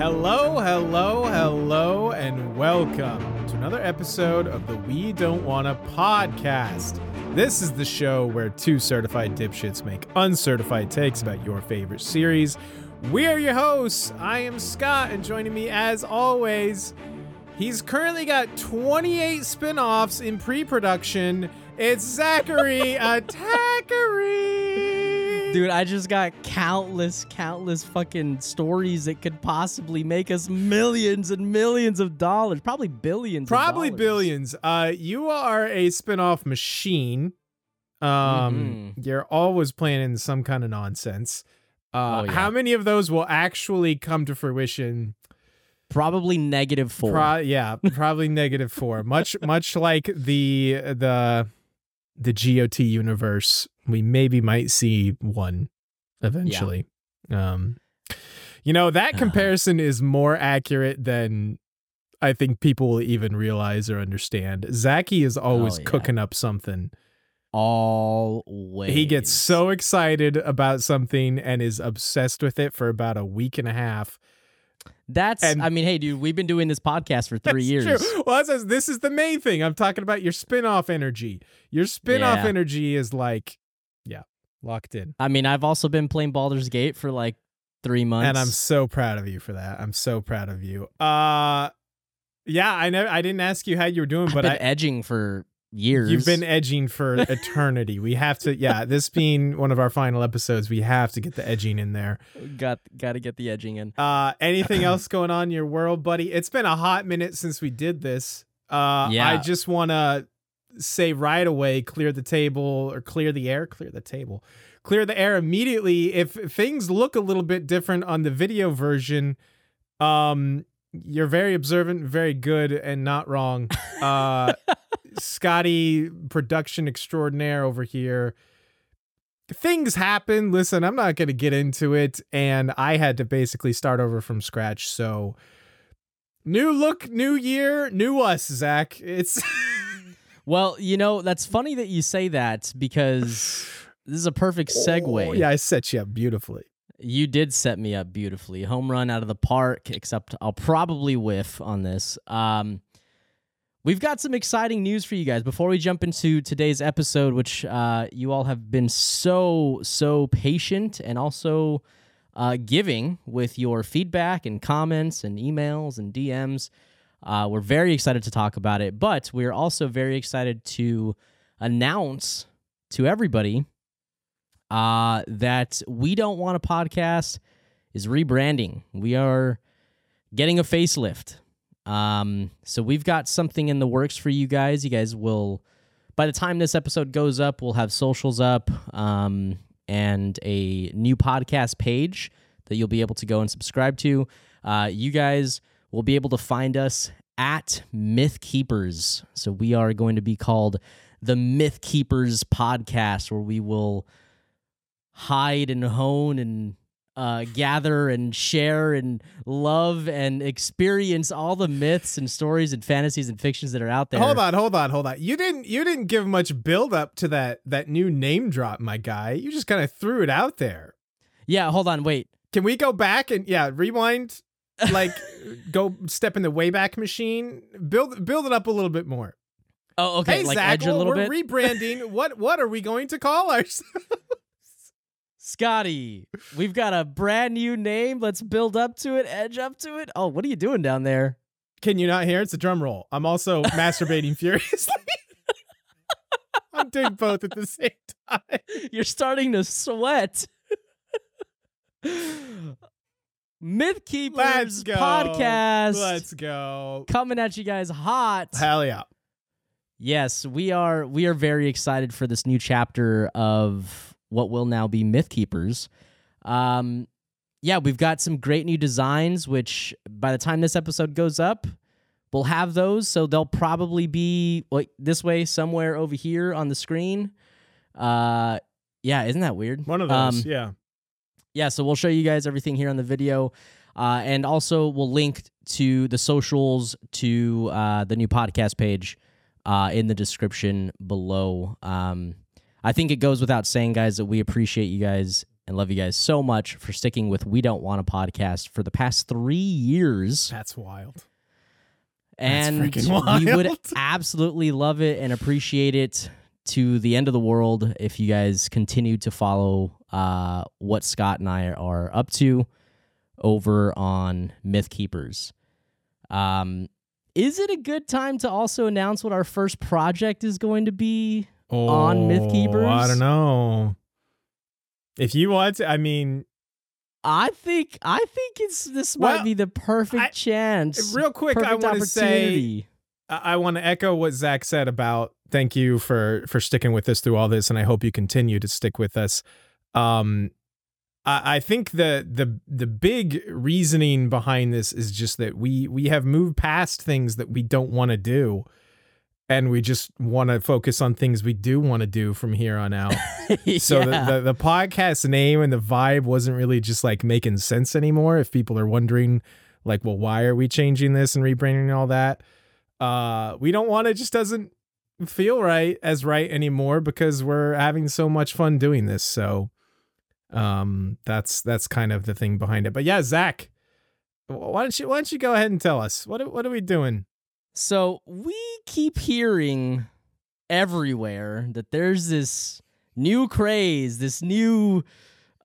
Hello, and welcome to another episode of the We Don't Wanna Podcast. This is the show where two certified dipshits make uncertified takes about your favorite series. We are your hosts. I am Scott, and joining me as always, he's currently got 28 spinoffs in pre-production. It's Zachary Attackery. Dude, I just got countless fucking stories that could possibly make us millions and millions of dollars. Probably billions. You are a spinoff machine. You're always planning some kind of nonsense. Oh, yeah. How many of those will actually come to fruition? Probably -4. Probably -4. Much like the GOT universe. We might see one eventually. Yeah. That comparison is more accurate than I think people will even realize or understand. Zachy is always cooking up something. Always. He gets so excited about something and is obsessed with it for about a week and a half. Hey, dude, we've been doing this podcast for 3 years. True. Well, this is the main thing. I'm talking about your spinoff energy. Your spinoff energy is like, locked in. I mean, I've also been playing Baldur's Gate for like 3 months. And I'm so proud of you for that. I'm so proud of you. I didn't ask you how you were doing, but I've been edging for years. You've been edging for eternity. We have to, this being one of our final episodes, we have to get the edging in there. Gotta get the edging in. Anything else going on in your world, buddy? It's been a hot minute since we did this. I just want to say right away, clear the air immediately. If things look a little bit different on the video version, you're very observant, very good, and not wrong. Scotty, production extraordinaire over here. Things happen. Listen, I'm not going to get into it, and I had to basically start over from scratch. So, new look, new year, new us, Zach. It's... Well, that's funny that you say that because this is a perfect segue. Oh, yeah, I set you up beautifully. You did set me up beautifully. Home run out of the park, except I'll probably whiff on this. We've got some exciting news for you guys. Before we jump into today's episode, which you all have been so patient and also giving with your feedback and comments and emails and DMs, we're very excited to talk about it, but we're also very excited to announce to everybody that We Don't Want a Podcast is rebranding. We are getting a facelift. So we've got something in the works for you guys. You guys will, by the time this episode goes up, we'll have socials up and a new podcast page that you'll be able to go and subscribe to. You guys... We'll be able to find us at Myth Keepers. So we are going to be called the Myth Keepers Podcast, where we will hide and hone and gather and share and love and experience all the myths and stories and fantasies and fictions that are out there. Hold on. You didn't give much build up to that new name drop, my guy. You just kind of threw it out there. Yeah, hold on, wait. Can we go back and rewind? Go step in the Wayback Machine. Build it up a little bit more. Oh, okay. Hey, like Zach, edge a little bit. We're rebranding. What are we going to call ourselves? Scotty, we've got a brand new name. Let's build up to it, edge up to it. Oh, what are you doing down there? Can you not hear? It's a drum roll. I'm also masturbating furiously. I'm doing both at the same time. You're starting to sweat. Myth Keepers Podcast. Let's go. Coming at you guys hot. Hell yeah. Yes, we are very excited for this new chapter of what will now be Myth Keepers. We've got some great new designs, which by the time this episode goes up, we'll have those. So they'll probably be like this way somewhere over here on the screen. Isn't that weird? One of those, Yeah, so we'll show you guys everything here on the video, and also we'll link to the socials to the new podcast page in the description below. I think it goes without saying, guys, that we appreciate you guys and love you guys so much for sticking with We Don't Wanna Podcast for the past 3 years. That's wild. And we would absolutely love it and appreciate it to the end of the world if you guys continue to follow what Scott and I are up to over on Myth Keepers. Is it a good time to also announce what our first project is going to be on Myth Keepers? I don't know. If you want to, I mean... I think this might be the perfect chance. Real quick, I want to say, I want to echo what Zach said about thank you for sticking with us through all this, and I hope you continue to stick with us. I think the big reasoning behind this is just that we have moved past things that we don't want to do, and we just want to focus on things we do want to do from here on out. So the podcast name and the vibe wasn't really just like making sense anymore. If people are wondering like, well, why are we changing this and rebranding and all that? We don't want to, just doesn't feel right anymore because we're having so much fun doing this. So that's kind of the thing behind it. But yeah, Zach, why don't you go ahead and tell us what are we doing? So we keep hearing everywhere that there's this new craze, this new,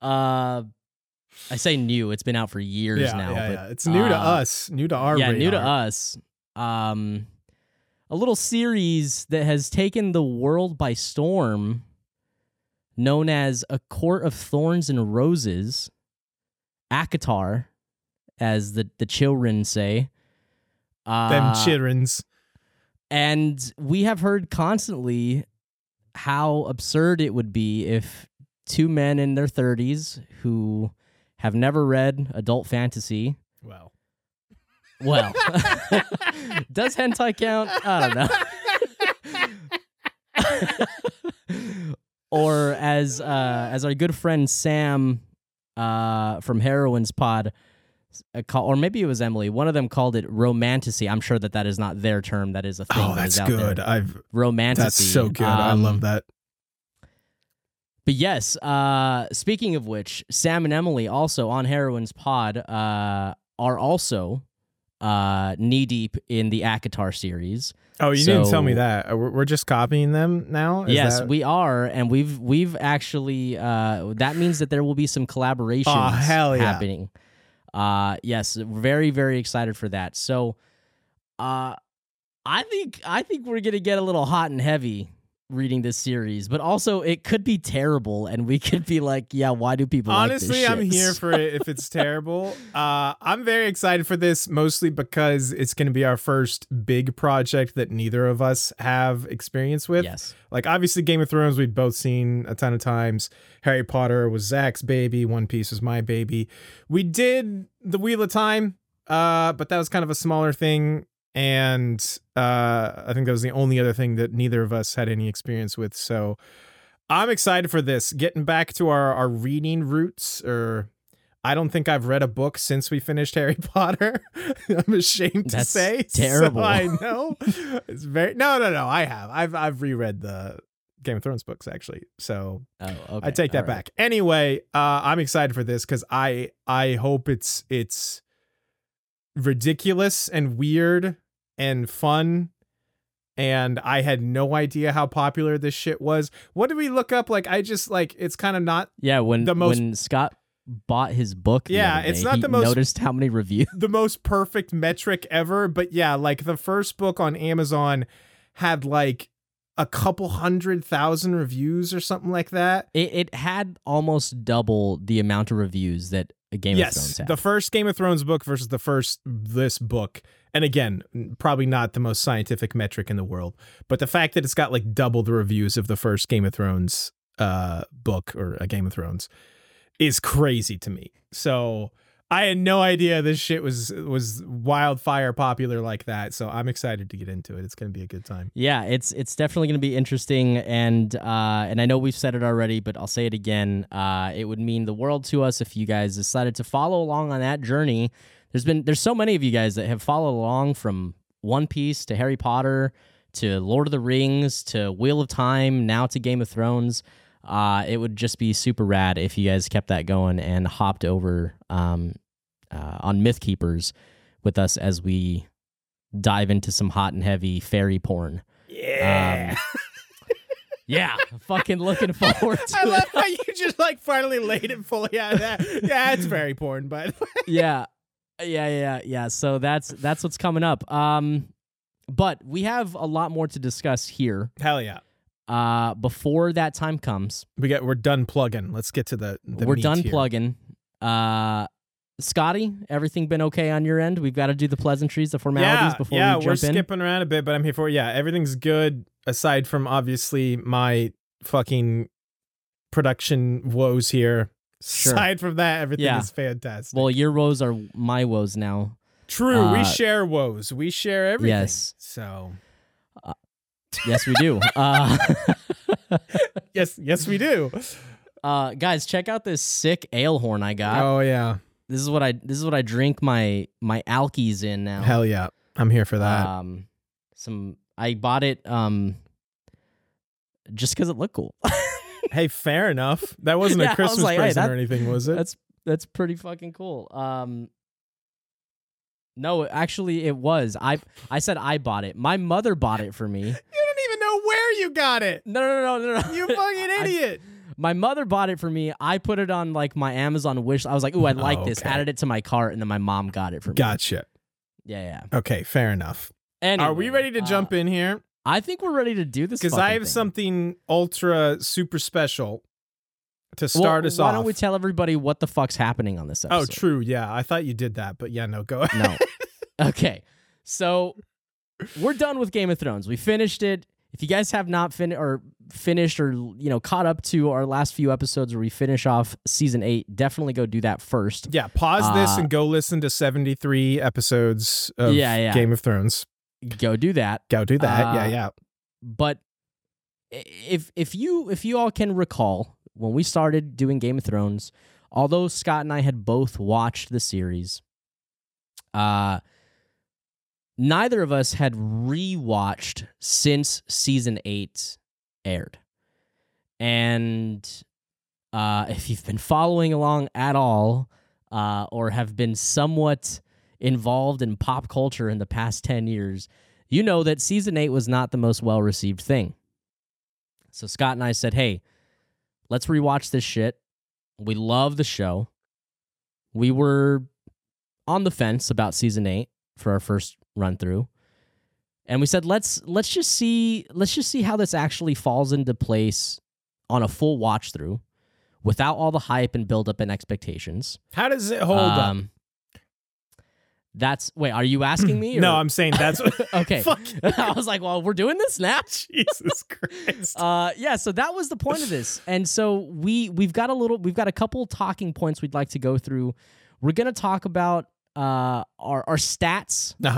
I say new, it's been out for years now. Yeah. It's new to us, new to our radar. Yeah, new to us. A little series that has taken the world by storm known as A Court of Thorns and Roses, ACOTAR, as the children say. Them children's. And we have heard constantly how absurd it would be if two men in their 30s who have never read adult fantasy. Well. Does hentai count? I don't know. Or as our good friend Sam from Heroines Pod, or maybe it was Emily. One of them called it romantasy. I'm sure that is not their term. That is a thing. Oh, that's that is out good. There. Romantasy. That's so good. I love that. But yes, speaking of which, Sam and Emily also on Heroines Pod are also knee deep in the ACOTAR series. Oh, you didn't tell me that. We're just copying them now? We are, and we've actually. That means that there will be some collaborations happening. Yes, very, very excited for that. So, I think we're gonna get a little hot and heavy reading this series, but also it could be terrible, and we could be like, yeah, why do people? Honestly, like this shit? I'm here for it if it's terrible. I'm very excited for this, mostly because it's gonna be our first big project that neither of us have experience with. Yes, like obviously Game of Thrones, we've both seen a ton of times. Harry Potter was Zach's baby. One Piece was my baby. We did the Wheel of Time, but that was kind of a smaller thing. And I think that was the only other thing that neither of us had any experience with. So I'm excited for this. Getting back to our reading roots, or I don't think I've read a book since we finished Harry Potter. I'm ashamed to say. That's terrible. So I know. It's very no. I have. I've reread the Game of Thrones books, actually. So I take that back. Anyway, I'm excited for this because I hope it's ridiculous and weird and fun, and I had no idea how popular this shit was. What did we look up? Like, I just like it's kind of not. Yeah, when Scott bought his book, it's not the most. Noticed how many reviews. The most perfect metric ever, but yeah, like the first book on Amazon had like a couple 100,000 reviews or something like that. It had almost double the amount of reviews that a Game of Thrones had. The first Game of Thrones book versus the first this book. And again, probably not the most scientific metric in the world, but the fact that it's got like double the reviews of the first Game of Thrones book or a Game of Thrones is crazy to me. So I had no idea this shit was wildfire popular like that. So I'm excited to get into it. It's going to be a good time. Yeah, it's definitely going to be interesting. And I know we've said it already, but I'll say it again. It would mean the world to us if you guys decided to follow along on that journey. There's so many of you guys that have followed along from One Piece to Harry Potter to Lord of the Rings to Wheel of Time, now to Game of Thrones. It would just be super rad if you guys kept that going and hopped over on Myth Keepers with us as we dive into some hot and heavy fairy porn. Yeah. Yeah, fucking looking forward to it. I love how you just like finally laid it fully out of that. Yeah, it's fairy porn, but yeah. So that's what's coming up. But we have a lot more to discuss here. Hell yeah. Before that time comes, we're done plugging. Let's get to the we're meat done here. Plugging. Scotty, everything been okay on your end? We've got to do the pleasantries, the formalities before we jump in. Yeah, we're skipping around a bit, but I'm here for it. Yeah, everything's good, aside from, obviously, my fucking production woes here. Sure. Aside from that, everything is fantastic. Well, your woes are my woes now. True, we share woes. We share everything. Yes. So... yes, we do. Yes, we do. Guys, check out this sick ale horn I got. Oh, yeah. This is what I drink my alkies in now. Hell yeah. I'm here for that. I bought it just cuz it looked cool. Hey, fair enough. That wasn't a Christmas present or anything, was it? That's pretty fucking cool. No, actually it was. I said I bought it. My mother bought it for me. You don't even know where you got it. No. You fucking idiot. My mother bought it for me. I put it on like my Amazon wish. I was like, ooh, I like this. Added it to my cart, and then my mom got it for me. Gotcha. Yeah. Okay, fair enough. Anyway, are we ready to jump in here? I think we're ready to do this. Because I have something ultra super special to start us off. Why don't we tell everybody what the fuck's happening on this episode? Oh, true. Yeah, I thought you did that, but yeah, no, go ahead. No. Okay, so we're done with Game of Thrones. We finished it. If you guys have not finished or caught up to our last few episodes where we finish off season 8, definitely go do that first. Yeah, pause this and go listen to 73 episodes of Game of Thrones. Go do that. Yeah. But if you all can recall, when we started doing Game of Thrones, although Scott and I had both watched the series, neither of us had rewatched since season 8 aired. And if you've been following along at all or have been somewhat involved in pop culture in the past 10 years, you know that season 8 was not the most well-received thing. So Scott and I said, hey, let's rewatch this shit. We love the show. We were on the fence about season 8 for our first run through, and we said let's just see how this actually falls into place on a full watch through, without all the hype and build up and expectations. How does it hold up? Are you asking me? Or? No, I'm saying that's okay. I was like, well, we're doing this now. Jesus Christ. So that was the point of this, and so we've got a couple talking points we'd like to go through. We're gonna talk about our stats, the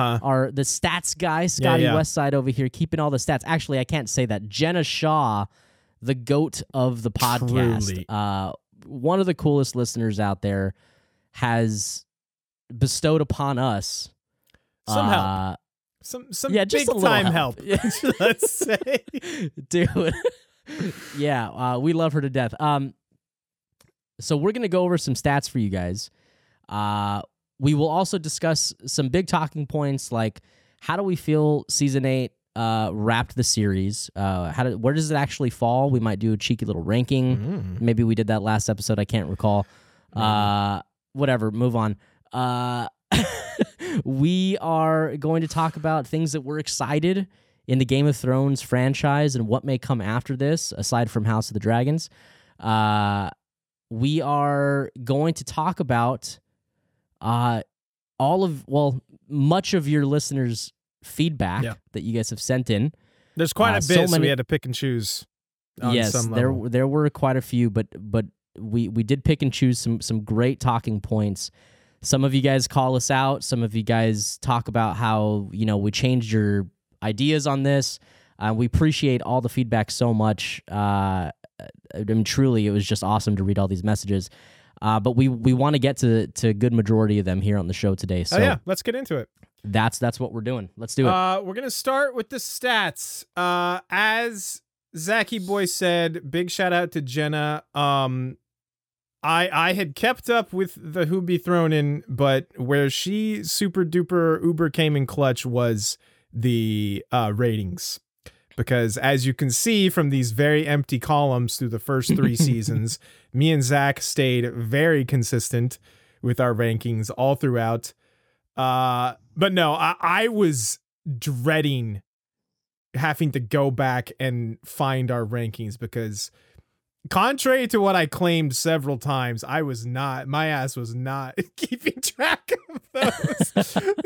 stats guy, Scotty Westside over here, keeping all the stats. Actually, I can't say that. Jenna Shaw, the goat of the podcast, one of the coolest listeners out there, has bestowed upon us some help. Some big-time help. Let's say. Dude. Yeah, we love her to death. So we're going to go over some stats for you guys. We will also discuss some big talking points, like how do we feel season 8 wrapped the series? Where does it actually fall? We might do a cheeky little ranking. Maybe we did that last episode. I can't recall. Whatever. Move on. We are going to talk about things that we're excited in the Game of Thrones franchise and what may come after this, aside from House of the Dragons. We are going to talk about... much of your listeners' feedback that you guys have sent in. There's quite a bit, so we had to pick and choose on some level. There were quite a few, but we did pick and choose some great talking points. Some of you guys call us out. Some of you guys talk about how, we changed your ideas on this. We appreciate all the feedback so much. I mean, truly, it was just awesome to read all these messages. But we want to get to a good majority of them here on the show today. So let's get into it. That's what we're doing. Let's do it. We're going to start with the stats. As Zachy Boy said, big shout out to Jenna. I had kept up with the Who Be Thrown In, but where she super duper uber came in clutch was the ratings. Because as you can see from these very empty columns through the first three seasons, me and Zach stayed very consistent with our rankings all throughout. But no, I was dreading having to go back and find our rankings because contrary to what I claimed several times, my ass was not keeping track of those.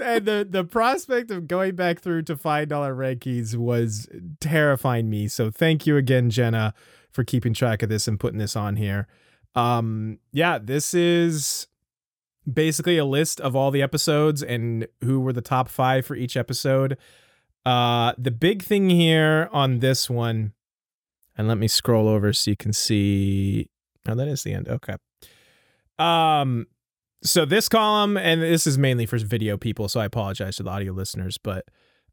And the prospect of going back through to find all our rankings was terrifying me. So thank you again, Jenna, for keeping track of this and putting this on here. Yeah, this is basically a list of all the episodes and who were the top 5 for each episode. The big thing here on this one, and let me scroll over so you can see. Oh, that is the end. Okay. So this column, and this is mainly for video people, so I apologize to the audio listeners, but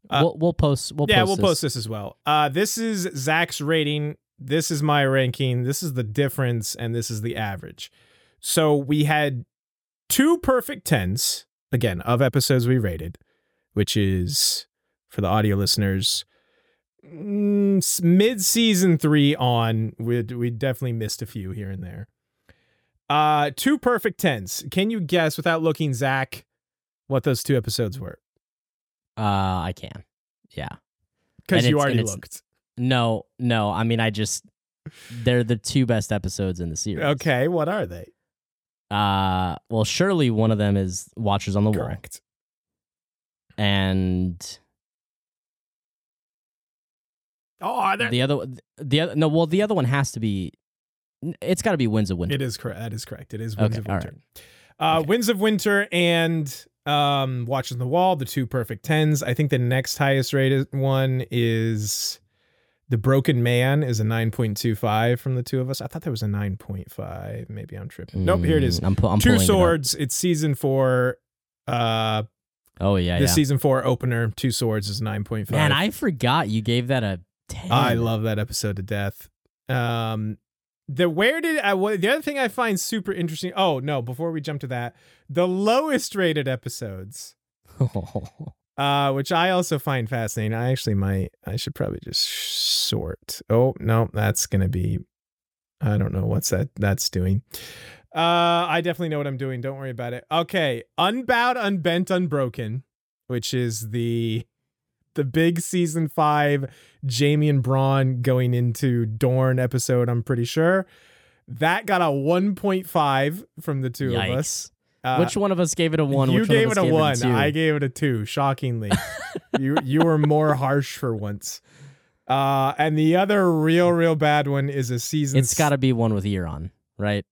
we'll post this as well. This is Zach's rating. This is my ranking. This is the difference, and this is the average. So we had 2 perfect 10s again of episodes we rated, which is for the audio listeners. Mid-season 3 on, we definitely missed a few here and there. 2 perfect 10s. Can you guess without looking, Zach, what those 2 episodes were? I can. Yeah. Because you already looked. No. I mean, they're the 2 best episodes in the series. Okay, what are they? Well, surely one of them is Watchers on the Wall. Correct. And... the other one has to be. It's got to be Winds of Winter. It is correct. That is correct. It is Winds of Winter. Right. Okay. Winds of Winter and Watchers on the Wall, the 2 perfect 10s. I think the next highest rated one is The Broken Man. Is a 9.25 from the 2 of us. I thought there was a 9.5. Maybe I'm tripping. Nope. Here it is. I'm 2 Swords. It's season 4. This season 4 opener. 2 Swords is 9.5. Man, I forgot you gave that a. 10. I love that episode to death. The other thing I find super interesting. Oh no! Before we jump to that, the lowest rated episodes, which I also find fascinating. I should probably just sort. Oh no, that's gonna be. I don't know what's that's doing. I definitely know what I'm doing. Don't worry about it. Okay, Unbound, Unbent, Unbroken, which is the big season 5 Jaime and Braun going into Dorne episode, I'm pretty sure. That got a 1.5 from the 2 of us. Which one of us gave it a 1? You gave it a 1. I gave it a 2, shockingly. You were more harsh for once. And the other real bad one is a season... It's got to be one with Euron, right?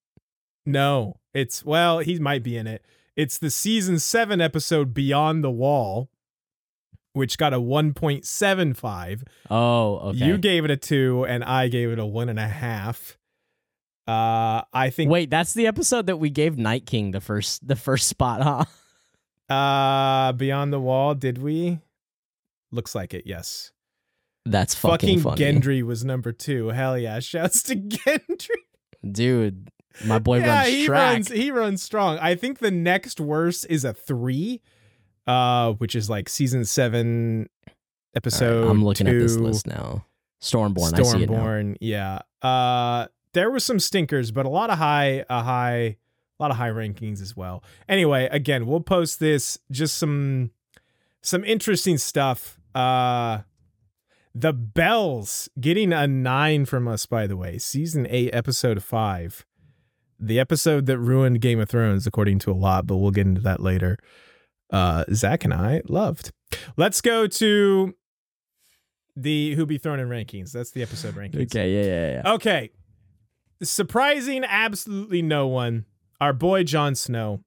No. Well, he might be in it. It's the season 7 episode Beyond the Wall, which got a 1.75. Oh, okay. You gave it a 2, and I gave it a 1.5. I think. Wait, that's the episode that we gave Night King the first spot, huh? Beyond the Wall, did we? Looks like it. Yes. That's fucking funny. Gendry was number 2. Hell yeah! Shouts to Gendry, dude. My boy runs track. He runs strong. I think the next worst is a 3. Which is like season 7 episode. Right, I'm looking 2. At this list now. Stormborn. I see it now. Stormborn, yeah. There were some stinkers, but a lot of high rankings as well. Anyway, again, we'll post this. Just some interesting stuff. The Bells getting a 9 from us, by the way. Season 8, episode 5. The episode that ruined Game of Thrones, according to a lot, but we'll get into that later. Zach and I loved. Let's go to the Who Be Thrown In rankings. That's the episode rankings. Okay, yeah. Okay. Surprising absolutely no one. Our boy Jon Snow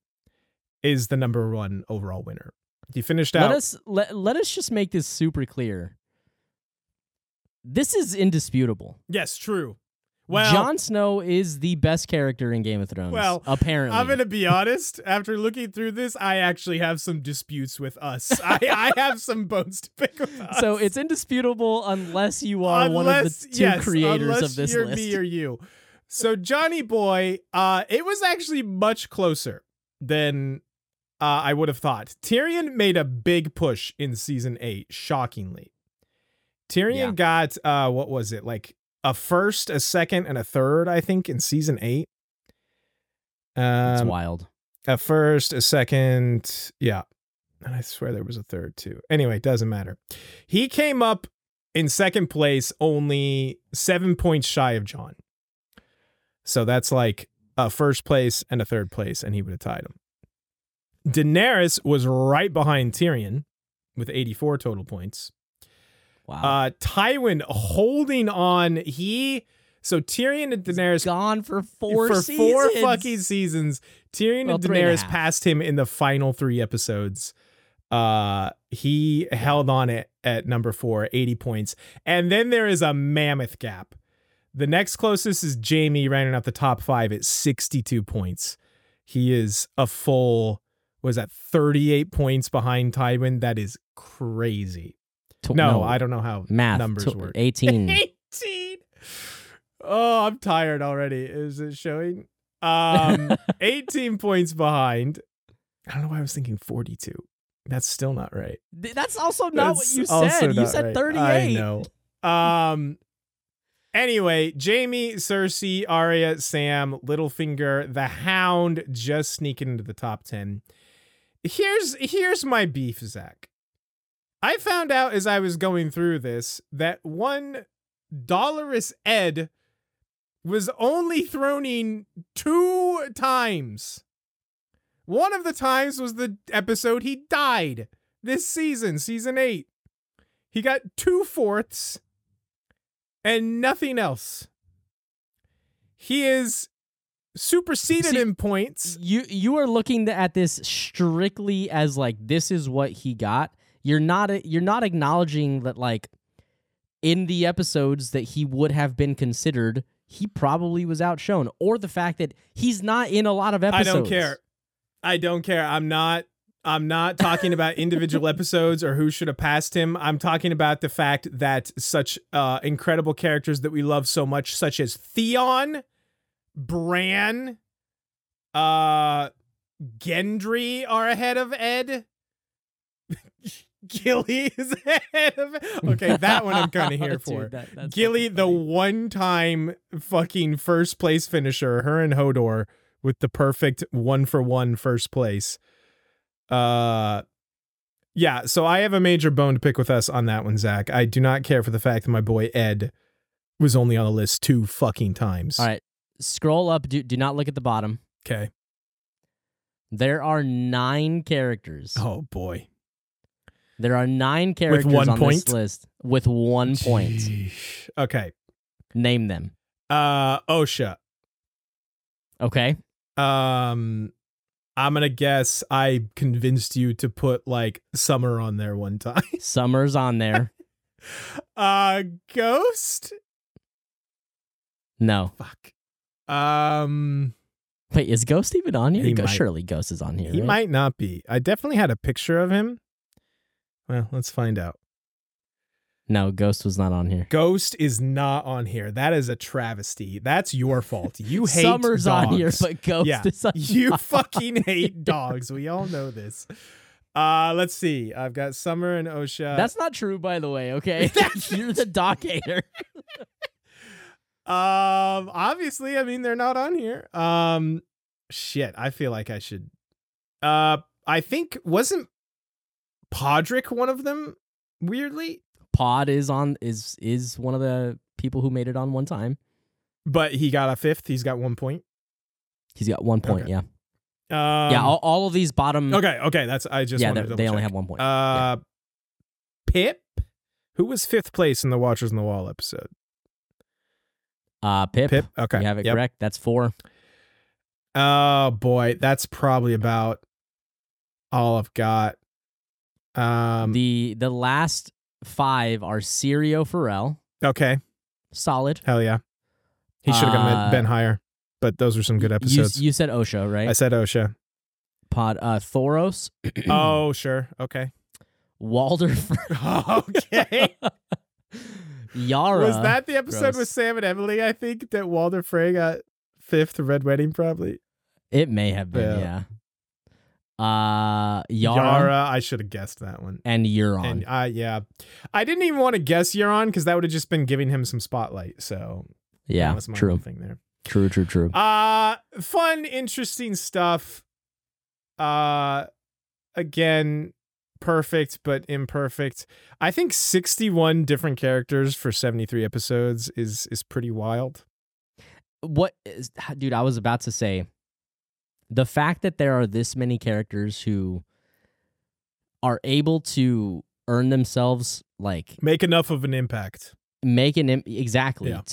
is the number 1 overall winner. You finished out. Let us just make this super clear. This is indisputable. Yes, true. Well, Jon Snow is the best character in Game of Thrones, well, apparently. I'm going to be honest. After looking through this, I actually have some disputes with us. I have some bones to pick with us. So it's indisputable unless you are one of the two creators of this list. Me or you. So Johnny Boy, it was actually much closer than I would have thought. Tyrion made a big push in season 8, shockingly. Tyrion got, what was it, like a first, a second, and a third, I think, in season 8. That's wild. A first, a second, yeah. And I swear there was a third, too. Anyway, it doesn't matter. He came up in second place, only 7 points shy of Jon. So that's like a first place and a third place, and he would have tied him. Daenerys was right behind Tyrion with 84 total points. Wow. Tywin holding on. So Tyrion and Daenerys he's gone for four seasons. For 4 fucking seasons. Tyrion and Daenerys passed him in the final 3 episodes. He held on at number 4, 80 points. And then there is a mammoth gap. The next closest is Jaime rounding out the top 5 at 62 points. He is a full, 38 points behind Tywin? That is crazy. No, I don't know how math, numbers work. 18. 18! Oh, I'm tired already. Is it showing? 18 points behind. I don't know why I was thinking 42. That's still not right. That's also not what you said. You said 38. I know. Anyway, Jaime, Cersei, Arya, Sam, Littlefinger, the Hound, just sneaking into the top 10. Here's my beef, Zach. I found out as I was going through this that one Dolorous Edd was only thrown in 2 times. One of the times was the episode he died this season, season 8. He got 2/4. And nothing else. He is superseded in points. You are looking at this strictly as like this is what he got. You're not acknowledging that like in the episodes that he would have been considered, he probably was outshone, or the fact that he's not in a lot of episodes. I don't care. I'm not talking about individual episodes or who should have passed him. I'm talking about the fact that such incredible characters that we love so much, such as Theon, Bran, Gendry are ahead of Ed. Gilly is ahead of Ed. Okay, that one I'm kind of here for. Gilly, the one-time fucking first-place finisher, her and Hodor with the perfect one-for-one first place. Yeah, so I have a major bone to pick with us on that one, Zach. I do not care for the fact that my boy Ed was only on the list 2 fucking times. All right, scroll up. Do not look at the bottom. Okay. There are 9 characters. Oh, boy. There are 9 characters with this list with 1 point. Okay. Name them. Osha. Okay. I'm going to guess I convinced you to put, like, Summer on there one time. Summer's on there. Ghost? No. Fuck. Wait, is Ghost even on here? Surely Ghost is on here. He might not be. I definitely had a picture of him. Well, let's find out. No, Ghost was not on here. Ghost is not on here. That is a travesty. That's your fault. You hate Summer's dogs. On here, but Ghost is on You fucking hate dogs. We all know this. Let's see. I've got Summer and Osha. That's not true, by the way, okay? You're the dog hater. Obviously, I mean, they're not on here. Shit, I feel like I should... I think, wasn't Podrick one of them, weirdly? Pod is one of the people who made it on one time. But he got a 5th. He's got 1 point. He's got 1 point, okay. Yeah, all of these bottom... Okay, that's... I just wanted to double check. They only have 1 point. Pip? Who was 5th place in the Watchers on the Wall episode? Pip. Okay. You have it correct. That's 4. Oh, boy. That's probably about all I've got. The last... 5 are Sirio Farrell. Okay. Solid. Hell yeah. He should have been higher, but those were some good episodes. You said Osha, right? I said Osha. Thoros. Oh, sure. Okay. Walderford. Okay. Yara. Was that the episode with Sam and Emily, I think, that Walder Frey got fifth, Red Wedding, probably? It may have been, yeah. Yara, I should have guessed that one. And Euron. And, yeah. I didn't even want to guess Euron because that would have just been giving him some spotlight, so... Yeah, that's my true thing there. True. Fun, interesting stuff. Again, perfect but imperfect. I think 61 different characters for 73 episodes is pretty wild. Dude, I was about to say, the fact that there are this many characters who are able to earn themselves, like, make enough of an impact. To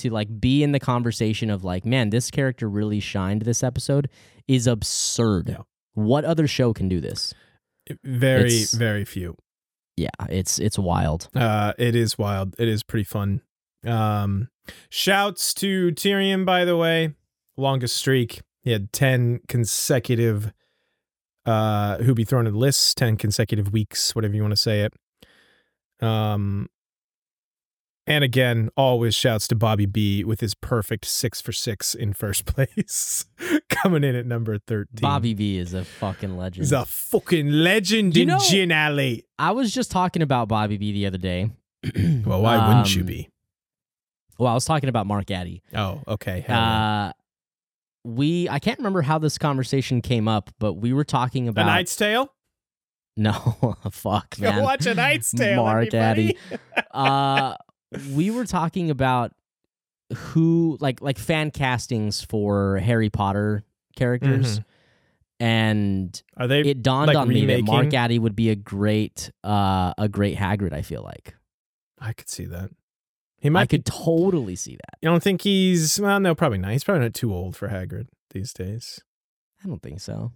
like be in the conversation of like, man, this character really shined this episode is absurd. Yeah. What other show can do this? Very few. Yeah, it's wild. It is wild. It is pretty fun. Shouts to Tyrion, by the way. Longest streak. He had 10 consecutive who be thrown in the lists, 10 consecutive weeks, whatever you want to say it. And again, always shouts to Bobby B with his perfect 6 for 6 in first place, coming in at number 13. Bobby B is a fucking legend. He's a fucking legend in Gin Alley. I was just talking about Bobby B the other day. Well, why wouldn't you be? Well, I was talking about Mark Addy. Oh, okay. I can't remember how this conversation came up, but we were talking about... A Knight's Tale? No, fuck, man. Go watch A Knight's Tale, Mark Addy. We were talking about who, like fan castings for Harry Potter characters, and it dawned on me that Mark Addy would be a great Hagrid. I feel like I could see that. I could totally see that. You don't think he's no, probably not. He's probably not too old for Hagrid these days. I don't think so.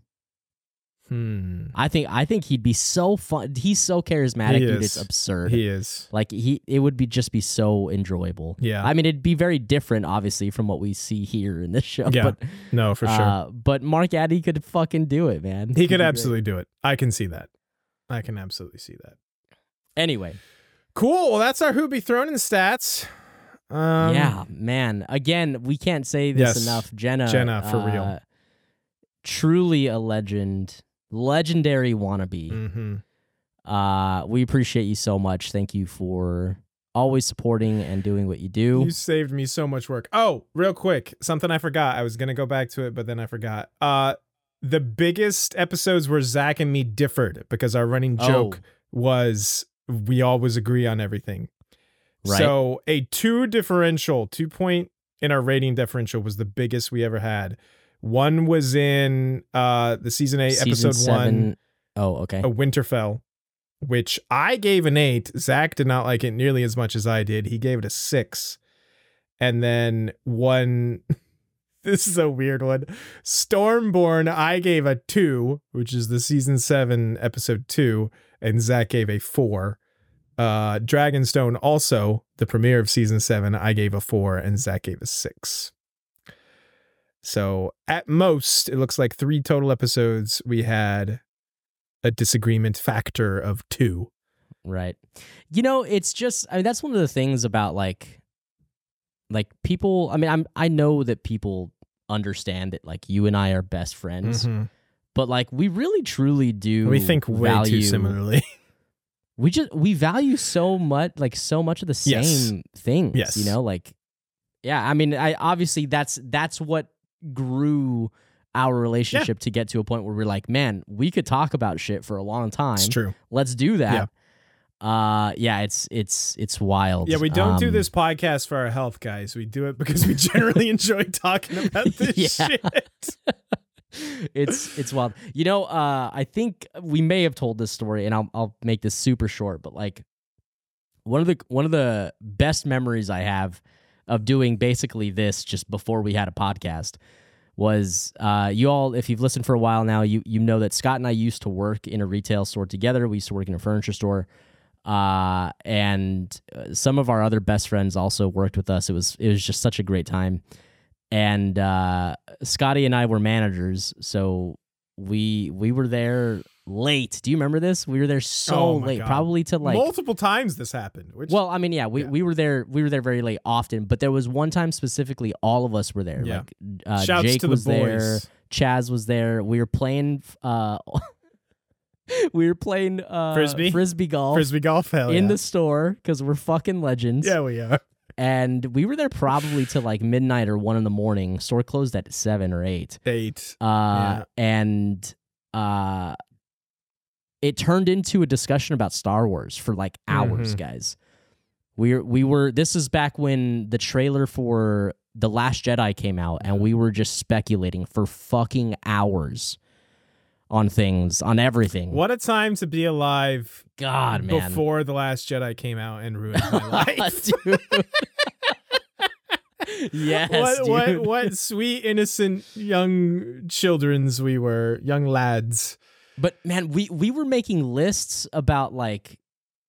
I think he'd be so fun. He's so charismatic, dude. It's absurd. He is. Like it would be just be so enjoyable. Yeah. I mean, it'd be very different, obviously, from what we see here in this show. Yeah. But, no, for sure. But Mark Addy could fucking do it, man. He could absolutely do it. I can see that. I can absolutely see that. Anyway. Cool. Well, that's our Who Be Thrown in stats. Yeah, man. Again, we can't say this enough. Jenna, for real. Truly a legend. Legendary wannabe. We appreciate you so much. Thank you for always supporting and doing what you do. You saved me so much work. Oh, real quick, something I forgot. I was gonna go back to it, but then I forgot. The biggest episodes where Zach and me differed because our running joke was we always agree on everything. Right. So a 2 point in our rating differential was the biggest we ever had. One was in the season 8, episode 7. 1. Oh, okay. A Winterfell, which I gave an 8. Zach did not like it nearly as much as I did. He gave it a 6. And then one, this is a weird one, Stormborn, I gave a 2, which is the season 7, episode 2. And Zach gave a 4. Dragonstone, also the premiere of season 7, I gave a 4 and Zach gave a 6. So at most, it looks like 3 total episodes. We had a disagreement factor of 2. Right. You know, it's just, I mean, that's one of the things about like people, I mean, I know that people understand that like you and I are best friends, but like we really truly do. We think way too similarly. we value so much of the same things, you know, like, yeah, I mean, obviously that's what grew our relationship to get to a point where we're like, man, we could talk about shit for a long time. It's true. Let's do that. Yeah. It's wild. Yeah, we don't do this podcast for our health, guys. We do it because we generally enjoy talking about this shit. It's wild. You know, I think we may have told this story, and I'll make this super short, but like one of the best memories I have of doing basically this just before we had a podcast was you all, if you've listened for a while now, you know that Scott and I used to work in a retail store together. We used to work in a furniture store, and some of our other best friends also worked with us. It was just such a great time. And Scotty and I were managers, so we were there late. Do you remember this? We were there so late, God. Probably to like multiple times this happened. Which, well, I mean, yeah, we were there very late often, but there was one time specifically all of us were there. Yeah. Like Jake was there, Chaz was there. We were playing frisbee golf in the store because we're fucking legends. Yeah, we are. And we were there probably till like midnight or 1 a.m. Store closed at 7 or 8. Yeah. And it turned into a discussion about Star Wars for like hours, guys. We were. This is back when the trailer for The Last Jedi came out, and we were just speculating for fucking hours on things, on everything. What a time to be alive. God, man. Before The Last Jedi came out and ruined my life. Yes, what sweet, innocent young children's we were, young lads. But, man, we were making lists about, like,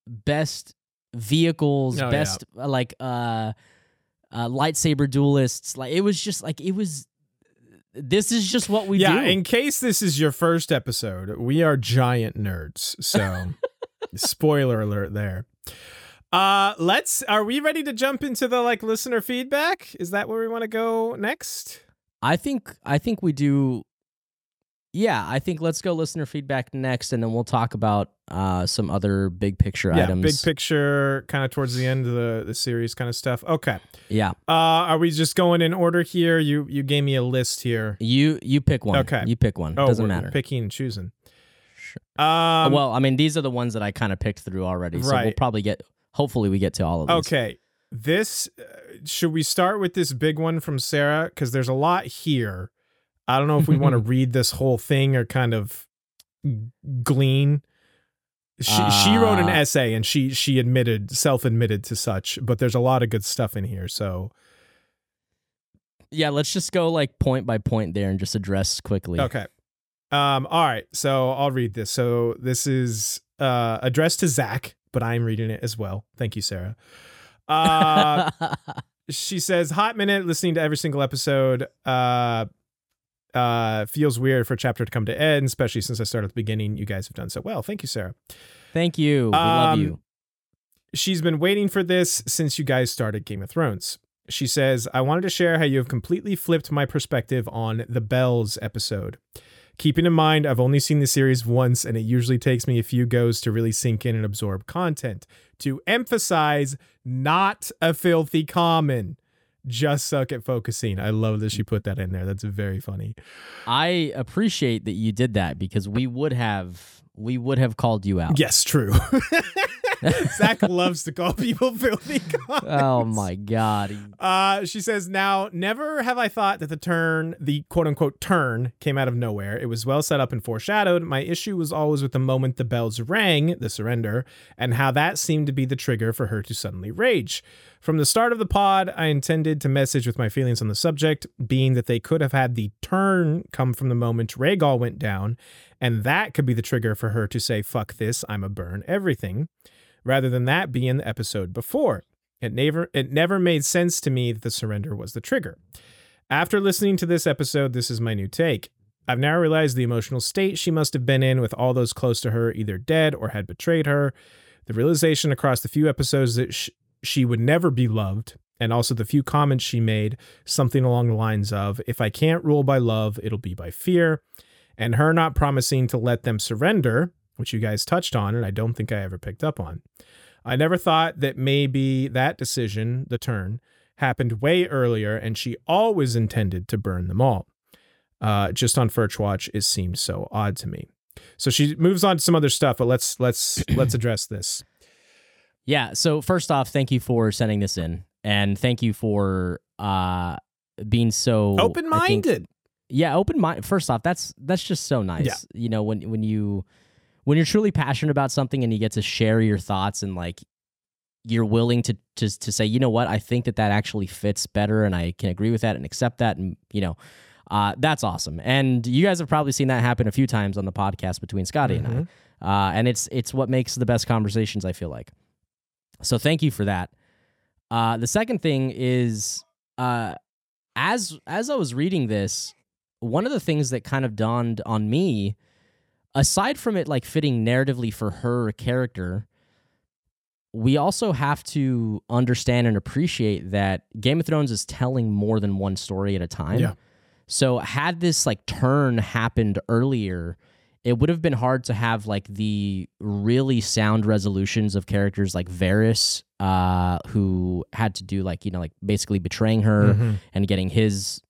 best vehicles, lightsaber duelists. Like, it was just, like, it was... This is just what we do. Yeah, in case this is your first episode, we are giant nerds. So, spoiler alert there. Are we ready to jump into the like listener feedback? Is that where we want to go next? I think we do. Yeah, I think let's go listener feedback next, and then we'll talk about some other big picture items. Yeah, big picture, kind of towards the end of the series kind of stuff. Okay. Yeah. Are we just going in order here? You gave me a list here. You pick one. Okay. You pick one. Doesn't matter. Picking and choosing. Sure. Well, I mean, these are the ones that I kind of picked through already, so we'll probably hopefully we get to all of these. Okay. This, should we start with this big one from Sarah? Because there's a lot here. I don't know if we want to read this whole thing or kind of glean. She wrote an essay and she self-admitted to such, but there's a lot of good stuff in here. So yeah, let's just go like point by point there and just address quickly. Okay. All right. So I'll read this. So this is addressed to Zach, but I'm reading it as well. Thank you, Sarah. She says, hot minute, listening to every single episode. Feels weird for a chapter to come to end, especially since I started at the beginning. You guys have done so well. Thank you, Sarah. Thank you. We love you. She's been waiting for this since you guys started Game of Thrones. She says, I wanted to share how you have completely flipped my perspective on the Bells episode. Keeping in mind, I've only seen the series once, and it usually takes me a few goes to really sink in and absorb content. To emphasize, not a filthy common. Just suck at focusing. I love that she put that in there. That's very funny. I appreciate that you did that because we would have called you out. Yes, true. Zach loves to call people filthy comments. Oh my God. She says, now, never have I thought that the quote unquote turn came out of nowhere. It was well set up and foreshadowed. My issue was always with the moment the bells rang, the surrender, and how that seemed to be the trigger for her to suddenly rage. From the start of the pod, I intended to message with my feelings on the subject, being that they could have had the turn come from the moment Rhaegal went down, and that could be the trigger for her to say, fuck this, I'ma burn everything, rather than that being the episode before. It never made sense to me that the surrender was the trigger. After listening to this episode, this is my new take. I've now realized the emotional state she must have been in with all those close to her either dead or had betrayed her. The realization across the few episodes that she would never be loved, and also the few comments she made, something along the lines of, if I can't rule by love, it'll be by fear, and her not promising to let them surrender, which you guys touched on, and I don't think I ever picked up on. I never thought that maybe that decision, the turn, happened way earlier, and she always intended to burn them all. Just on First Watch, it seemed so odd to me. So she moves on to some other stuff, but let's address this. Yeah, so first off, thank you for sending this in, and thank you for being so open-minded. Open-minded. First off, that's just so nice. Yeah. You know, when you're truly passionate about something and you get to share your thoughts and like you're willing to say, you know what, I think that actually fits better, and I can agree with that and accept that, and you know, that's awesome. And you guys have probably seen that happen a few times on the podcast between Scotty and I, and it's what makes the best conversations, I feel like. So thank you for that. The second thing is as I was reading this, one of the things that kind of dawned on me, aside from it like fitting narratively for her character, we also have to understand and appreciate that Game of Thrones is telling more than one story at a time. Yeah. So had this like turn happened earlier, it would have been hard to have like the really sound resolutions of characters like Varys, who had to do like, you know, like basically betraying her mm-hmm. and getting his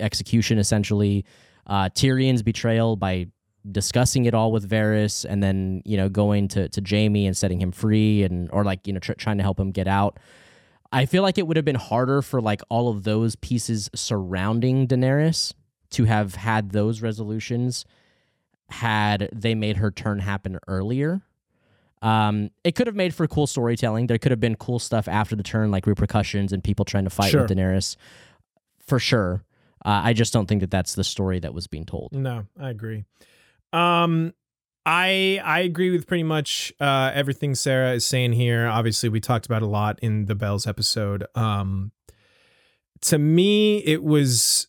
execution essentially. Tyrion's betrayal by discussing it all with Varys and then, you know, going to Jaime and setting him free and, or like, you know, trying to help him get out. I feel like it would have been harder for like all of those pieces surrounding Daenerys to have had those resolutions had they made her turn happen earlier. It could have made for cool storytelling. There could have been cool stuff after the turn, like repercussions and people trying to fight with Daenerys for sure. I just don't think that that's the story that was being told. No, I agree. I agree with pretty much everything Sarah is saying here. Obviously, we talked about a lot in the Bells episode. To me, it was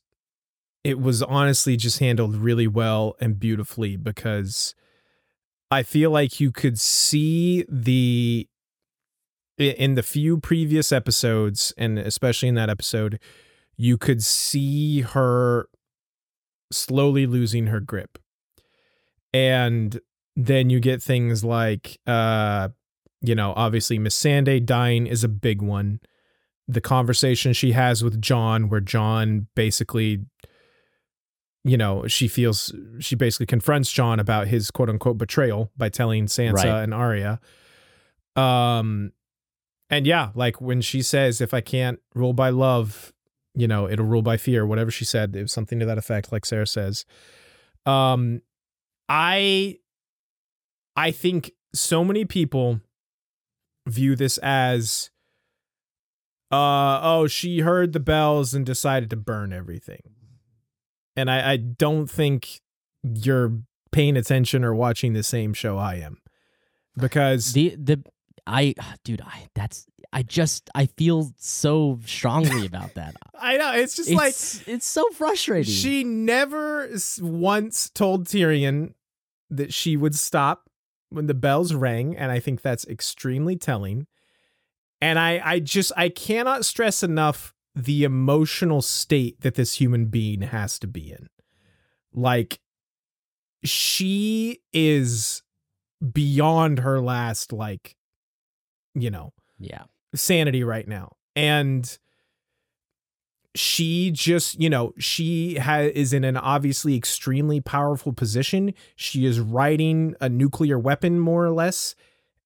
honestly just handled really well and beautifully because I feel like you could see in the few previous episodes, and especially in that episode, you could see her slowly losing her grip. And then you get things like, you know, obviously Miss Sande dying is a big one. The conversation she has with Jon, where Jon basically, you know, she basically confronts Jon about his quote unquote betrayal by telling Sansa and Arya. And yeah, like when she says, if I can't rule by love, you know, it'll rule by fear, whatever she said, it was something to that effect, like Sarah says. I think so many people view this as, oh, she heard the bells and decided to burn everything. And I don't think you're paying attention or watching the same show I am, because I feel so strongly about that. I know. It's just it's so frustrating. She never once told Tyrion that she would stop when the bells rang, and I think that's extremely telling. And I cannot stress enough the emotional state that this human being has to be in. Like, she is beyond her last, like, you know, sanity right now. And she just, you know, she is in an obviously extremely powerful position. She is riding a nuclear weapon, more or less,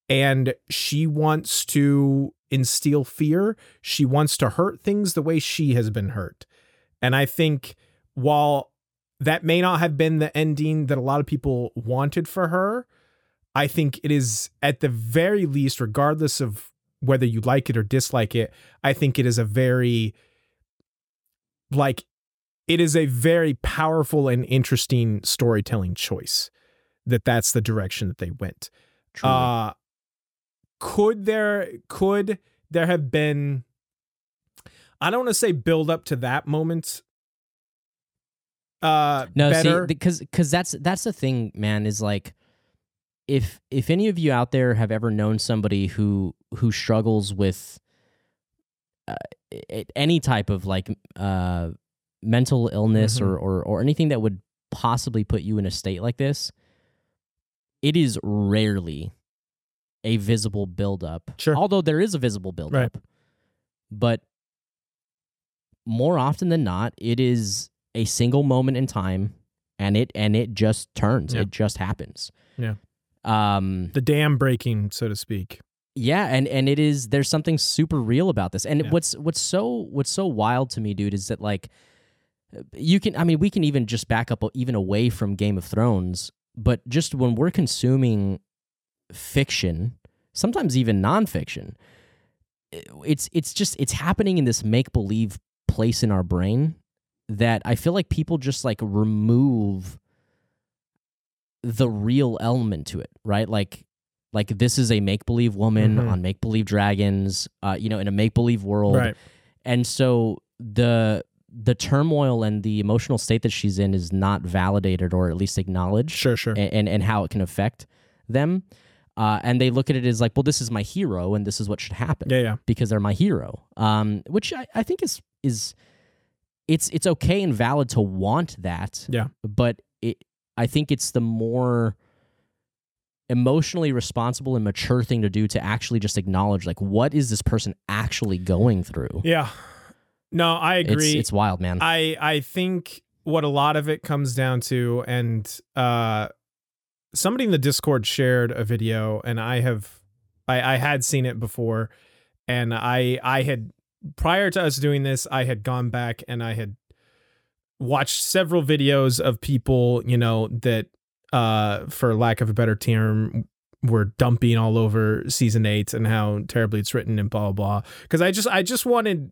and she wants to instill fear. She wants to hurt things the way she has been hurt. And I think while that may not have been the ending that a lot of people wanted for her, I think it is, at the very least, regardless of whether you like it or dislike it, I think it is a very... like, it is a very powerful and interesting storytelling choice that's the direction that they went. True. Could there have been, I don't want to say build up to that moment. No, better? See, because that's the thing, man, is like, if any of you out there have ever known somebody who struggles with any type of like mental illness mm-hmm. or anything that would possibly put you in a state like this, it is rarely a visible buildup. Sure. Although there is a visible buildup, right. But more often than not, it is a single moment in time, and it just turns. Yeah. It just happens. Yeah. The dam breaking, so to speak. Yeah, and it is, there's something super real about this. And what's so wild to me, dude, is that like we can even just back up even away from Game of Thrones, but just when we're consuming fiction, sometimes even nonfiction, it's happening in this make-believe place in our brain that I feel like people just like remove the real element to it, right? Like this is a make-believe woman mm-hmm. on make-believe dragons, you know, in a make-believe world. Right. And so the turmoil and the emotional state that she's in is not validated or at least acknowledged. Sure. And how it can affect them. And they look at it as like, well, this is my hero and this is what should happen. Yeah. Because they're my hero. Which I think is it's okay and valid to want that. Yeah. But I think it's the more emotionally responsible and mature thing to do to actually just acknowledge, like, what is this person actually going through? Yeah. No, I agree. It's wild, man. I think what a lot of it comes down to, and somebody in the Discord shared a video, and I had seen it before, and I had, prior to us doing this, I had gone back and I had watched several videos of people, you know, that for lack of a better term, were dumping all over season 8 and how terribly it's written and blah, blah, blah. Because I just wanted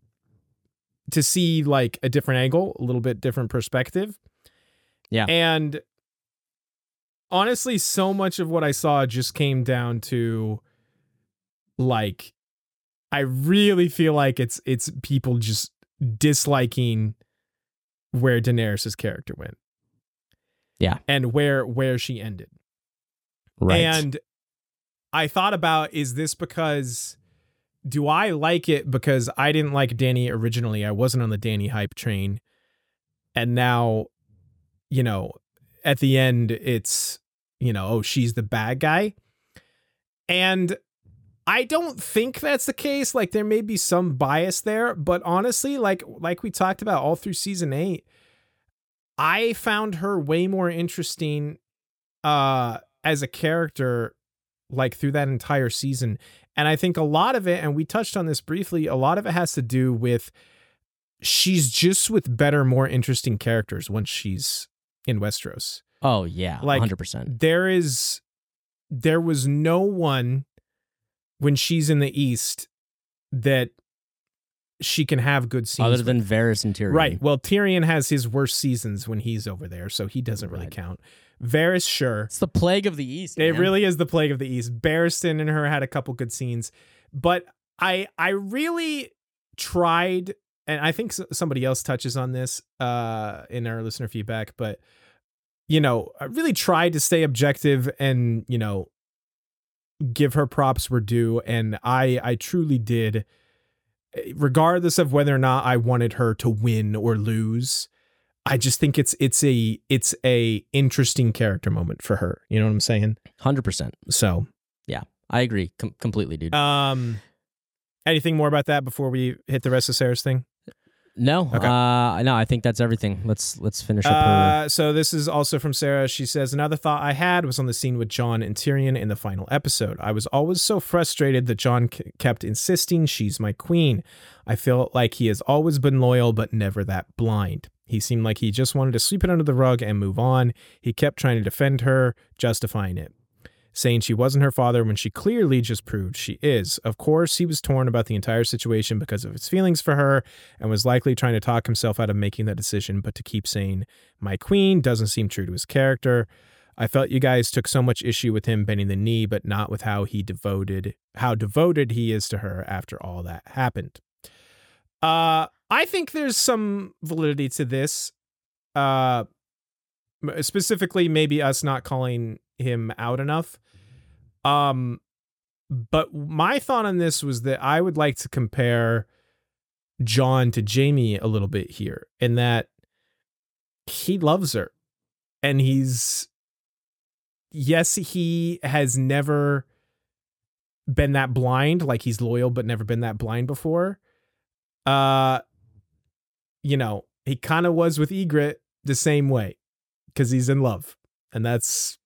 to see like a different angle, a little bit different perspective. Yeah. And honestly, so much of what I saw just came down to like, I really feel like it's people just disliking where Daenerys' character went. Yeah. And where she ended. Right. And I thought about, is this because, do I like it because I didn't like Dany originally? I wasn't on the Dany hype train. And now, you know, at the end, it's, you know, oh, she's the bad guy. And I don't think that's the case. Like, there may be some bias there, but honestly, like we talked about all through season 8, I found her way more interesting as a character, like through that entire season. And I think a lot of it, and we touched on this briefly, a lot of it has to do with she's just with better, more interesting characters once she's in Westeros. Oh, yeah, like, 100%. There was no one when she's in the East that she can have good scenes other than Varys and Tyrion. Right. Well, Tyrion has his worst seasons when he's over there, so he doesn't really count. Varys, sure. It's the plague of the East. It really is the plague of the East. Barristan and her had a couple good scenes, but I really tried, and I think somebody else touches on this in our listener feedback, but, you know, I really tried to stay objective and, you know, give her props were due, and I truly did, regardless of whether or not I wanted her to win or lose. I just think it's a interesting character moment for her. You know what I'm saying? 100%. So yeah, I agree completely, dude. Anything more about that before we hit the rest of Sarah's thing? No, okay. No, I think that's everything. Let's finish up. So this is also from Sarah. She says, another thought I had was on the scene with Jon and Tyrion in the final episode. I was always so frustrated that Jon kept insisting she's my queen. I felt like he has always been loyal, but never that blind. He seemed like he just wanted to sweep it under the rug and move on. He kept trying to defend her, justifying it, saying she wasn't her father when she clearly just proved she is. Of course, he was torn about the entire situation because of his feelings for her and was likely trying to talk himself out of making that decision, but to keep saying, my queen, doesn't seem true to his character. I felt you guys took so much issue with him bending the knee, but not with how devoted he is to her after all that happened. I think there's some validity to this, specifically maybe us not calling him out enough. But my thought on this was that I would like to compare Jon to Jaime a little bit here, in that he loves her, and he has never been that blind. Like, he's loyal, but never been that blind before. You know, he kind of was with Ygritte the same way, because he's in love, and that's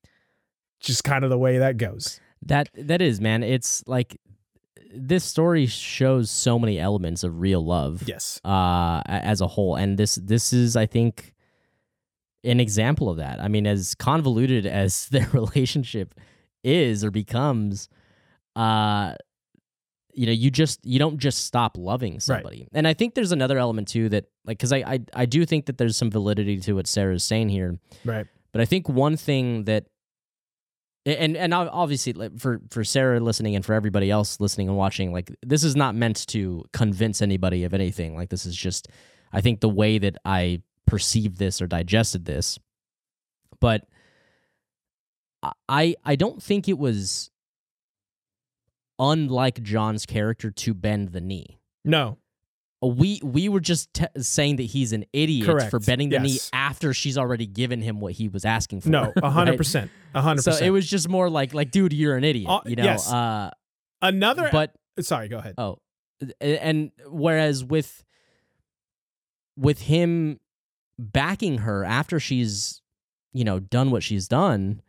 just kind of the way that goes. That is, man. It's like, this story shows so many elements of real love. Yes. As a whole, and this is, I think, an example of that. I mean, as convoluted as their relationship is or becomes, you know, you don't just stop loving somebody. Right. And I think there's another element too that, like, because I do think that there's some validity to what Sarah's saying here. Right. But I think one thing that, And obviously for Sarah listening and for everybody else listening and watching, like, this is not meant to convince anybody of anything. Like, this is just I think the way that I perceived this or digested this, but I don't think it was unlike Jon's character to bend the knee. No. We were just saying that he's an idiot Correct. For bending the yes. knee after she's already given him what he was asking for. No, 100%. Right? 100%. So it was just more like dude, you're an idiot. You know? Yes. Another... But, sorry, go ahead. Oh. And whereas with him backing her after she's, you know, done what she's done,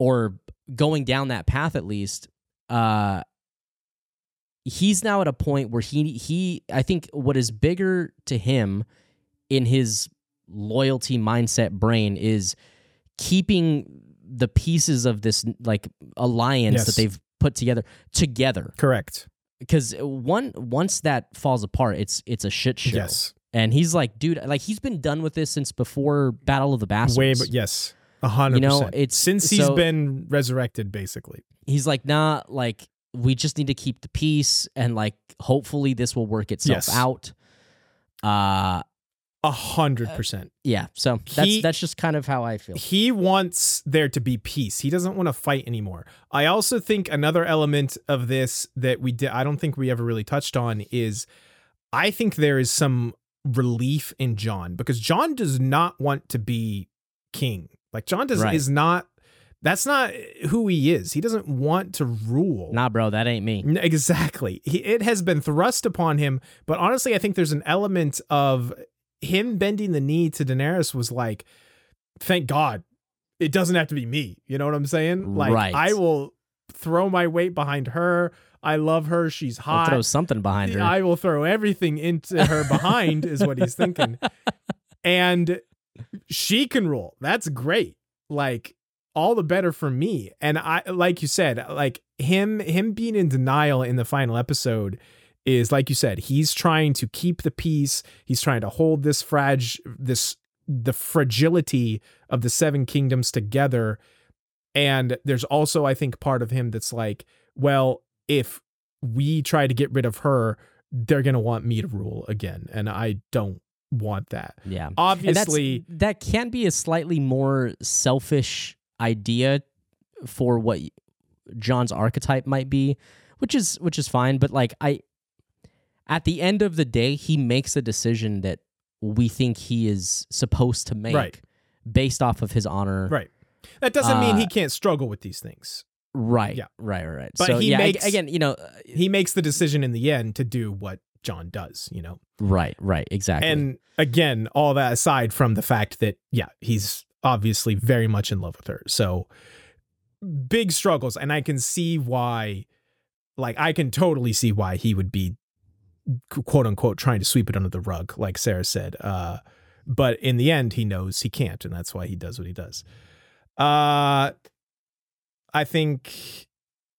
or going down that path at least, he's now at a point where he I think what is bigger to him in his loyalty mindset brain is keeping the pieces of this like alliance yes. that they've put together. Correct. Because once that falls apart, it's a shit show. Yes. And he's like, dude, like he's been done with this since before Battle of the Bastards. Way, but yes, 100%. You know, it's since he's been resurrected, basically. He's like, nah, like we just need to keep the peace, and like hopefully this will work itself yes. out. 100%. Yeah. So that's just kind of how I feel. He wants there to be peace. He doesn't want to fight anymore. I also think another element of this that I don't think we ever really touched on is, I think there is some relief in Jon, because Jon does not want to be king. Like Jon is not. That's not who he is. He doesn't want to rule. Nah, bro, that ain't me. Exactly. It has been thrust upon him. But honestly, I think there's an element of him bending the knee to Daenerys was like, thank God, it doesn't have to be me. You know what I'm saying? Like, right. I will throw my weight behind her. I love her. She's hot. I'll throw something behind her. I will throw everything into her behind is what he's thinking. And she can rule. That's great. Like, all the better for me. And I, like you said, like him being in denial in the final episode is, like you said, he's trying to keep the peace. He's trying to hold this the fragility of the Seven Kingdoms together. And there's also, I think, part of him that's like, well, if we try to get rid of her, they're going to want me to rule again. And I don't want that. Yeah. Obviously, that can be a slightly more selfish idea for what Jon's archetype might be, which is fine, but like at the end of the day, he makes a decision that we think he is supposed to make right. based off of his honor. Right. That doesn't mean he can't struggle with these things. Right. Yeah. Right. But so, he makes the decision in the end to do what Jon does, you know. Right, exactly. And again, all that aside from the fact that he's obviously very much in love with her. So big struggles. And I can see why, like, I can totally see why he would be, quote unquote, trying to sweep it under the rug, like Sarah said. But in the end, he knows he can't. And that's why he does what he does. I think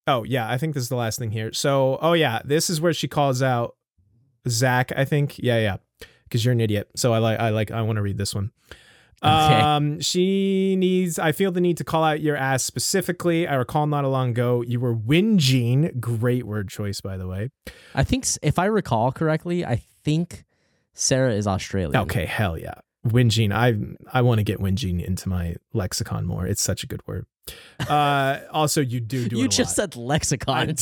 this is the last thing here. So, this is where she calls out Zach, I think. Yeah. Because you're an idiot. So I want to read this one. Okay. I feel the need to call out your ass specifically. I recall not a long ago, you were whinging. Great word choice, by the way. I think, if I recall correctly, Sarah is Australian. Okay, hell yeah. Whinging. I want to get whinging into my lexicon more. It's such a good word. Also, you do you just said lexicon.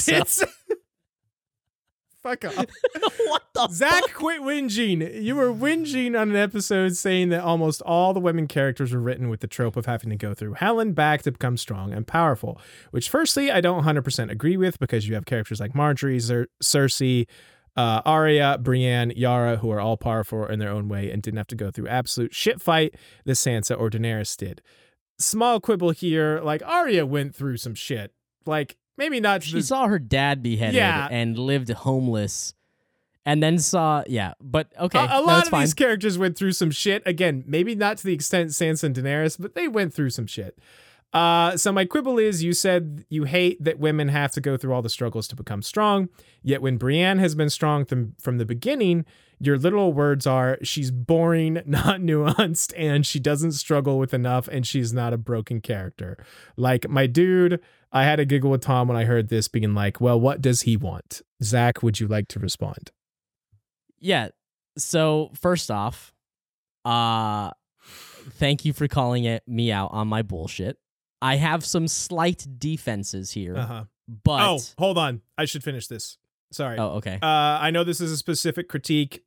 Fuck up. What the Zach fuck? Quit whinging. You were whinging on an episode saying that almost all the women characters were written with the trope of having to go through hell and back to become strong and powerful, which firstly, I don't 100% agree with, because you have characters like Marjorie, Cersei, Arya, Brienne, Yara, who are all powerful in their own way and didn't have to go through absolute shit fight that Sansa or Daenerys did. Small quibble here, like Arya went through some shit. Like, maybe not. She saw her dad beheaded and lived homeless, and then saw But okay, a lot of fine. These characters went through some shit. Again, maybe not to the extent Sansa and Daenerys, but they went through some shit. So my quibble is, you said you hate that women have to go through all the struggles to become strong. Yet when Brienne has been strong from the beginning, your literal words are, she's boring, not nuanced, and she doesn't struggle with enough, and she's not a broken character. Like, my dude, I had a giggle with Tom when I heard this, being like, well, what does he want? Zach, would you like to respond? Yeah. So first off, thank you for calling me out on my bullshit. I have some slight defenses here, but... Oh, hold on. I should finish this. Sorry. Oh, okay. I know this is a specific critique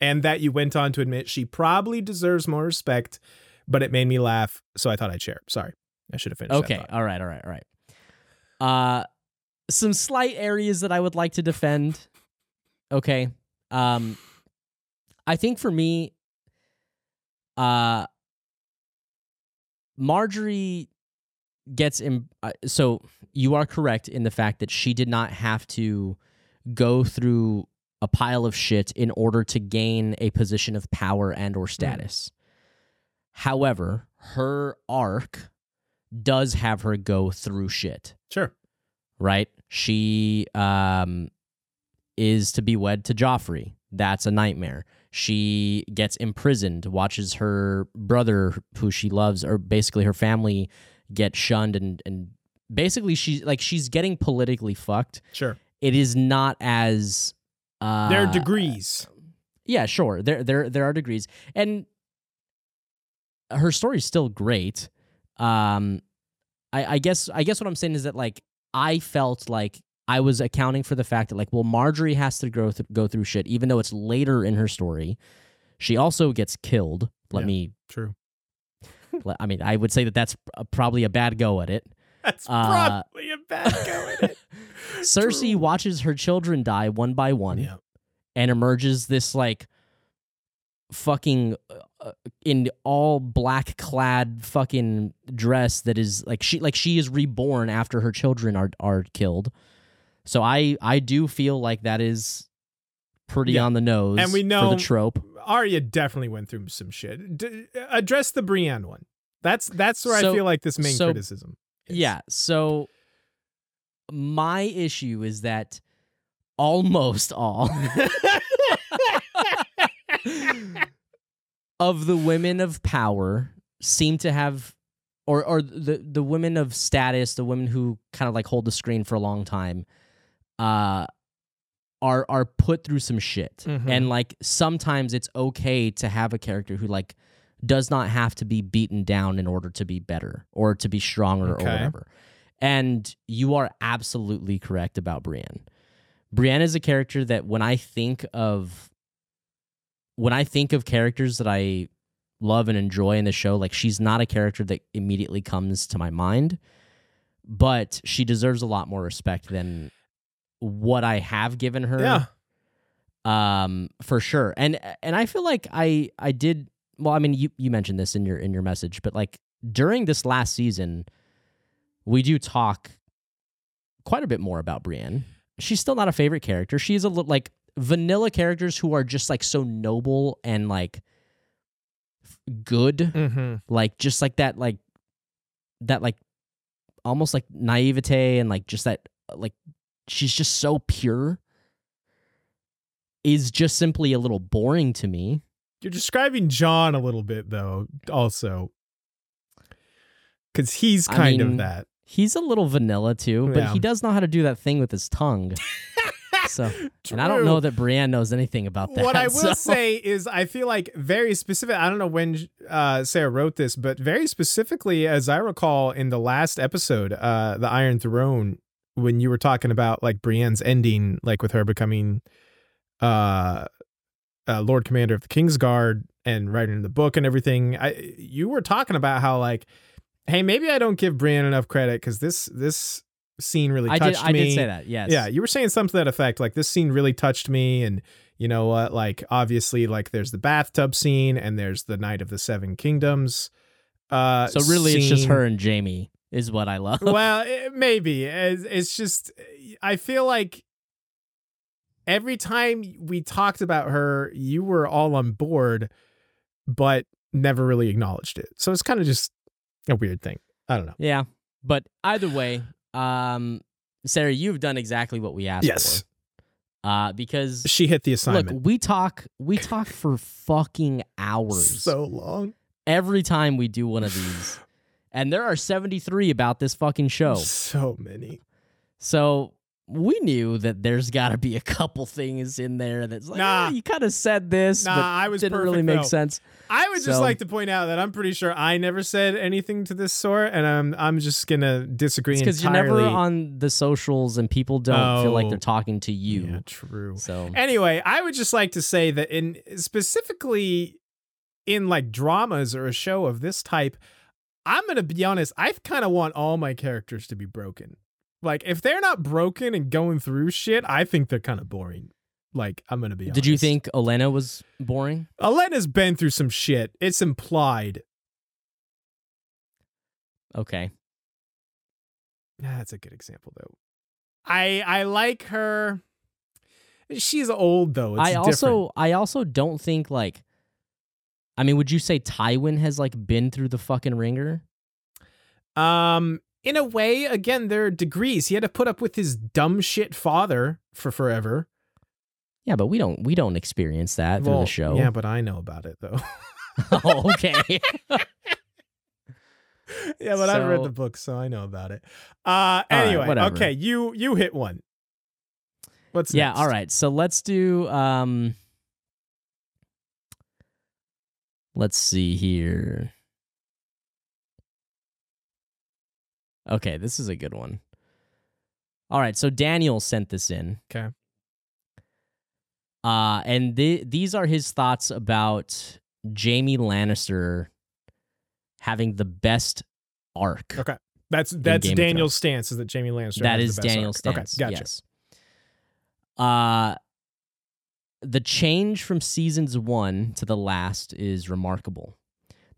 and that you went on to admit she probably deserves more respect, but it made me laugh, so I thought I'd share. Sorry. I should have finished that thought. All right. Some slight areas that I would like to defend. Okay. I think for me, Marjorie gets... so you are correct in the fact that she did not have to go through a pile of shit in order to gain a position of power and or status. Mm. However, her arc does have her go through shit. Sure. Right? She is to be wed to Joffrey. That's a nightmare. She gets imprisoned, watches her brother, who she loves, or basically her family, get shunned, and basically she's getting politically fucked. Sure. It is not as... there are degrees. Yeah, sure. There are degrees. And her story's still great. I guess what I'm saying is that, like, I felt like I was accounting for the fact that, like, well, Marjorie has to go through shit, even though it's later in her story. She also gets killed. True. I mean, I would say that's probably a bad go at it. That's probably a bad go at it. Cersei watches her children die one by one and emerges this, like, fucking in all black clad fucking dress that is like she is reborn after her children are killed. So I do feel like that is pretty on the nose, and we know for the trope. Arya definitely went through some shit. Address the Brienne one. That's where I feel like this main criticism is. Yeah, so my issue is that almost all of the women of power seem to have, or the women of status, the women who kind of like hold the screen for a long time, are put through some shit. Mm-hmm. And like sometimes it's okay to have a character who like does not have to be beaten down in order to be better or to be stronger or whatever. And you are absolutely correct about Brienne. Brienne is a character that when I think of characters that I love and enjoy in the show, like, she's not a character that immediately comes to my mind, but she deserves a lot more respect than what I have given her. Yeah. For sure. And I feel like I did, well, I mean, you mentioned this in your message, but like during this last season, we do talk quite a bit more about Brienne. She's still not a favorite character. She's a little like vanilla characters who are just like so noble and like good, like just like that like almost like naivete and like just that like she's just so pure is just simply a little boring to me. You're describing Jon a little bit though, also, because he's kind of that. He's a little vanilla too, but he does know how to do that thing with his tongue. So, and I don't know that Brienne knows anything about that. What I will say is I feel like very specific. I don't know when Sarah wrote this, but very specifically, as I recall in the last episode, The Iron Throne, when you were talking about like Brienne's ending, like with her becoming Lord Commander of the Kingsguard and writing the book and everything, you were talking about how like, hey, maybe I don't give Brienne enough credit because this scene really touched me. I did say that, yes. Yeah, you were saying something to that effect, like, this scene really touched me, and you know what, like, obviously, like, there's the bathtub scene, and there's the Night of the Seven Kingdoms so really, scene. It's just her and Jaime is what I love. Well, maybe. It's just, I feel like every time we talked about her, you were all on board, but never really acknowledged it. So it's kind of just a weird thing. I don't know. Yeah, but either way... Sarah, you've done exactly what we asked for. Because she hit the assignment. Look, we talk for fucking hours. So long. Every time we do one of these. And there are 73 about this fucking show. So many. So we knew that there's got to be a couple things in there that's like, eh, you kind of said this, but I was didn't perfect, really make sense. I would just like to point out that I'm pretty sure I never said anything to this sort, and I'm just going to disagree entirely. Because you're never on the socials, and people don't feel like they're talking to you. Yeah, true. So anyway, I would just like to say that specifically in like dramas or a show of this type, I'm going to be honest, I kind of want all my characters to be broken. Like, if they're not broken and going through shit, I think they're kind of boring. Like, I'm going to be honest. Did you think Olenna was boring? Olenna's been through some shit. It's implied. Okay. That's a good example, though. I like her. She's old, though. It's different. I also don't think, like... I mean, would you say Tywin has, like, been through the fucking ringer? In a way, again, there are degrees. He had to put up with his dumb shit father for forever. Yeah, but we don't experience that through the show. Yeah, but I know about it though. Oh, okay. Yeah, but I've read the book, so I know about it. Anyway, right, okay, you hit one. What's next? Yeah, all right. So let's do let's see here. Okay, this is a good one. All right, so Daniel sent this in. Okay. And these are his thoughts about Jaime Lannister having the best arc. Okay, that's Daniel's stance, is that Jaime Lannister has the best arc. That is Daniel's stance, okay, gotcha. Yes. The change from seasons 1 to the last is remarkable.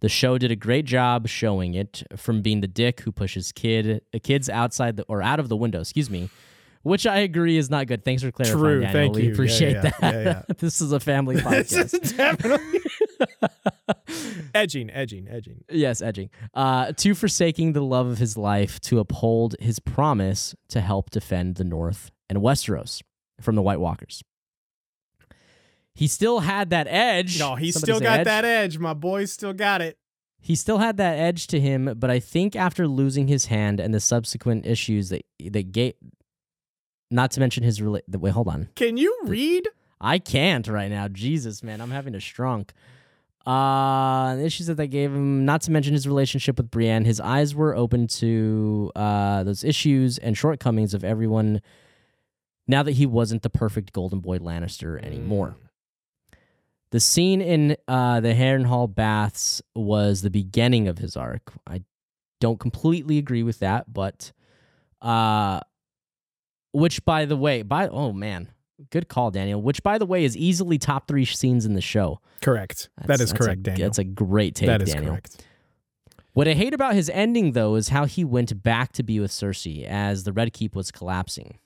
The show did a great job showing it, from being the dick who pushes kids outside out of the window, which I agree is not good. Thanks for clarifying, True, Daniel. Thank we you. Appreciate yeah, that. Yeah, yeah. This is a family podcast. This is definitely edging. Yes, edging. To forsaking the love of his life to uphold his promise to help defend the North and Westeros from the White Walkers. He still had that edge. No, he still got that edge. My boy still got it. He still had that edge to him, but I think after losing his hand and the subsequent issues not to mention his... Wait, hold on. Can you read? I can't right now. Jesus, man, I'm having a shrunk. The issues that they gave him, not to mention his relationship with Brienne, his eyes were open to those issues and shortcomings of everyone now that he wasn't the perfect golden boy Lannister anymore. The scene in the Harrenhal Baths was the beginning of his arc. I don't completely agree with that, but... which, by the way... Oh, man. Good call, Daniel. Which, by the way, is easily top 3 scenes in the show. Correct. That's correct, Daniel. That's a great take, Daniel. That is correct. What I hate about his ending, though, is how he went back to be with Cersei as the Red Keep was collapsing.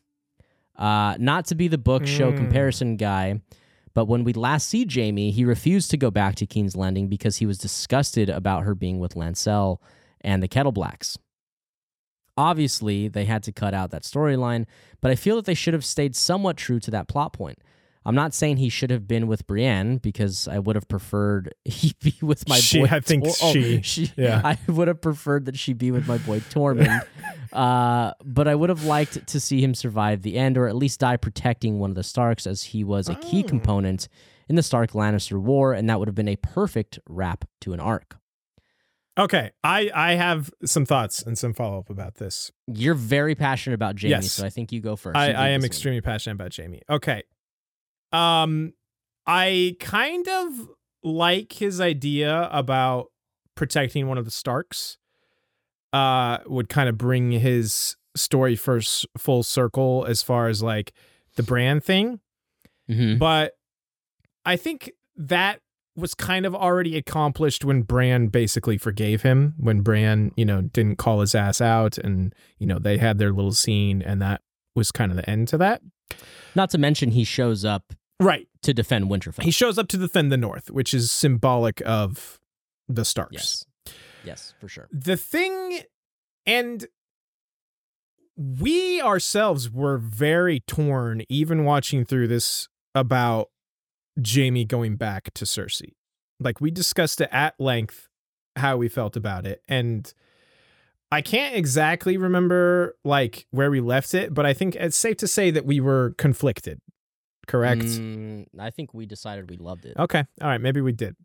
Not to be the book show comparison guy... But when we last see Jaime, he refused to go back to King's Landing because he was disgusted about her being with Lancel and the Kettleblacks. Obviously, they had to cut out that storyline, but I feel that they should have stayed somewhat true to that plot point. I'm not saying he should have been with Brienne, because I would have preferred he be with my boy. I would have preferred that she be with my boy Tormund. But I would have liked to see him survive the end, or at least die protecting one of the Starks, as he was a key component in the Stark-Lannister War, and that would have been a perfect wrap to an arc. Okay, I have some thoughts and some follow-up about this. You're very passionate about Jaime, yes. So I think you go first. I am extremely passionate about Jaime. Okay. I kind of like his idea about protecting one of the Starks. Would kind of bring his story first full circle as far as like the Bran thing. Mm-hmm. But I think that was kind of already accomplished when Bran basically forgave him, when Bran, didn't call his ass out, and, they had their little scene, and that was kind of the end to that. Not to mention he shows up right to defend Winterfell. He shows up to defend the North, which is symbolic of the Starks. Yes, for sure. The thing, and we ourselves were very torn, even watching through this, about Jaime going back to Cersei. Like, we discussed it at length, how we felt about it, and I can't exactly remember like where we left it, but I think it's safe to say that we were conflicted. Correct? I think we decided we loved it. Okay. All right. Maybe we did.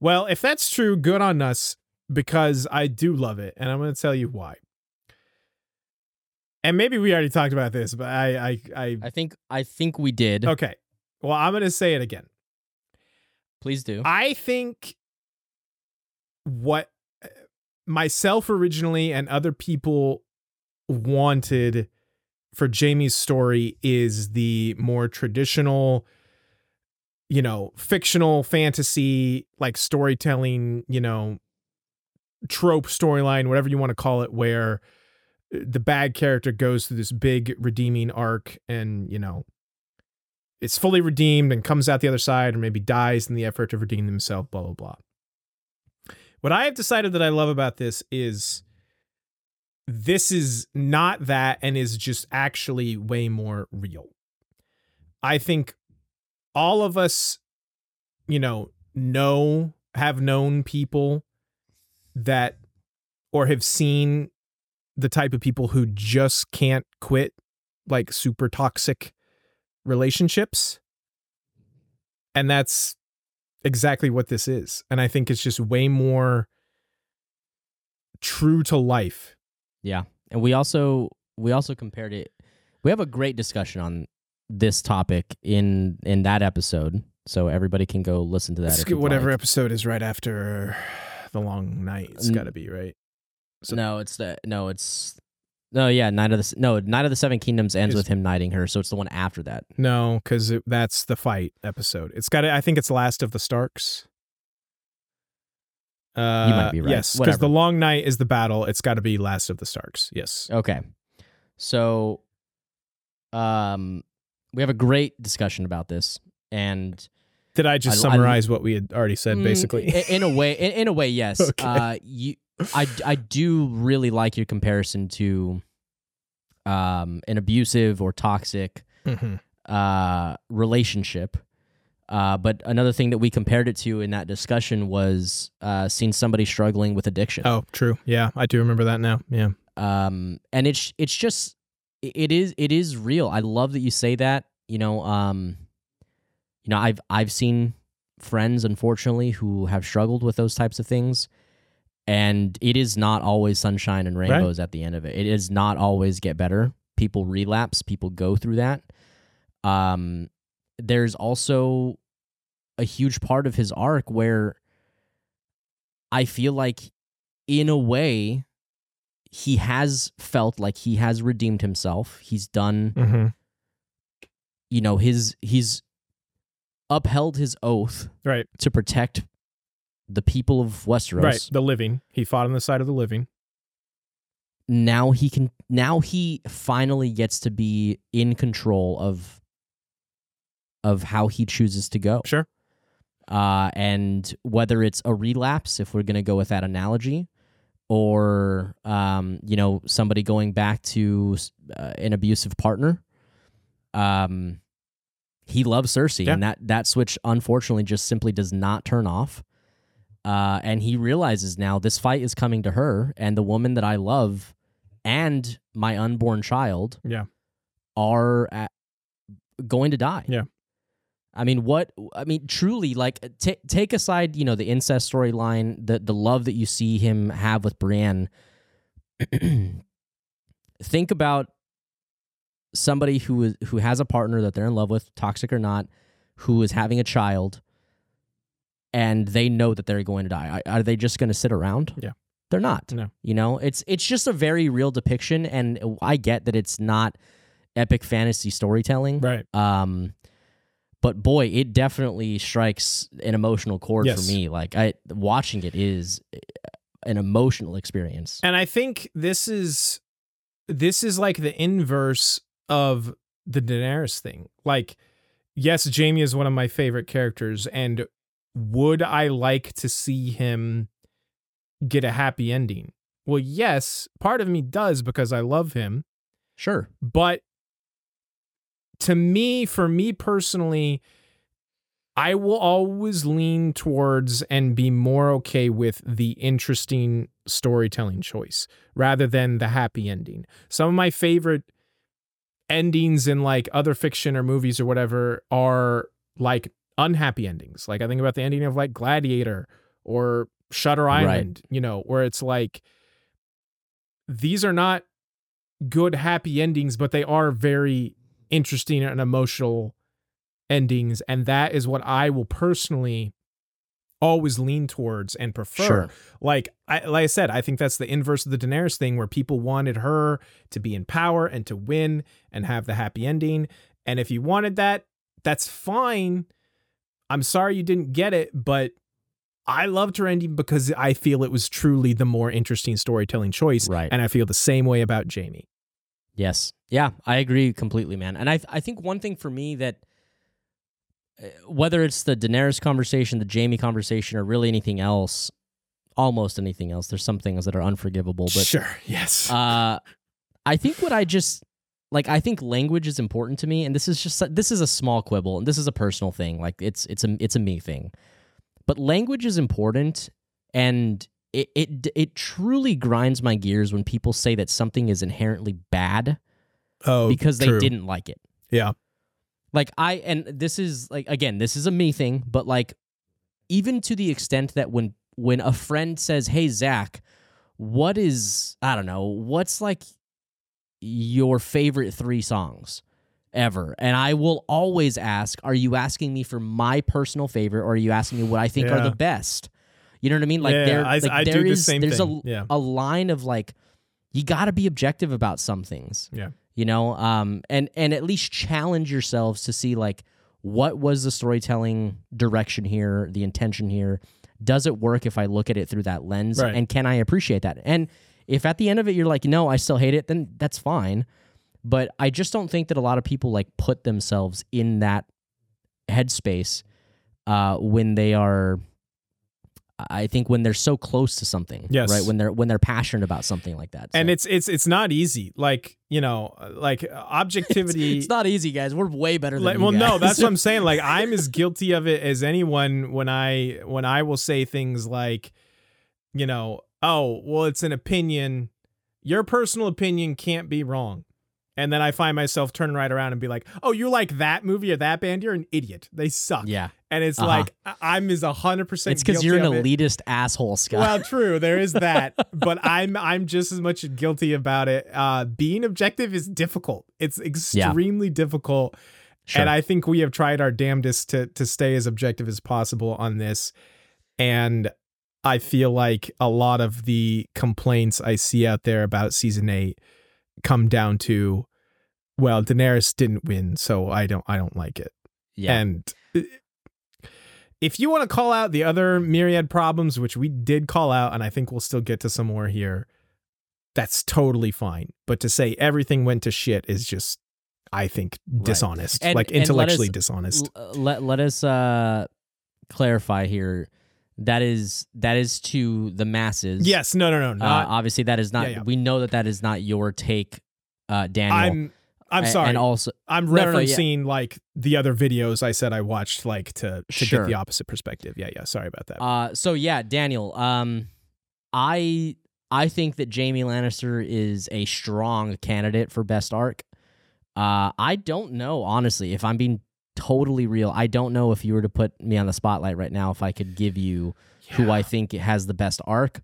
Well, if that's true, good on us, because I do love it. And I'm going to tell you why. And maybe we already talked about this, but I think we did. Okay. Well, I'm going to say it again. Please do. I think what myself originally and other people wanted for Jaime's story is the more traditional, you know, fictional fantasy, like storytelling, you know, trope storyline, whatever you want to call it, where the bad character goes through this big redeeming arc and, you know, it's fully redeemed and comes out the other side, or maybe dies in the effort to redeem themselves, blah, blah, blah. What I have decided that I love about this is not that, and is just actually way more real. I think all of us, you know, have known people that, or have seen the type of people who just can't quit, like super toxic relationships. And that's exactly what this is. And I think it's just way more true to life. Yeah. And we also compared it. We have a great discussion on this topic in that episode. So everybody can go listen to that. Let's get whatever like. Episode is right after The Long Night. It's got to be, right? So Night of the Seven Kingdoms ends with him knighting her, so it's the one after that. No, because that's the fight episode. It's got to, I think it's Last of the Starks. You might be right. Yes, because The Long Night is the battle. It's got to be Last of the Starks. Yes. Okay. So, we have a great discussion about this, and did I just summarize what we had already said? Basically, in a way, yes. Okay. I do really like your comparison to an abusive or toxic relationship. But another thing that we compared it to in that discussion was seeing somebody struggling with addiction. Oh, true. Yeah, I do remember that now. Yeah. And it's just it is real. I love that you say that. You know, I've seen friends, unfortunately, who have struggled with those types of things. And it is not always sunshine and rainbows right at the end of it. It is not always get better. People relapse. People go through that. There's also a huge part of his arc where I feel like, in a way, he has felt like he has redeemed himself. He's done, you know, he's upheld his oath right to protect the people of Westeros. Right, the living. He fought on the side of the living. Now he finally gets to be in control of how he chooses to go. Sure. And whether it's a relapse, if we're going to go with that analogy, or, you know, somebody going back to an abusive partner, he loves Cersei, yeah. And that switch, unfortunately, just simply does not turn off. And he realizes now this fight is coming to her, and the woman that I love and my unborn child are going to die. Yeah. I mean, truly, like, take aside, you know, the incest storyline, the love that you see him have with Brienne. Think about somebody who has a partner that they're in love with, toxic or not, who is having a child. And they know that they're going to die. Are they just going to sit around? Yeah. They're not. No. You know, it's just a very real depiction, and I get that it's not epic fantasy storytelling. Right. But boy, it definitely strikes an emotional chord for me. Like, watching it is an emotional experience. And I think this is like the inverse of the Daenerys thing. Like, yes, Jaime is one of my favorite characters, and would I like to see him get a happy ending? Well, yes, part of me does, because I love him. Sure. But for me personally, I will always lean towards and be more okay with the interesting storytelling choice rather than the happy ending. Some of my favorite endings in like other fiction or movies or whatever are like unhappy endings. Like I think about the ending of like Gladiator or Shutter Island, right, you know, where it's like, these are not good happy endings, but they are very interesting and emotional endings. And that is what I will personally always lean towards and prefer. Sure. Like I said, I think that's the inverse of the Daenerys thing, where people wanted her to be in power and to win and have the happy ending. And if you wanted that, that's fine. I'm sorry you didn't get it, but I loved her ending because I feel it was truly the more interesting storytelling choice. Right. And I feel the same way about Jaime. Yes. Yeah, I agree completely, man. And I think one thing for me that, whether it's the Daenerys conversation, the Jaime conversation, or really anything else, almost anything else, there's some things that are unforgivable. But sure, yes. I think what I just, like, I think language is important to me, and this is a small quibble, and this is a personal thing. Like, it's a me thing. But language is important, and it truly grinds my gears when people say that something is inherently bad because true. They didn't like it. Yeah. Like and this is like, again, this is a me thing, but like even to the extent that when a friend says, hey, Zach, what's like your favorite 3 songs ever? And I will always ask, are you asking me for my personal favorite, or are you asking me what I think are the best? You know what I mean? Like there's a line of like, you got to be objective about some things. Yeah. You know, and at least challenge yourselves to see, like, what was the storytelling direction here, the intention here? Does it work if I look at it through that lens? Right. And can I appreciate that? And if at the end of it you're like, no, I still hate it, then that's fine. But I just don't think that a lot of people, like, put themselves in that headspace when they are... I think when they're so close to something, yes, right? When they're passionate about something like that. So. And it's not easy. Like, you know, like objectivity. It's not easy, guys. We're way better than you guys. No, that's what I'm saying. Like, I'm as guilty of it as anyone when I will say things like, you know, oh, well, it's an opinion. Your personal opinion can't be wrong. And then I find myself turning right around and be like, oh, you like that movie or that band? You're an idiot. They suck. Yeah. And it's like, I'm 100% it's because you're an elitist asshole, Scott. Well, true. There is that. But I'm just as much guilty about it. Being objective is difficult. It's extremely difficult. Sure. And I think we have tried our damnedest to stay as objective as possible on this. And I feel like a lot of the complaints I see out there about season 8 come down to, well, Daenerys didn't win, so I don't like it. Yeah. And if you want to call out the other myriad problems, which we did call out, and I think we'll still get to some more here, that's totally fine. But to say everything went to shit is just, I think, dishonest, right, like intellectually dishonest. Let us clarify here. That is to the masses. Yes, no. Not, obviously, that is not. Yeah. We know that is not your take, Daniel. I'm sorry. And also, I'm referencing like the other videos I said I watched, like to get the opposite perspective. Yeah. Sorry about that. So yeah, Daniel. I think that Jaime Lannister is a strong candidate for best arc. I don't know, honestly, if I'm being totally real. I don't know, if you were to put me on the spotlight right now, if I could give you who I think has the best arc.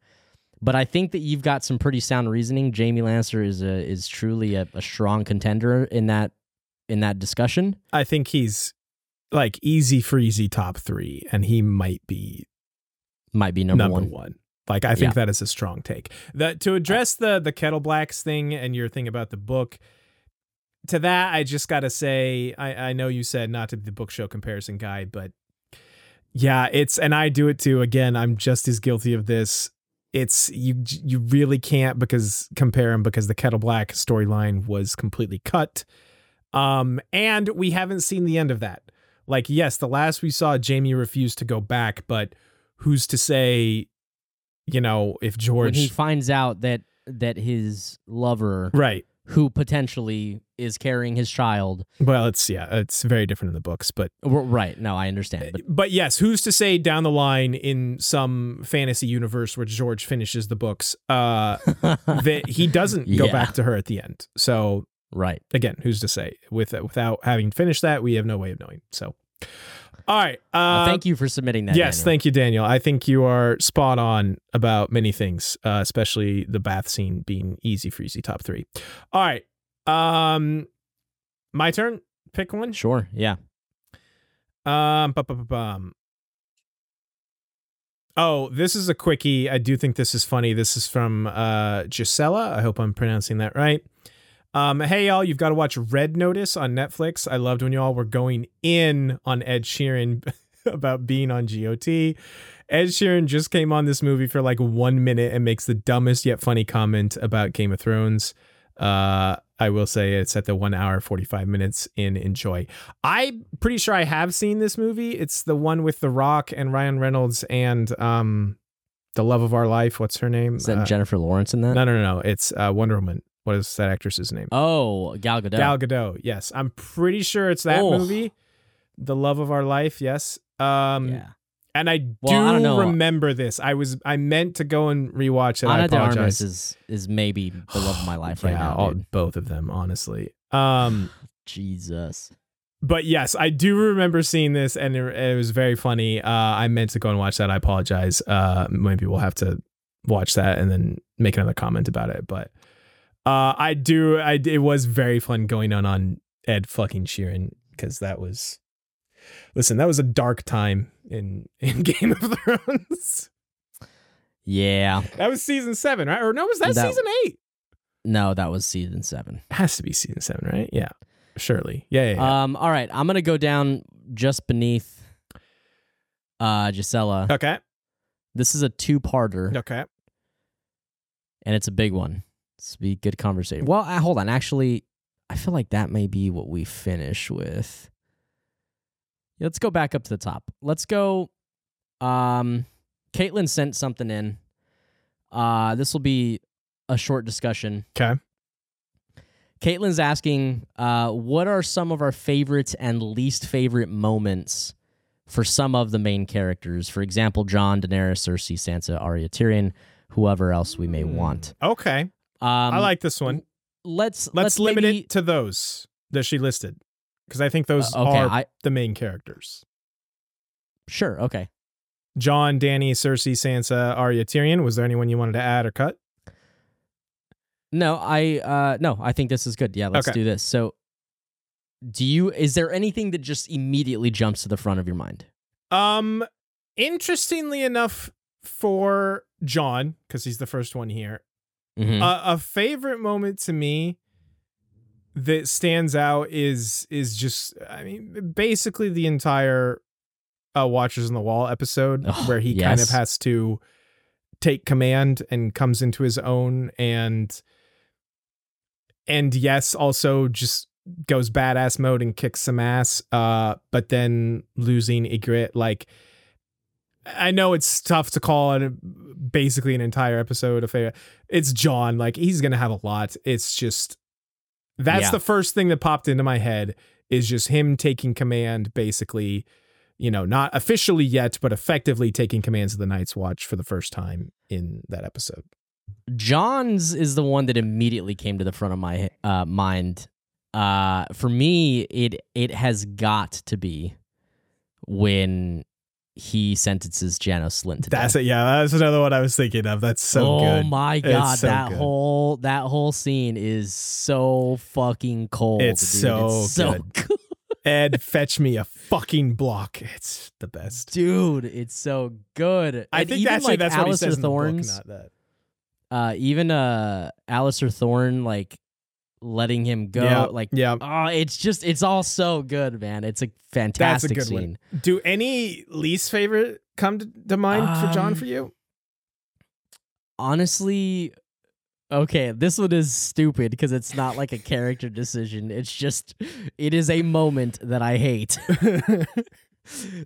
But I think that you've got some pretty sound reasoning. Jaime Lannister is truly a strong contender in that discussion. I think he's like easy top 3, and he might be number one. Like, I think that is a strong take. That to address the Kettle Blacks thing and your thing about the book. To that, I just got to say, I know you said not to be the book show comparison guy, but yeah, and I do it too. Again, I'm just as guilty of this. It's you really can't compare them, because the Kettle Black storyline was completely cut. And we haven't seen the end of that. Like, yes, the last we saw, Jaime refused to go back, but who's to say, you know, if George... When he finds out that his lover... Right. who potentially is carrying his child. Well, it's very different in the books, but... Right, no, I understand. But yes, who's to say down the line in some fantasy universe where George finishes the books, that he doesn't go back to her at the end. So, right. Again, who's to say? Without having finished that, we have no way of knowing, so... All right. Well, thank you for submitting that. Yes, Daniel. Thank you, Daniel. I think you are spot on about many things, especially the bath scene being easy freezy top three. All right. My turn. Pick one. Sure. Yeah. Oh, this is a quickie. I do think this is funny. This is from Gisela. I hope I'm pronouncing that right. Hey, y'all, you've got to watch Red Notice on Netflix. I loved when y'all were going in on Ed Sheeran about being on GOT. Ed Sheeran just came on this movie for like 1 minute and makes the dumbest yet funny comment about Game of Thrones. I will say it's at the 1 hour, 45 minutes in. Enjoy. I'm pretty sure I have seen this movie. It's the one with The Rock and Ryan Reynolds and the love of our life. What's her name? Is that Jennifer Lawrence in that? No. It's Wonder Woman. What is that actress's name? Oh, Gal Gadot. Gal Gadot, yes. I'm pretty sure it's that movie, The Love of Our Life, yes. Yeah. And I remember this. I meant to go and rewatch it. Ana I apologize. De Armas is maybe the love of my life right now. Both of them, honestly. Jesus. But yes, I do remember seeing this, and it was very funny. I meant to go and watch that. I apologize. Maybe we'll have to watch that and then make another comment about it, but... it was very fun going on Ed fucking Sheeran, because that was a dark time in Game of Thrones. Yeah. That was season 7, right? Or no, was that season 8? No, that was season 7. Has to be season 7, right? Yeah. Surely. Yeah. All right. I'm going to go down just beneath Gisela. Okay. This is a two-parter. Okay. And it's a big one. Be good conversation. Well, hold on. Actually, I feel like that may be what we finish with. Let's go back up to the top. Let's go. Caitlin sent something in. This will be a short discussion. Okay. Caitlin's asking, what are some of our favorites and least favorite moments for some of the main characters? For example, Jon, Daenerys, Cersei, Sansa, Arya, Tyrion, whoever else we may want. Okay. I like this one. Let's limit it to those that she listed, because I think those are the main characters. Sure. Okay. Jon, Dany, Cersei, Sansa, Arya, Tyrion. Was there anyone you wanted to add or cut? No, I think this is good. Yeah, let's do this. So, is there anything that just immediately jumps to the front of your mind? Interestingly enough, for Jon, because he's the first one here. Mm-hmm. A favorite moment to me that stands out is just, I mean, basically the entire Watchers on the Wall episode where he kind of has to take command and comes into his own and yes, also just goes badass mode and kicks some ass, but then losing Ygritte, like, I know it's tough to call it basically an entire episode of favorite. It's Jon. Like, he's going to have a lot. It's just, the first thing that popped into my head is just him taking command, basically, you know, not officially yet, but effectively taking commands of the Night's Watch for the first time in that episode. Jon's is the one that immediately came to the front of my mind. For me, it has got to be when he sentences Janos Slint to death. That's it. Yeah, that's another one I was thinking of. That's so good. Oh my god, so that whole scene is so fucking cold. It's so good. Ed, fetch me a fucking block. It's the best, dude. It's so good. I think that's like that's what he says in the book, not that. Even Alistair Thorne, like, letting him go, it's all so good, man. It's a fantastic scene. One. Do any least favorite come to mind for Jon for you? Honestly, okay, this one is stupid because it's not like a character decision. It's just, it is a moment that I hate.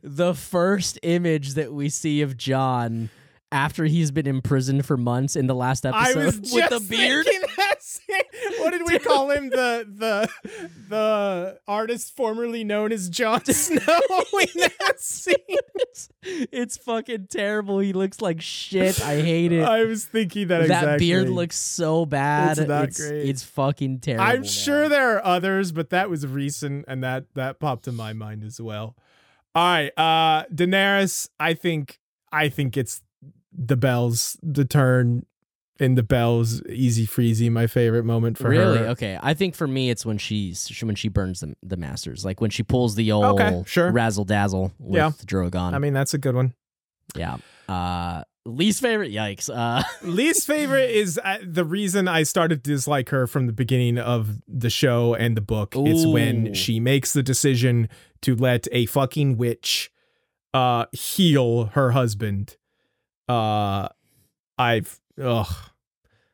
The first image that we see of Jon after he's been imprisoned for months in the last episode with the beard. What did we call him? The artist formerly known as Jon Snow in that scene. It's fucking terrible. He looks like shit. I hate it. I was thinking that exactly. That beard looks so bad. It's not great. It's fucking terrible. I'm sure there are others, but that was recent, and that popped in my mind as well. All right, Daenerys. I think it's the Bells. The turn in the Bells, easy freezy. My favorite moment for her. Really? Okay. I think for me, it's when she burns the Masters. Like when she pulls the old razzle dazzle with Drogon. I mean, that's a good one. Yeah. Least favorite, yikes. Least favorite is the reason I started to dislike her from the beginning of the show and the book. Ooh. It's when she makes the decision to let a fucking witch heal her husband.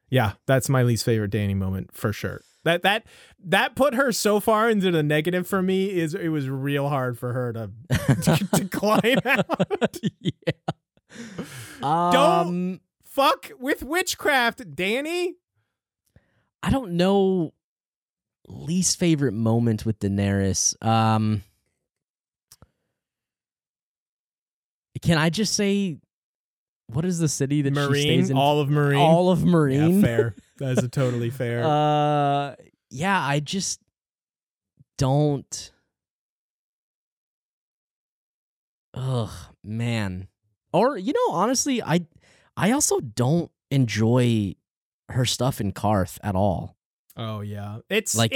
Yeah, that's my least favorite Dany moment for sure. That put her so far into the negative for me. It was real hard for her to climb out. Yeah. Don't fuck with witchcraft, Dany. I don't know least favorite moment with Daenerys. Can I just say, what is the city that Meereen, she stays in? All of Meereen. Yeah, fair. That is a totally fair. Yeah, I just don't. Ugh, man. Or, you know, honestly, I also don't enjoy her stuff in Karth at all. Oh, yeah. It's not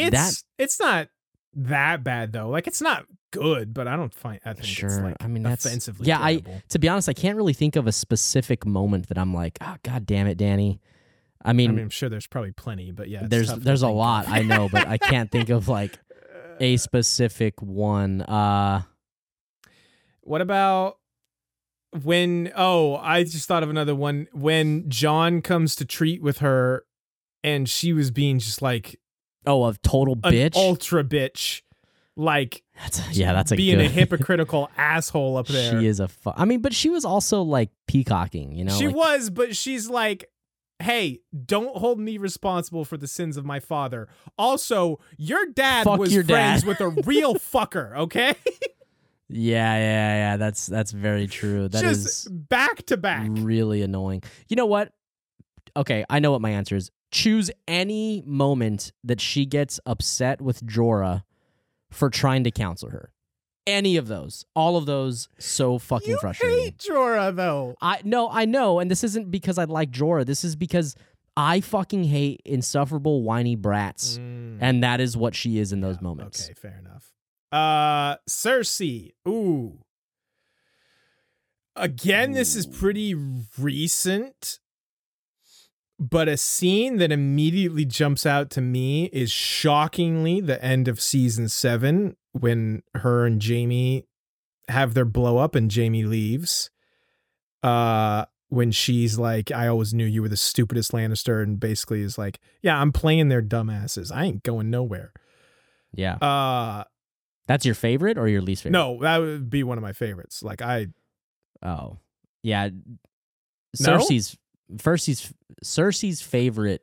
that bad, though. Like, it's not good, but I think it's like, I mean, that's offensively terrible. To be honest, I can't really think of a specific moment that I'm like, oh, god damn it, Dany. I mean, I'm sure there's probably plenty, but yeah, there's a lot. I know, but I can't think of like a specific one. What about when? Oh, I just thought of another one. When Jon comes to treat with her, and she was being just like, oh, a total bitch, ultra bitch. Like, that's being a hypocritical asshole up there. She is I mean, but she was also like peacocking, you know? She was, but she's like, hey, don't hold me responsible for the sins of my father. Also, your dad was friends with a real fucker, okay? Yeah. That's very true. That just is back to back. Really annoying. You know what? Okay, I know what my answer is. Choose any moment that she gets upset with Jorah for trying to counsel her. Any of those. All of those, so fucking frustrating. You hate Jorah, though. I know, and this isn't because I like Jorah. This is because I fucking hate insufferable, whiny brats, and that is what she is in those moments. Okay, fair enough. Cersei. Ooh. Again, this is pretty recent, but a scene that immediately jumps out to me is shockingly the end of season 7 when her and Jaime have their blow up and Jaime leaves. When she's like, I always knew you were the stupidest Lannister, and basically is like, yeah, I'm playing their dumbasses. I ain't going nowhere. Yeah. That's your favorite or your least favorite? No, that would be one of my favorites. Like Oh. Yeah. Cersei's favorite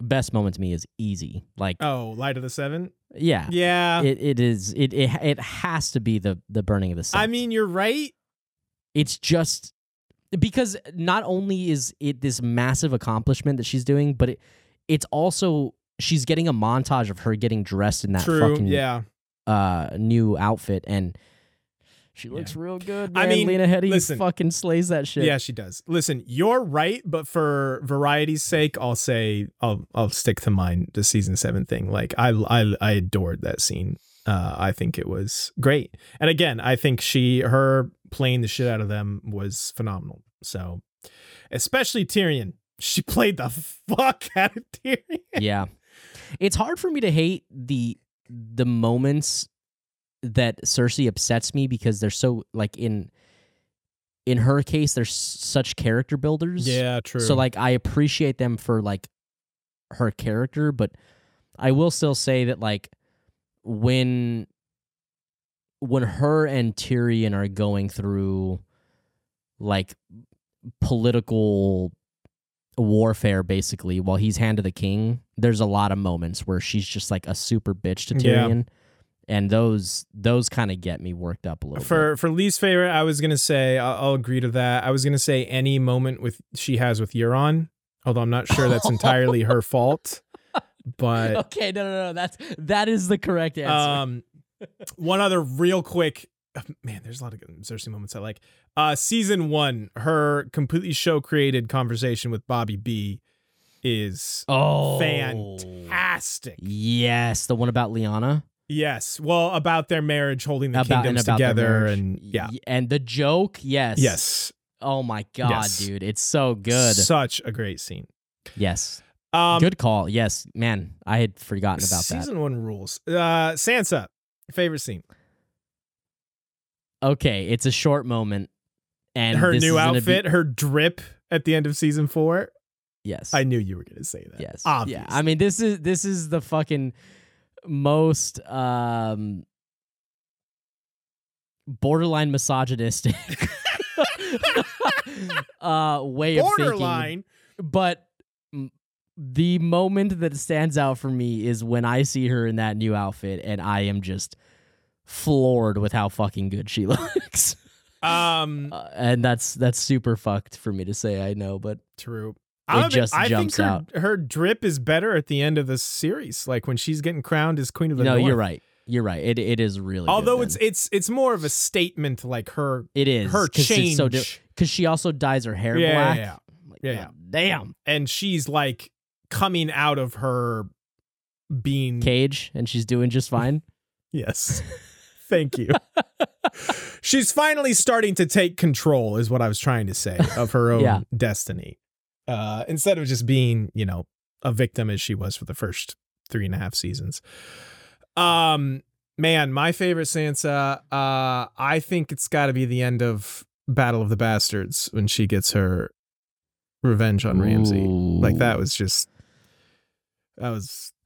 best moment to me is easy. Like, oh, Light of the Seven? Yeah. Yeah. It has to be the burning of the Sept. I mean, you're right. It's just because not only is it this massive accomplishment that she's doing, but it's also she's getting a montage of her getting dressed in that new outfit, and she looks real good, man. I mean, Lena Headey fucking slays that shit. Yeah, she does. Listen, you're right, but for variety's sake, I'll say I'll stick to mine, the season 7 thing. Like, I adored that scene. I think it was great. And again, I think her playing the shit out of them was phenomenal. So, especially Tyrion. She played the fuck out of Tyrion. Yeah. It's hard for me to hate the moments that Cersei upsets me because they're so, like, in her case, they're such character builders. Yeah, true. So, like, I appreciate them for, like, her character, but I will still say that, like, when her and Tyrion are going through, like, political warfare basically while he's hand of the king, there's a lot of moments where she's just like a super bitch to Tyrion. Yeah. And those kind of get me worked up a little bit. For least favorite, I was going to say, I'll agree to that. I was going to say any moment she has with Euron, although I'm not sure that's entirely her fault. But okay, no. That is the correct answer. One other real quick, man, there's a lot of good Cersei moments I like. Season 1, her completely show-created conversation with Bobby B is fantastic. Yes, the one about Lyanna? Yes, well, about their marriage, holding the kingdoms together. And yeah, and the joke, yes. Oh my God, dude, it's so good. Such a great scene. Yes. Good call. Yes, man, I had forgotten about that. Season 1 rules. Sansa, favorite scene. Okay, it's a short moment, and her new outfit, her drip at the end of season 4. Yes, I knew you were gonna say that. Yes, obviously. Yeah, I mean, this is the fucking most borderline misogynistic way of thinking. Borderline, but. The moment that stands out for me is when I see her in that new outfit, and I am just floored with how fucking good she looks. And that's super fucked for me to say, I know, but true. I think her drip is better at the end of the series, like when she's getting crowned as Queen of the North. No, you're right. You're right. It is really. Although good, it's more of a statement, like her. It is her change because she also dyes her hair black. Yeah. Yeah. Damn. And she's like coming out of her bean cage and she's doing just fine. Yes. Thank you. She's finally starting to take control is what I was trying to say of her own destiny. Instead of just being, a victim as she was for the first 3.5 seasons. Man, my favorite Sansa, I think it's got to be the end of Battle of the Bastards when she gets her revenge on Ramsay. Like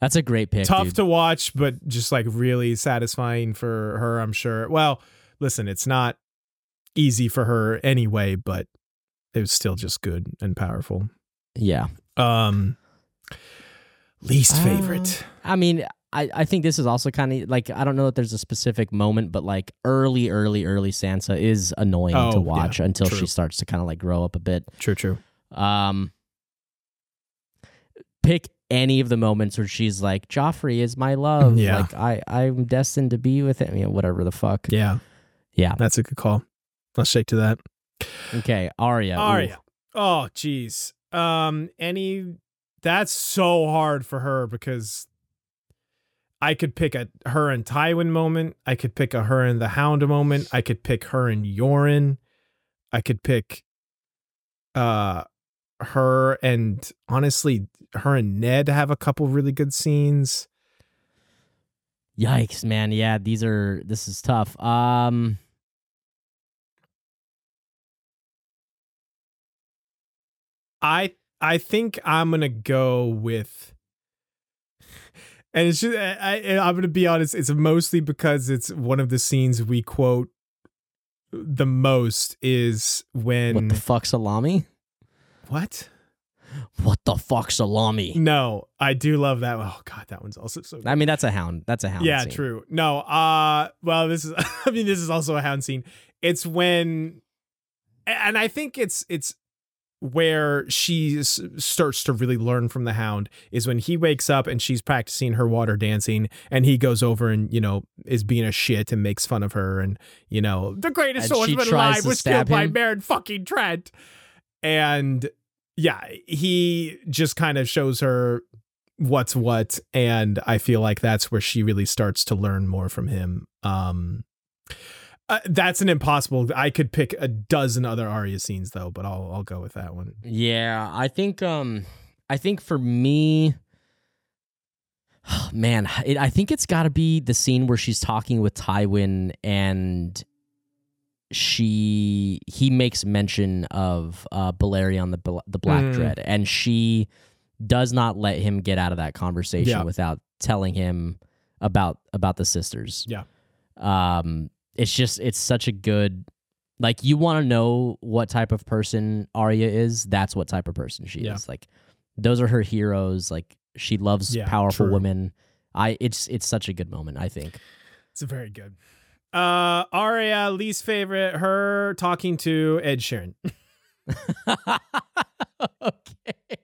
that's a great pick. Tough to watch, but just like really satisfying for her, I'm sure. Well, listen, it's not easy for her anyway, but it was still just good and powerful. Yeah. Least favorite. I mean, I think this is also kind of like, I don't know that there's a specific moment, but like early Sansa is annoying to watch until she starts to kind of like grow up a bit. True. Pick any of the moments where she's like, Joffrey is my love. Yeah. Like I'm destined to be with him. Whatever the fuck. Yeah. Yeah. That's a good call. I'll shake to that. Okay. Arya. Ooh. Oh, geez. That's so hard for her because I could pick a her and Tywin moment. I could pick a her and the Hound moment. I could pick her and Yoren. I could pick, her and honestly, her and Ned have a couple really good scenes. Yikes, man! Yeah, this is tough. I think I'm gonna go with, and it's just I'm gonna be honest. It's mostly because it's one of the scenes we quote the most is when what the fuck salami. What? What the fuck, salami? No, I do love that. Oh God, that one's also so good. I mean, that's a Hound. Yeah, scene. True. No, well, this is also a Hound scene. It's when, and I think it's where she starts to really learn from the Hound is when he wakes up and she's practicing her water dancing, and he goes over and is being a shit and makes fun of her, and the greatest swordsman alive was killed by Meryn fucking Trent. And yeah, he just kind of shows her what's what, and I feel like that's where she really starts to learn more from him. That's an impossible. I could pick a dozen other Arya scenes though, but I'll go with that one. Yeah, I think for me, man, I think it's got to be the scene where she's talking with Tywin and he makes mention of Balerion the Black Dread, and she does not let him get out of that conversation without telling him about the sisters. It's such a good Like, you want to know what type of person Arya is, that's what type of person she is. Like, those are her heroes. Like, she loves powerful women. It's such a good moment, I think. It's very good. Arya, least favorite, her talking to Ed Sheeran. Okay.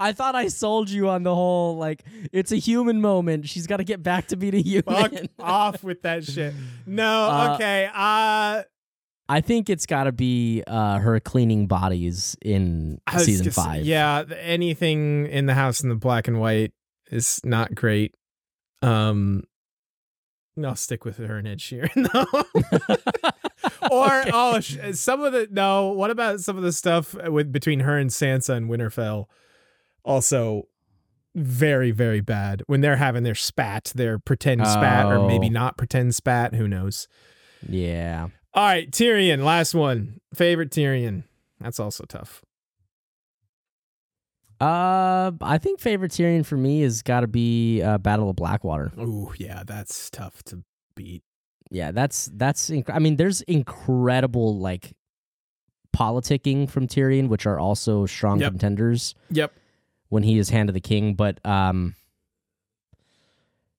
I thought I sold you on the whole, like, it's a human moment. She's got to get back to being a human. Fuck off with that shit. No, okay. I think it's got to be her cleaning bodies in season 5. Yeah, anything in the house in the black and white is not great. I'll stick with her and Ed Sheeran, though. Or, okay. What about some of the stuff between her and Sansa in Winterfell? Also, very, very bad. When they're having their spat, their pretend spat, or maybe not pretend spat. Who knows? Yeah. All right, Tyrion, last one. Favorite Tyrion. That's also tough. I think favorite Tyrion for me has got to be Battle of Blackwater. Oh, yeah, that's tough to beat. Yeah, there's incredible, like, politicking from Tyrion, which are also strong contenders. Yep. When he is Hand of the King, but that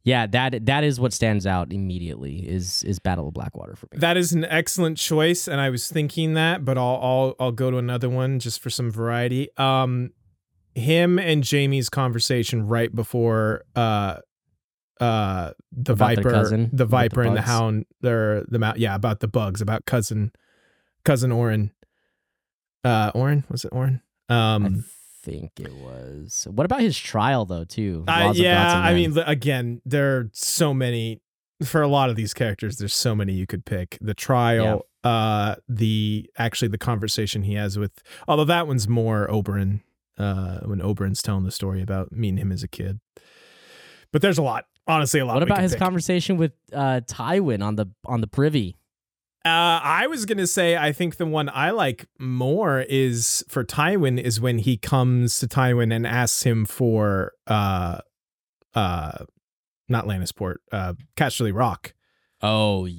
is what stands out immediately is Battle of Blackwater for me. That is an excellent choice, and I was thinking that, but I'll go to another one just for some variety. Him and Jaime's conversation right before the Viper and the Hound, about the bugs, about cousin Oren. Oren, was it Oren? I think it was. What about his trial, though, too? Again, there are so many. For a lot of these characters, there's so many you could pick. The trial, the conversation he has with, although that one's more Oberyn, when Oberyn's telling the story about me and him as a kid. But there's a lot, honestly, a lot. What about his conversation with Tywin on the privy? I was going to say, I think the one I like more is for Tywin is when he comes to Tywin and asks him for, not Lannisport, Casterly Rock. Oh,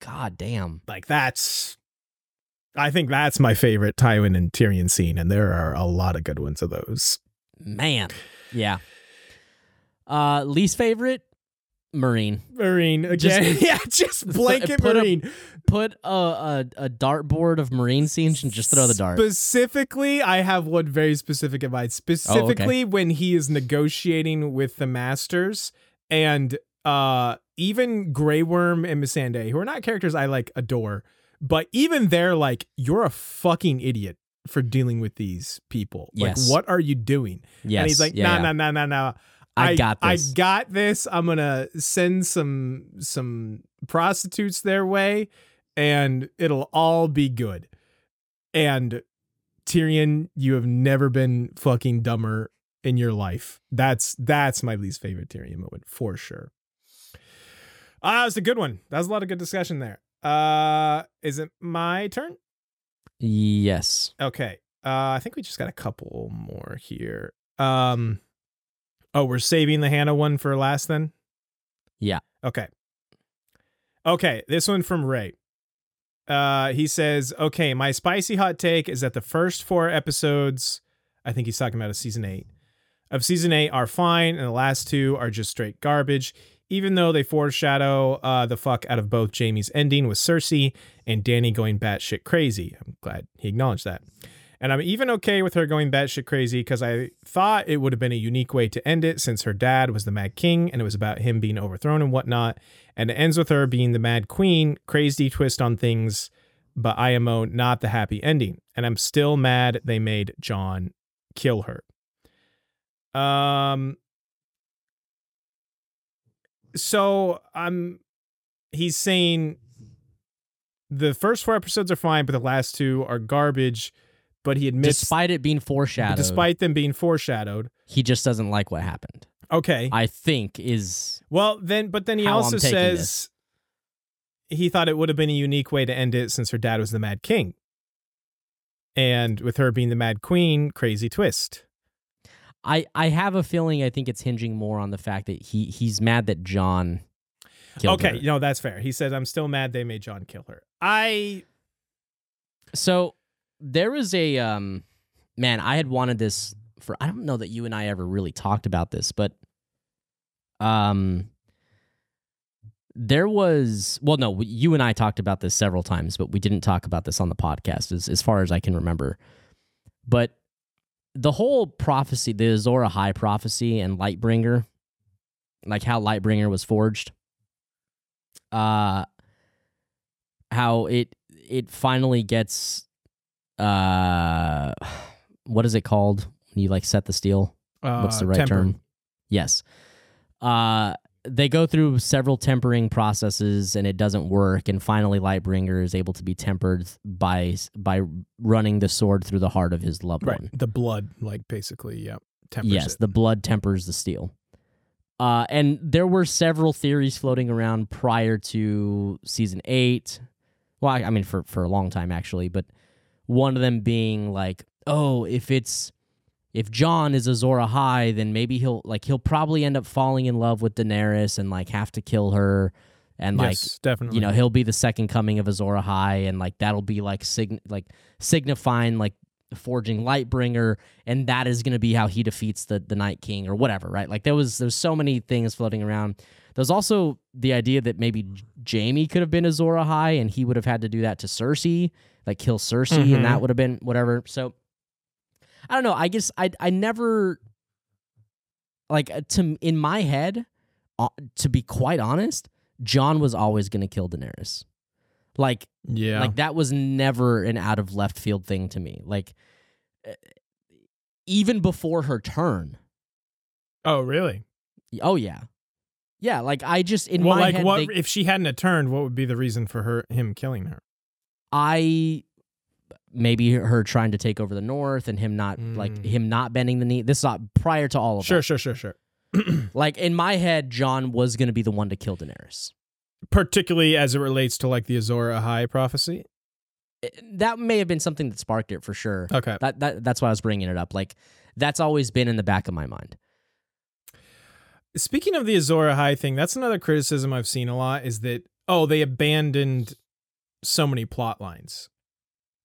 God damn. Like, I think that's my favorite Tywin and Tyrion scene. And there are a lot of good ones of those. Man. Yeah. Least favorite. Meereen again. Just blanket Meereen. Put a dartboard of Meereen scenes and just throw the dart. Specifically, I have one very specific advice. When he is negotiating with the Masters, and even Grey Worm and Missandei, who are not characters I adore, but even they're like, you're a fucking idiot for dealing with these people. Yes. Like, what are you doing? Yes. And he's like, no. I got this. I'm going to send some prostitutes their way, and it'll all be good. And Tyrion, you have never been fucking dumber in your life. That's my least favorite Tyrion moment, for sure. That was a good one. That was a lot of good discussion there. Is it my turn? Yes. Okay. I think we just got a couple more here. Oh, we're saving the Hannah one for last then? Yeah. Okay, this one from Ray. He says, okay, my spicy hot take is that the first 4 episodes, I think he's talking about season 8 are fine, and the last 2 are just straight garbage, even though they foreshadow the fuck out of both Jaime's ending with Cersei and Dany going batshit crazy. I'm glad he acknowledged that. And I'm even okay with her going batshit crazy because I thought it would have been a unique way to end it since her dad was the Mad King and it was about him being overthrown and whatnot. And it ends with her being the Mad Queen, crazy twist on things, but IMO, not the happy ending. And I'm still mad they made Jon kill her. He's saying the first 4 episodes are fine, but the last 2 are garbage. But he admits, despite them being foreshadowed, he just doesn't like what happened. Okay, I think is well. Then, but then he also says he thought it would have been a unique way to end it since her dad was the Mad King, and with her being the Mad Queen, crazy twist. I have a feeling I think it's hinging more on the fact that he's mad that Jon Okay, no, that's fair. He says, I'm still mad they made Jon kill her. So there is a... man, I had wanted this for... I don't know that you and I ever really talked about this, but... there was... Well, no, you and I talked about this several times, but we didn't talk about this on the podcast, as far as I can remember. But the whole prophecy, the Azor Ahai prophecy and Lightbringer, like how Lightbringer was forged, how it finally gets... what is it called? You like set the steel? What's the right term? Yes. They go through several tempering processes and it doesn't work. And finally, Lightbringer is able to be tempered by running the sword through the heart of his loved one. The blood, like basically, yeah. Tempers yes, it. The blood tempers the steel. And there were several theories floating around prior to season 8. Well, I mean, for a long time, actually, but one of them being like, oh, if Jon is Azor Ahai, then maybe he'll probably end up falling in love with Daenerys and like have to kill her, and yes, like definitely. You know, he'll be the second coming of Azor Ahai, and like that'll be like signifying like forging Lightbringer, and that is going to be how he defeats the Night King or whatever, right? Like there's so many things floating around. There's also the idea that maybe Jaime could have been Azor Ahai and he would have had to do that to Cersei, like kill Cersei, and that would have been whatever. So I don't know. I guess I never, like, to in my head, to be quite honest, Jon was always going to kill Daenerys. Like, yeah, like that was never an out of left field thing to me. Like, even before her turn. Oh, really? Oh, yeah. Yeah, like I just in my head. Well, like, if she hadn't turned, what would be the reason for him killing her? Maybe her trying to take over the North and him not like him not bending the knee. This is prior to all of that. Sure. Like in my head, Jon was going to be the one to kill Daenerys, particularly as it relates to like the Azor Ahai prophecy. That may have been something that sparked it for sure. Okay, that's why I was bringing it up. Like that's always been in the back of my mind. Speaking of the Azor Ahai thing, that's another criticism I've seen a lot is that, oh, they abandoned so many plot lines.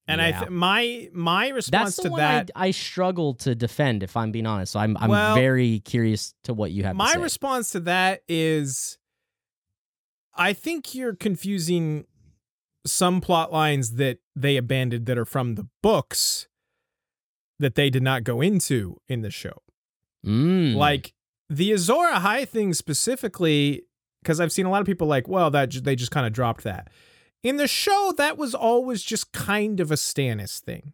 And yeah. My response to that... I struggle to defend, if I'm being honest. So I'm very curious to what you have to say. My response to that is, I think you're confusing some plot lines that they abandoned that are from the books that they did not go into in the show. Like... The Azor Ahai thing specifically, because I've seen a lot of people like, well, that they just kind of dropped that. In the show, that was always just kind of a Stannis thing.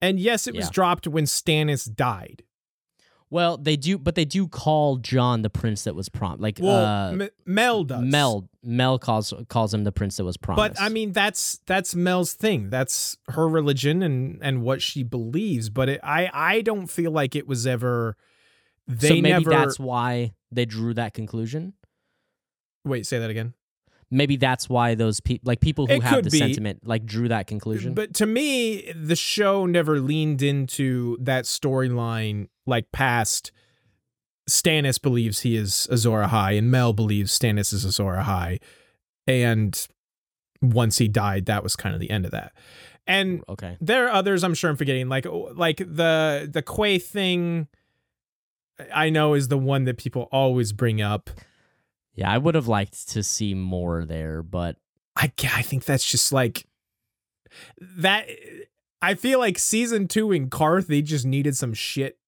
And yes, it was dropped when Stannis died. Well, they do call Jon the prince that was promised. Like, Mel does. Mel calls him the prince that was promised. But I mean, that's Mel's thing. That's her religion and what she believes. But I don't feel like it was ever... So maybe that's why they drew that conclusion? Wait, say that again? Maybe that's why those people who have the sentiment like drew that conclusion. But to me, the show never leaned into that storyline like past Stannis believes he is Azor Ahai and Mel believes Stannis is Azor Ahai. And once he died, that was kind of the end of that. And there are others I'm sure I'm forgetting. Like the Quay thing... I know is the one that people always bring up. Yeah, I would have liked to see more there, but... I think that's just like... that. I feel like season 2 in Karth, they just needed some shit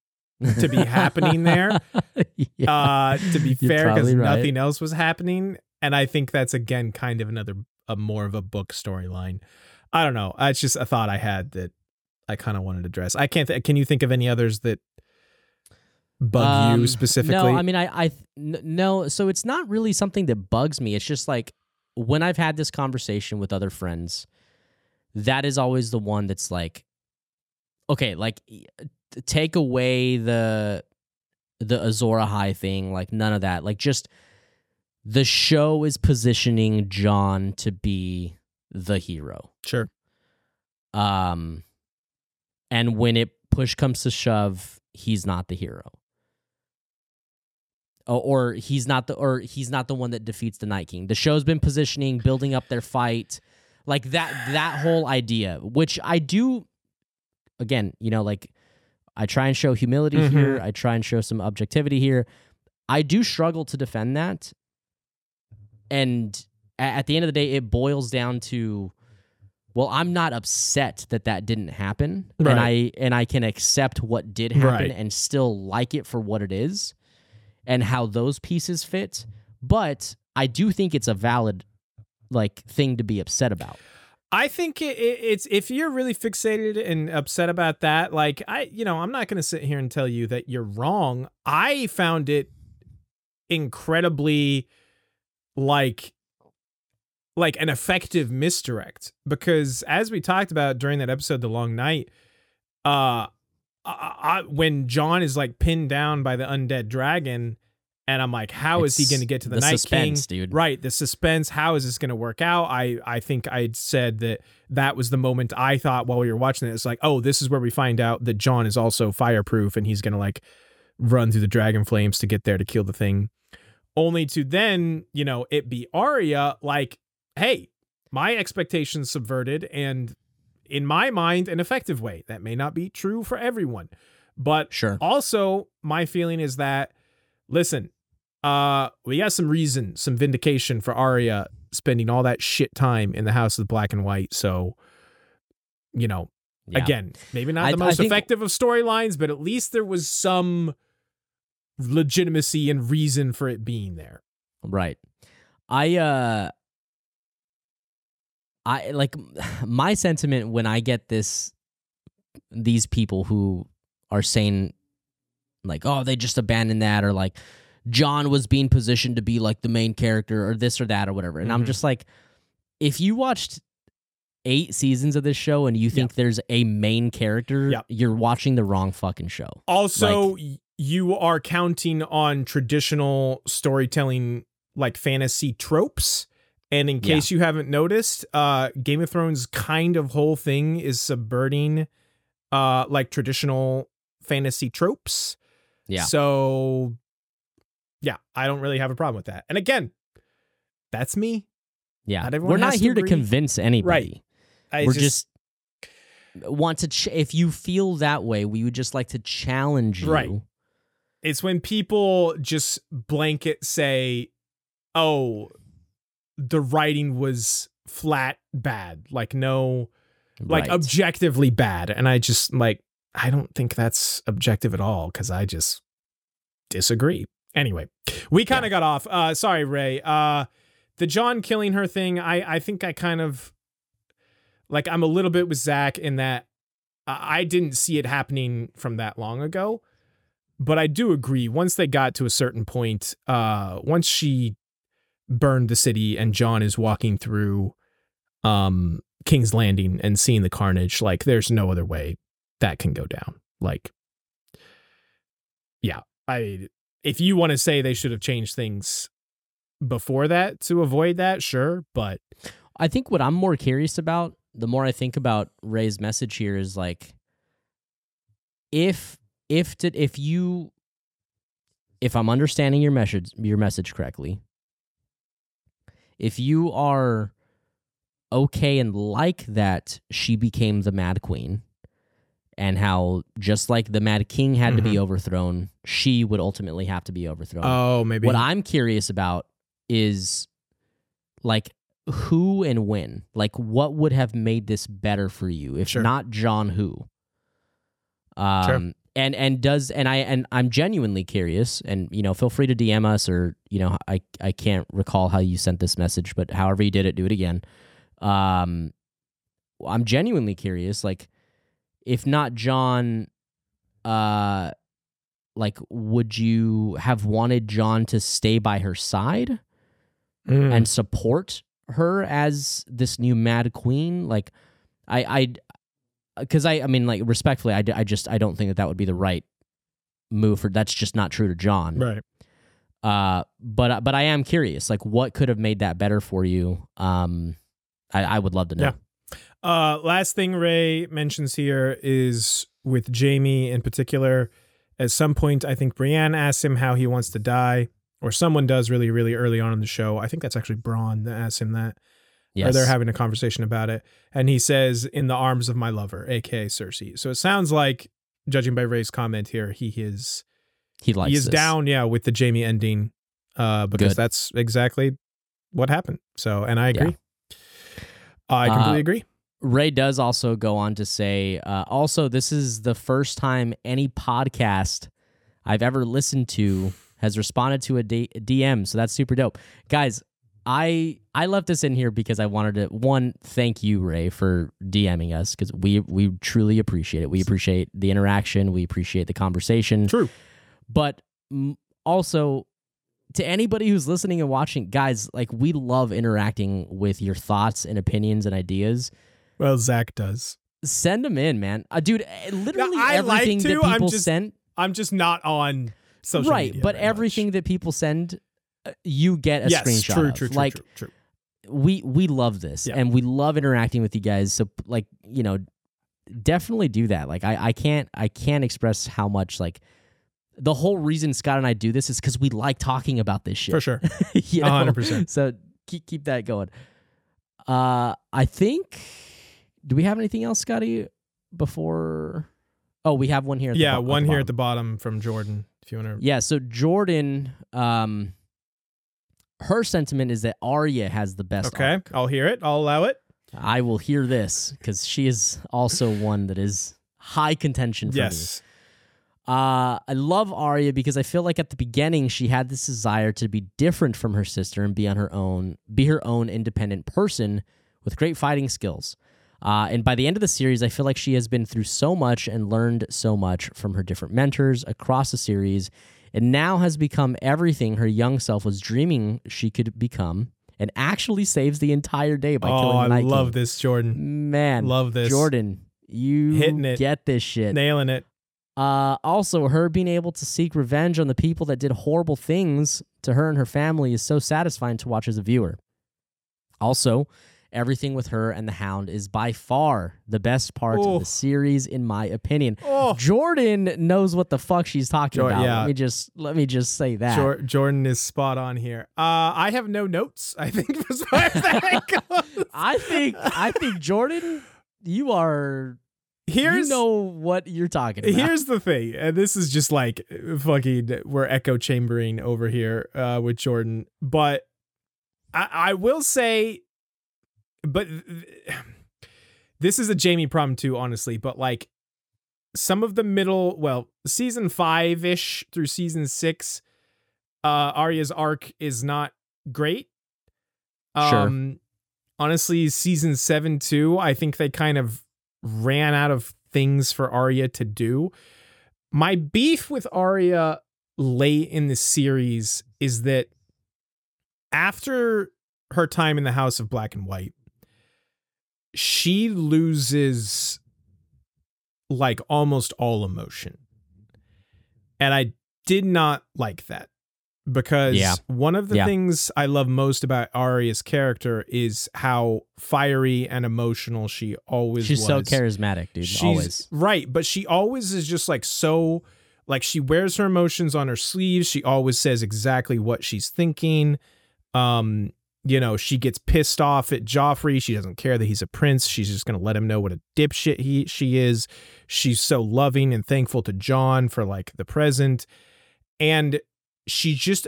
to be happening there. Yeah. To be fair, because nothing else was happening. And I think that's, again, kind of more of a book storyline. I don't know. It's just a thought I had that I kind of wanted to address. I can't... Can you think of any others that... bug you specifically? No, I mean, no. So it's not really something that bugs me. It's just like when I've had this conversation with other friends, that is always the one that's like, okay, like take away the Azor Ahai thing, like none of that. Like just the show is positioning Jon to be the hero. Sure. And when it push comes to shove, he's not the hero. or he's not the one that defeats the Night King. The show's been positioning, building up their fight, like that whole idea, which I do. Again, like I try and show humility here. I try and show some objectivity here. I do struggle to defend that, and at the end of the day, it boils down to, well, I'm not upset that didn't happen, right. and I can accept what did happen, right. and still like it for what it is, and how those pieces fit. But I do think it's a valid thing to be upset about. I think it's if you're really fixated and upset about that, I'm not going to sit here and tell you that you're wrong. I found it incredibly like an effective misdirect, because as we talked about during that episode, The Long Night, when Jon is pinned down by the undead dragon, and I'm like, how is he going to get to the Night King? Dude. Right, the suspense. How is this going to work out? I think I'd said that was the moment I thought while we were watching it. It's like, oh, this is where we find out that Jon is also fireproof, and he's going to run through the dragon flames to get there to kill the thing. Only to then, it be Arya hey, my expectations subverted, and in my mind, an effective way. That may not be true for everyone. But sure. Also, my feeling is that, listen, we got some reason, some vindication for Arya spending all that shit time in the House of the Black and White. So, yeah. Again, maybe not the most effective of storylines, but at least there was some legitimacy and reason for it being there. Right. I like my sentiment when I get these people who are saying oh, they just abandoned that, or Jon was being positioned to be the main character, or this or that or whatever. And I'm just like, if you watched 8 seasons of this show and you think there's a main character, you're watching the wrong fucking show. Also, you are counting on traditional storytelling, fantasy tropes. And in case you haven't noticed, Game of Thrones kind of whole thing is subverting traditional fantasy tropes. Yeah. So, I don't really have a problem with that. And again, that's me. Yeah. We're not here to convince anybody. Right. We're just want to. If you feel that way, we would just like to challenge you. Right. It's when people just blanket say, "Oh, the writing was flat bad," objectively bad, and I just I don't think that's objective at all, because I just disagree. Anyway, we kind of got off. Sorry, Ray. The Jon killing her thing, I think I kind of... I'm a little bit with Zach in that I didn't see it happening from that long ago. But I do agree, once they got to a certain point, once she burned the city and Jon is walking through King's Landing and seeing the carnage, there's no other way that can go down. If you want to say they should have changed things before that to avoid that, sure, but I think what I'm more curious about, the more I think about Ray's message here, is if I'm understanding your message correctly, if you are okay and like that she became the Mad Queen, and how just like the Mad King had to be overthrown, she would ultimately have to be overthrown. Oh, maybe. What I'm curious about is who and when. What would have made this better for you? If not Jon, who? Sure. I'm genuinely curious, and feel free to DM us, or I can't recall how you sent this message, but however you did it, do it again. I'm genuinely curious, if not Jon, would you have wanted Jon to stay by her side and support her as this new Mad Queen? Respectfully, I don't think that would be the right move for. That's just not true to Jon. Right. But I am curious, what could have made that better for you? I would love to know. Yeah. Last thing Ray mentions here is with Jaime in particular. At some point, I think Brienne asks him how he wants to die. or someone does really, really early on in the show. I think that's actually Bronn that asks him that. Yes. Or they're having a conversation about it. And he says, in the arms of my lover, a.k.a. Cersei. So it sounds like, judging by Ray's comment here, he is this. Down, yeah, with the Jaime ending, because Good. That's exactly what happened. So, and I agree. Yeah. I completely agree. Ray does also go on to say, also, this is the first time any podcast I've ever listened to has responded to a DM. So that's super dope. Guys, I left this in here because I wanted to, one, thank you, Ray, for DMing us, because we truly appreciate it. We appreciate the interaction. We appreciate the conversation. True. But also, to anybody who's listening and watching, guys, like, we love interacting with your thoughts and opinions and ideas. Well, Zach does. Send them in, man. Dude, literally everything that people send. I'm just not on social media. Right, but everything that people send, you get a screenshot. True. We love this, and we love interacting with you guys. So, like, you know, definitely do that. Like, I can't express how much, like, the whole reason Scott and I do this is because we like talking about this shit. For sure. 100%. So keep that going. I think, do we have anything else, Scotty, before? Oh, we have one here. One here at the bottom from Jordan, if you want to. Yeah, so Jordan, her sentiment is that Arya has the best arc. I'll hear it. I'll allow it. I will hear this, because she is also one that is high contention for me. I love Arya because I feel like at the beginning she had this desire to be different from her sister and be on her own, be her own independent person with great fighting skills. And by the end of the series, I feel like she has been through so much and learned so much from her different mentors across the series, and now has become everything her young self was dreaming she could become, and actually saves the entire day by killing the Night King. Oh, I love this, Jordan. Man. Love this. Jordan, you hitting it. Get this shit. Nailing it. Also, her being able to seek revenge on the people that did horrible things to her and her family is so satisfying to watch as a viewer. Also, everything with her and the Hound is by far the best part of the series, in my opinion. Jordan knows what the fuck she's talking about. Yeah. Let me just say that. Jordan is spot on here. I have no notes, I think, as far as that goes. I think Jordan, you are... you know what you're talking about. Here's the thing, and this is just like fucking, we're echo chambering over here with Jordan, but I will say, but this is a Jaime problem too, honestly, but like some of the middle, season 5-ish through season 6, Arya's arc is not great. Sure. Honestly, season 7 too, I think they kind of ran out of things for Arya to do. My beef with Arya late in the series is that after her time in the House of Black and White, she loses like almost all emotion. And I did not like that, because one of the things I love most about Arya's character is how fiery and emotional she always was. She's so charismatic, dude. She's, always. Right, but she always is just like so... Like, she wears her emotions on her sleeves. She always says exactly what she's thinking. You know, she gets pissed off at Joffrey. She doesn't care that he's a prince. She's just going to let him know what a dipshit she is. She's so loving and thankful to Jon for, like, the present. And... she just,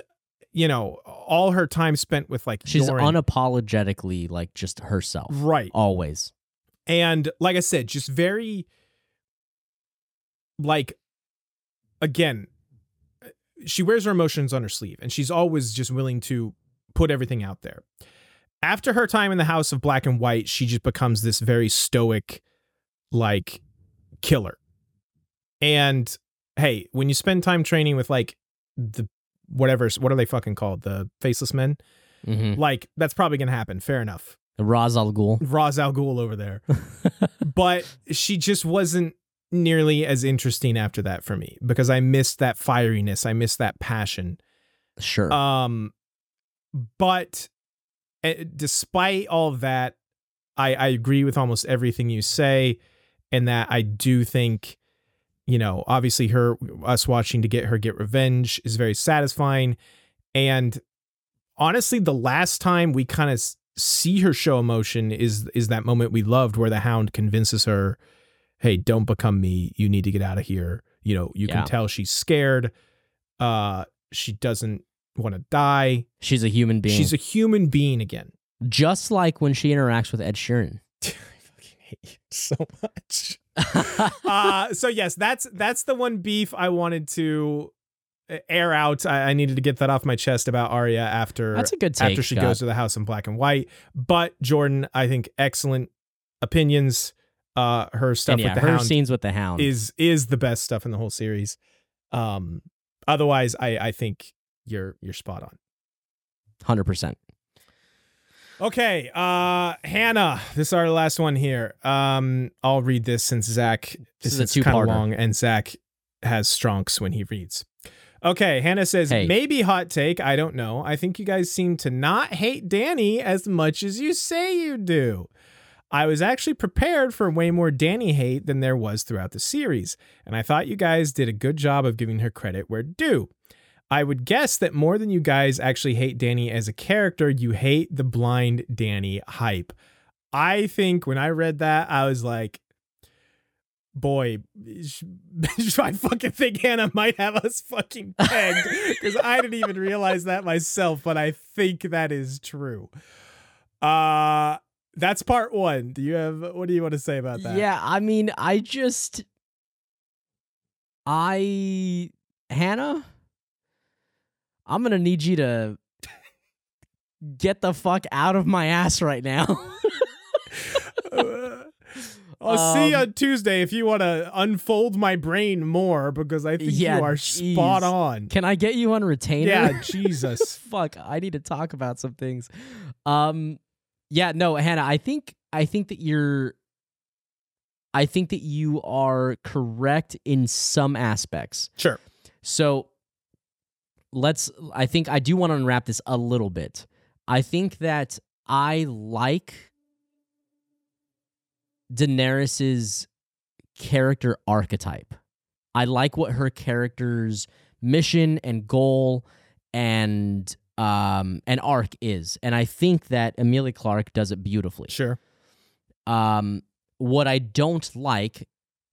you know, all her time spent with like... she's Doran. Unapologetically like just herself. Right. Always. And like I said, just very like, again, she wears her emotions on her sleeve and she's always just willing to put everything out there. After her time in the House of Black and White, she just becomes this very stoic, like, killer. And hey, when you spend time training with like the... whatever, what are they fucking called? The faceless men? Mm-hmm. Like, that's probably going to happen. Fair enough. Ra's al Ghul. Ra's al Ghul over there. But she just wasn't nearly as interesting after that for me, because I missed that fieriness. I missed that passion. Sure. But despite all that, I agree with almost everything you say, and that I do think... you know, obviously us watching to get her get revenge is very satisfying. And honestly, the last time we kind of see her show emotion is that moment we loved where the Hound convinces her, hey, don't become me. You need to get out of here. You know, you can tell she's scared. She doesn't want to die. She's a human being. She's a human being again. Just like when she interacts with Ed Sheeran. I fucking hate you so much. So yes, that's the one beef I wanted to air out. I needed to get that off my chest about Arya after she goes to the house in black and white. But Jordan, I think excellent opinions. Her stuff with the Hound, her scenes with the Hound is the best stuff in the whole series. Otherwise, I think you're spot on. 100%. Okay, Hannah, this is our last one here. I'll read this since Zach, this is kind of long, and Zach has stronks when he reads. Okay, Hannah says, maybe hot take, I don't know. I think you guys seem to not hate Dany as much as you say you do. I was actually prepared for way more Dany hate than there was throughout the series, and I thought you guys did a good job of giving her credit where due. I would guess that more than you guys actually hate Dany as a character, you hate the blind Dany hype. I think when I read that, I was like, boy, I fucking think Hannah might have us fucking pegged, because I didn't even realize that myself, but I think that is true. That's part one. What do you want to say about that? Yeah, I mean, Hannah? I'm going to need you to get the fuck out of my ass right now. I'll see you on Tuesday if you want to unfold my brain more, because I think you are spot on. Can I get you on retainer? Yeah, Jesus. Fuck, I need to talk about some things. Yeah, no, Hannah, I think that you are correct in some aspects. Sure. So I do want to unwrap this a little bit. I think that I like Daenerys's character archetype. I like what her character's mission and goal and arc is. And I think that Emilia Clarke does it beautifully. Sure. What I don't like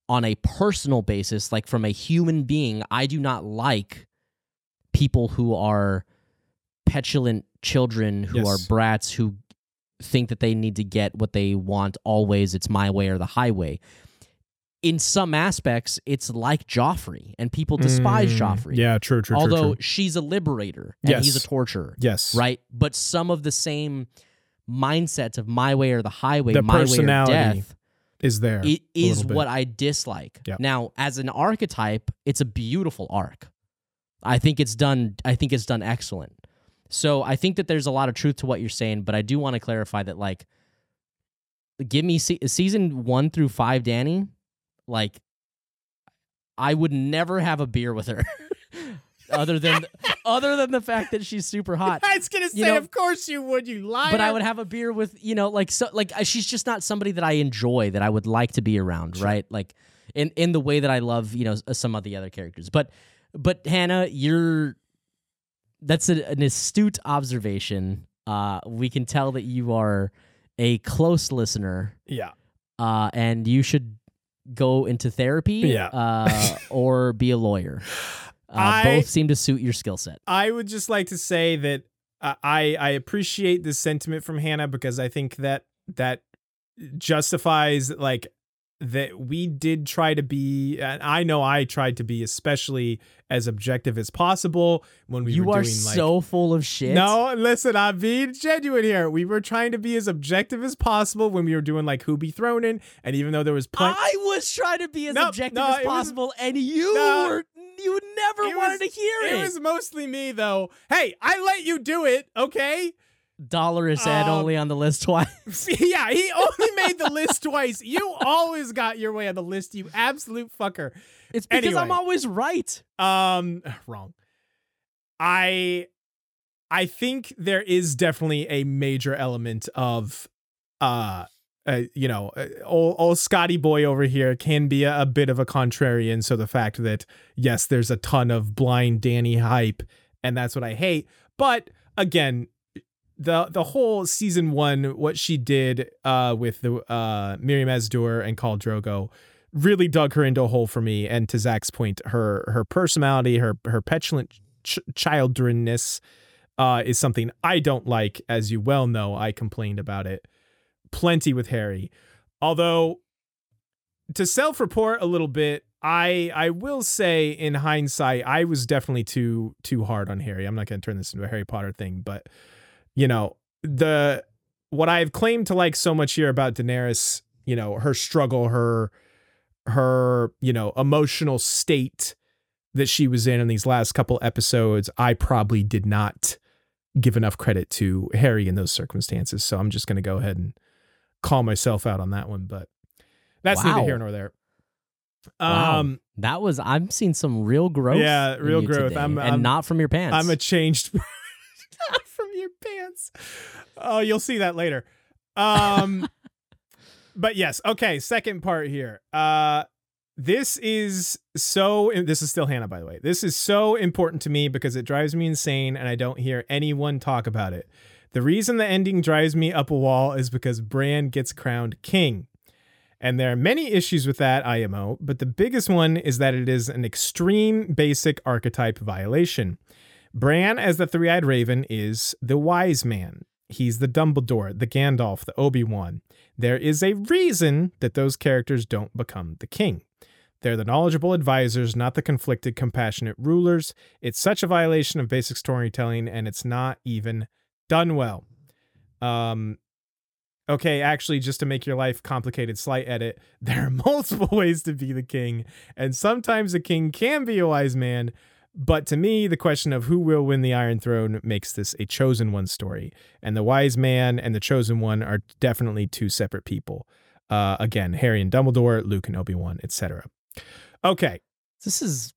on a personal basis, like from a human being, I do not like people who are petulant children, who are brats, who think that they need to get what they want always. It's my way or the highway. In some aspects, it's like Joffrey, and people despise Joffrey. Yeah, true. Although she's a liberator, and he's a torturer. Yes. Right? But some of the same mindsets of my way or the highway, the my way or death, is there. It is what I dislike. Yep. Now, as an archetype, it's a beautiful arc. I think it's done excellent. So I think that there's a lot of truth to what you're saying, but I do want to clarify that, like, give me season 1 through 5 Dany, like, I would never have a beer with her other than the fact that she's super hot. I was going to say, of course you would, you liar. But I would have a beer with, she's just not somebody that I enjoy, that I would like to be around, sure. Right? Like, in the way that I love, some of the other characters. But Hannah, that's an astute observation. We can tell that you are a close listener. Yeah. And you should go into therapy or be a lawyer. Both seem to suit your skill set. I would just like to say that I appreciate this sentiment from Hannah, because I think that justifies, like, that we did try to be, and I know I tried to be, especially as objective as possible when we were doing, like... You are so full of shit. No, listen, I'm being genuine here. We were trying to be as objective as possible when we were doing, like, Who Be Thrown In, and even though there was plenty... I was trying to be as objective as possible, and you were... You never wanted to hear it. It was mostly me, though. Hey, I let you do it, okay? Dolorous Ed only on the list twice. Yeah, he only made the list twice. You always got your way on the list, you absolute fucker. It's because I'm always right. Wrong. I think there is definitely a major element of old Scotty boy over here can be a bit of a contrarian. So the fact that yes, there's a ton of blind Dany hype, and that's what I hate. But again, the whole season one, what she did with the Miriam Azdur and Khal Drogo really dug her into a hole for me. And to Zach's point, her personality, her petulant childrenness is something I don't like. As you well know, I complained about it plenty with Harry. Although, to self-report a little bit, I will say in hindsight, I was definitely too hard on Harry. I'm not going to turn this into a Harry Potter thing, but you know, what I've claimed to like so much here about Daenerys, you know, her struggle, her, you know, emotional state that she was in these last couple episodes, I probably did not give enough credit to Harry in those circumstances. So I'm just going to go ahead and call myself out on that one, but that's neither here nor there. Wow. That was, I'm seeing some real growth. Yeah, real growth. Today, and not from your pants. I'm a changed not from your pants. Oh, you'll see that later. But yes, okay, second part here. This is still Hannah, by the way. This is so important to me because it drives me insane and I don't hear anyone talk about it. The reason the ending drives me up a wall is because Bran gets crowned king. And there are many issues with that, IMO, but the biggest one is that it is an extreme basic archetype violation. Bran, as the three-eyed raven, is the wise man. He's the Dumbledore, the Gandalf, the Obi-Wan. There is a reason that those characters don't become the king. They're the knowledgeable advisors, not the conflicted, compassionate rulers. It's such a violation of basic storytelling, and it's not even done well. Okay, actually, just to make your life complicated, slight edit, there are multiple ways to be the king, and sometimes a king can be a wise man, but to me, the question of who will win the Iron Throne makes this a chosen one story, and the wise man and the chosen one are definitely two separate people. Again, Harry and Dumbledore, Luke and Obi-Wan, etc. Okay. This is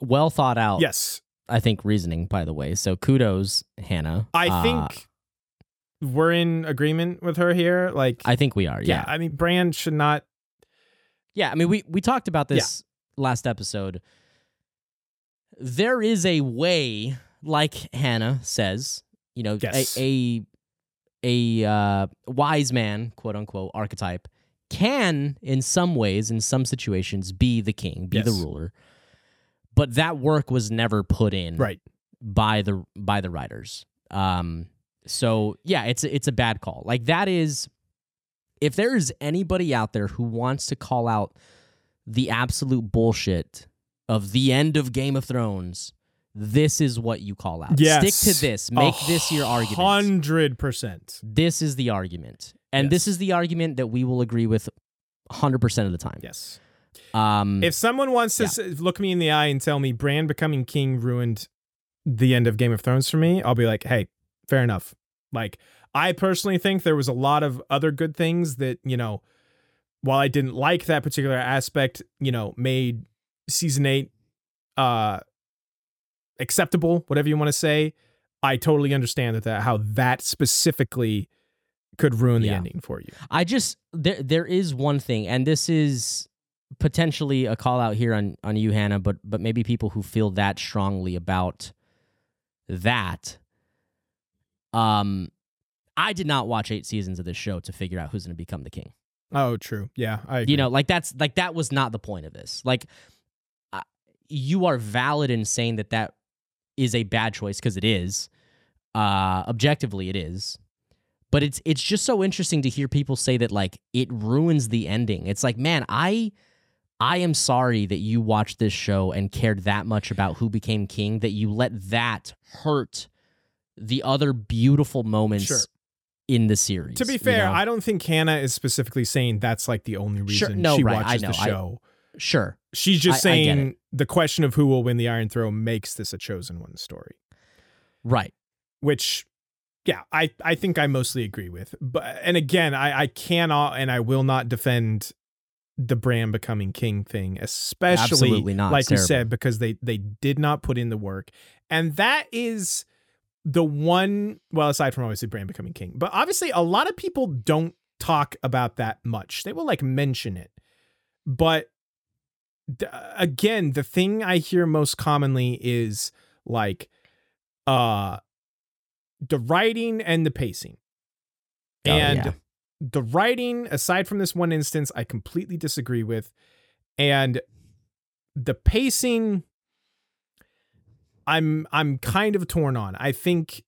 well thought out, yes, I think, reasoning, by the way, so kudos, Hannah. I think we're in agreement with her here. Like, I think we are. Yeah. I mean, Bran should not. Yeah. I mean, we talked about this last episode. There is a way, like Hannah says, you know, yes, a wise man, quote unquote, archetype can, in some ways, in some situations, be the king, be the ruler. But that work was never put in by the writers. So, yeah, it's a bad call. Like, that is, if there is anybody out there who wants to call out the absolute bullshit of the end of Game of Thrones, this is what you call out. Yes. Stick to this. Make this your argument. 100%. This is the argument. And this is the argument that we will agree with 100% of the time. Yes. If someone wants to look me in the eye and tell me Bran becoming king ruined the end of Game of Thrones for me, I'll be like, hey, fair enough. Like, I personally think there was a lot of other good things that, you know, while I didn't like that particular aspect, you know, made season 8 acceptable, whatever you want to say. I totally understand that how that specifically could ruin the ending for you. I just, there is one thing, and this is potentially a call out here on you, Hannah, but maybe people who feel that strongly about that. I did not watch 8 seasons of this show to figure out who's going to become the king. Oh, true. Yeah, I agree. You know, like, that's like, that was not the point of this. Like, you are valid in saying that is a bad choice, because it is. Objectively, it is. But it's just so interesting to hear people say that, like, it ruins the ending. It's like, man, I am sorry that you watched this show and cared that much about who became king that you let that hurt the other beautiful moments in the series. To be fair, you know? I don't think Hannah is specifically saying that's like the only reason she watches the show. She's just saying the question of who will win the Iron Throne makes this a chosen one story. Right. Which, yeah, I think I mostly agree with. But, and again, I cannot and I will not defend the Bran becoming king thing, especially, absolutely not, like you said, because they did not put in the work. And that is the one, well, aside from obviously Bran becoming king, but obviously a lot of people don't talk about that much. They will like mention it. But again, the thing I hear most commonly is like, the writing and the pacing. The writing, aside from this one instance, I completely disagree with. And the pacing, I'm kind of torn on. I think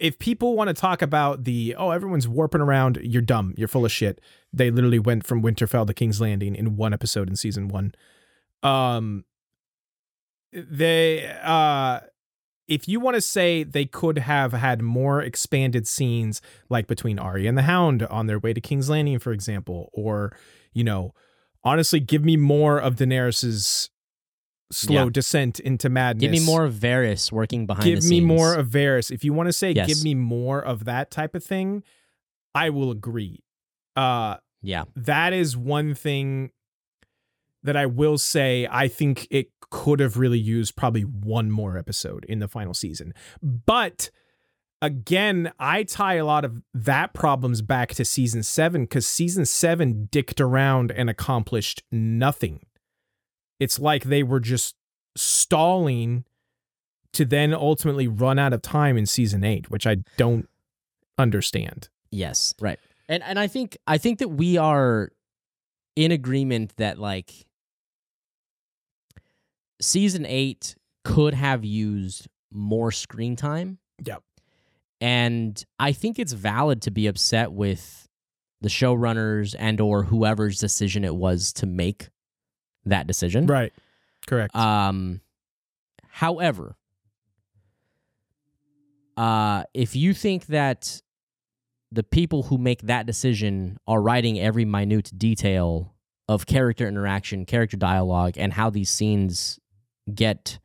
if people want to talk about everyone's warping around, you're dumb, you're full of shit. They literally went from Winterfell to King's Landing in one episode in season one. If you want to say they could have had more expanded scenes, like between Arya and the Hound on their way to King's Landing, for example, or, you know, honestly, give me more of Daenerys's slow descent into madness. Give me more of Varys working behind the scenes. Give me more of Varys. If you want to say, give me more of that type of thing, I will agree. That is one thing that I will say. I think it could have really used probably one more episode in the final season. But again, I tie a lot of that problems back to season 7, because season 7 dicked around and accomplished nothing. It's like they were just stalling to then ultimately run out of time in season 8, which I don't understand. Yes. Right. And I think that we are in agreement that, like, season 8 could have used more screen time. Yep. And I think it's valid to be upset with the showrunners and or whoever's decision it was to make that decision. Right. Correct. However, if you think that the people who make that decision are writing every minute detail of character interaction, character dialogue, and how these scenes get,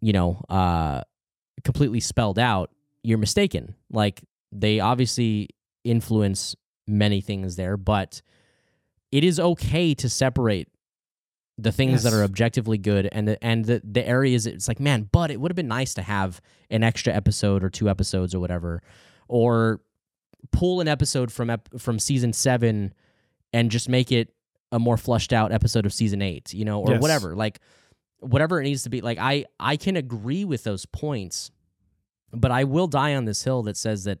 completely spelled out, you're mistaken. Like, they obviously influence many things there, but it is okay to separate the things that are objectively good and the areas. It's like, man, but it would have been nice to have an extra episode or two episodes or whatever, or pull an episode from season 7 and just make it a more fleshed out episode of season 8, or whatever. Like, whatever it needs to be. Like, I can agree with those points, but I will die on this hill that says that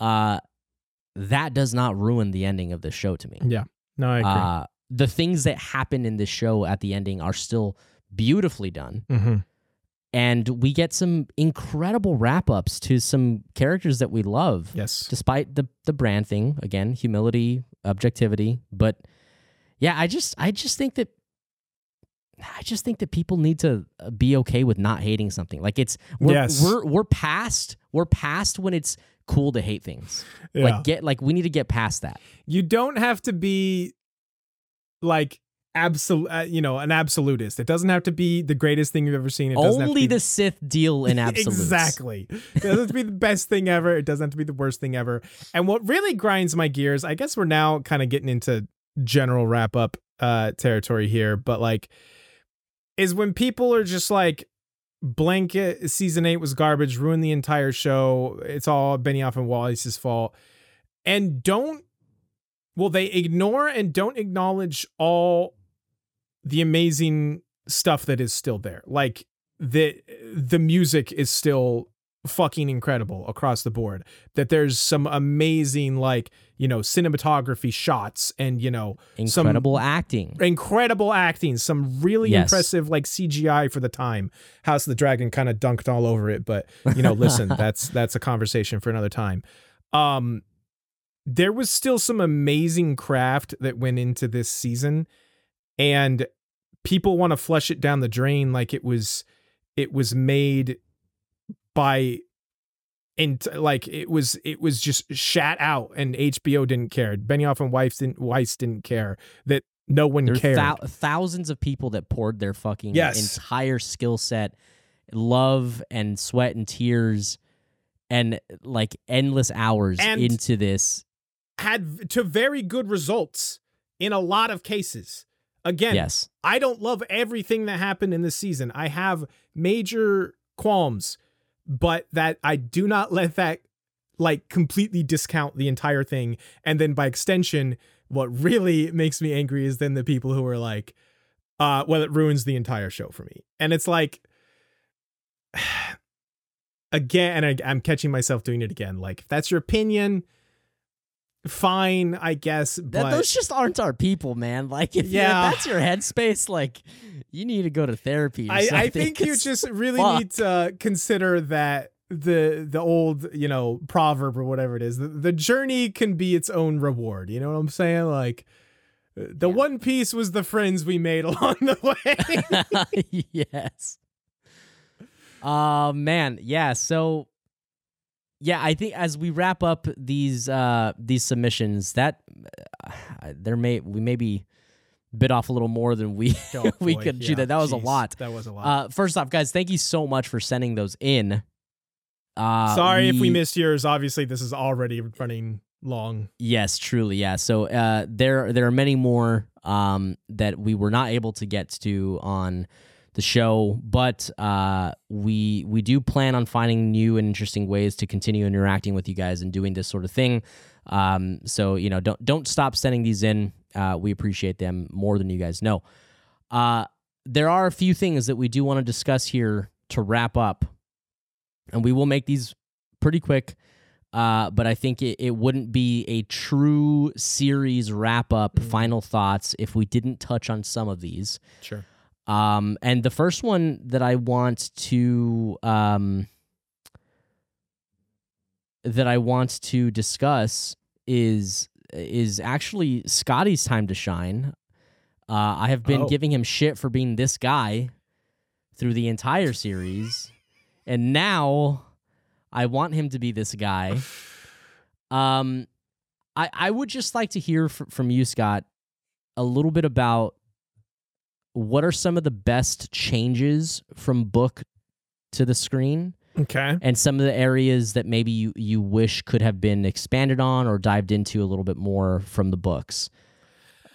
that does not ruin the ending of the show to me. Yeah. No, I agree. The things that happen in this show at the ending are still beautifully done. Mm-hmm. And we get some incredible wrap-ups to some characters that we love. Yes. Despite the brand thing. Again, humility, objectivity. But yeah, I just think that people need to be okay with not hating something. Like, we're past when it's cool to hate things. Yeah. We need to get past that. You don't have to be like an absolutist. It doesn't have to be the greatest thing you've ever seen. It doesn't only have to be the Sith deal in absolutes. Exactly. It doesn't have to be the best thing ever. It doesn't have to be the worst thing ever. And what really grinds my gears, I guess we're now kind of getting into general wrap up territory here, but like, is when people are just like, blanket season 8 was garbage, ruined the entire show, it's all Benioff and Wallace's fault, and they ignore and don't acknowledge all the amazing stuff that is still there. Like, the music is still fucking incredible across the board, that there's some amazing, like, cinematography shots and, incredible acting, some really impressive, like, CGI for the time. House of the Dragon kind of dunked all over it, but listen, that's a conversation for another time. There was still some amazing craft that went into this season, and people want to flush it down the drain. Like, it was made by, and like, it was just shat out, and HBO didn't care. Benioff and Weiss didn't care. That no one cared. Thousands of people that poured their fucking entire skill set, love and sweat and tears, and like endless hours into this, had to very good results in a lot of cases. Again, I don't love everything that happened in this season. I have major qualms, but that I do not let that like completely discount the entire thing. And then by extension, what really makes me angry is then the people who are like, it ruins the entire show for me. And it's like, again, and I'm catching myself doing it again. Like, if that's your opinion, fine, I guess. But those just aren't our people, man. Like, if that's your headspace, like, you need to go to therapy or something. I think you just really need to consider that the old, proverb or whatever it is, the journey can be its own reward. You know what I'm saying? Like, One Piece was the friends we made along the way. Yes. Man. Yeah. So yeah, I think as we wrap up these submissions, that we maybe bit off a little more than we could do. That was a lot. That was a lot. First off, guys, thank you so much for sending those in. Sorry if we missed yours. Obviously, this is already running long. Yes, truly. Yeah. So there are many more that we were not able to get to on the show, but we do plan on finding new and interesting ways to continue interacting with you guys and doing this sort of thing. So don't stop sending these in. We appreciate them more than you guys know. There are a few things that we do want to discuss here to wrap up, and we will make these pretty quick. But I think it wouldn't be a true series wrap-up, final thoughts, if we didn't touch on some of these. Sure. And the first one that I want to discuss is actually Scotty's time to shine. I have been giving him shit for being this guy through the entire series, and now I want him to be this guy. I would just like to hear from you, Scott, a little bit about what are some of the best changes from book to the screen. Okay. And some of the areas that maybe you wish could have been expanded on or dived into a little bit more from the books.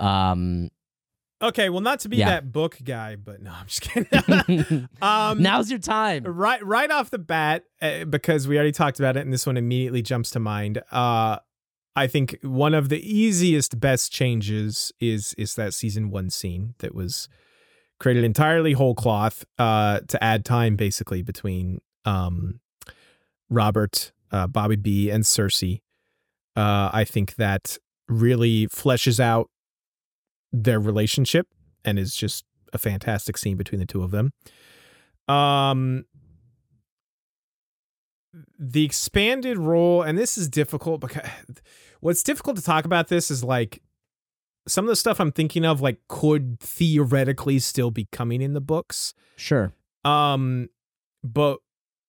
Okay, well, not to be that book guy, but no, I'm just kidding. Now's your time. Right off the bat, because we already talked about it, and this one immediately jumps to mind. I think one of the easiest, best changes is that season one scene that was created entirely whole cloth to add time, basically, between Robert, Bobby B, and Cersei. I think that really fleshes out their relationship and is just a fantastic scene between the two of them. The expanded role, and this is difficult because what's difficult to talk about this is like some of the stuff I'm thinking of like could theoretically still be coming in the books. Sure. But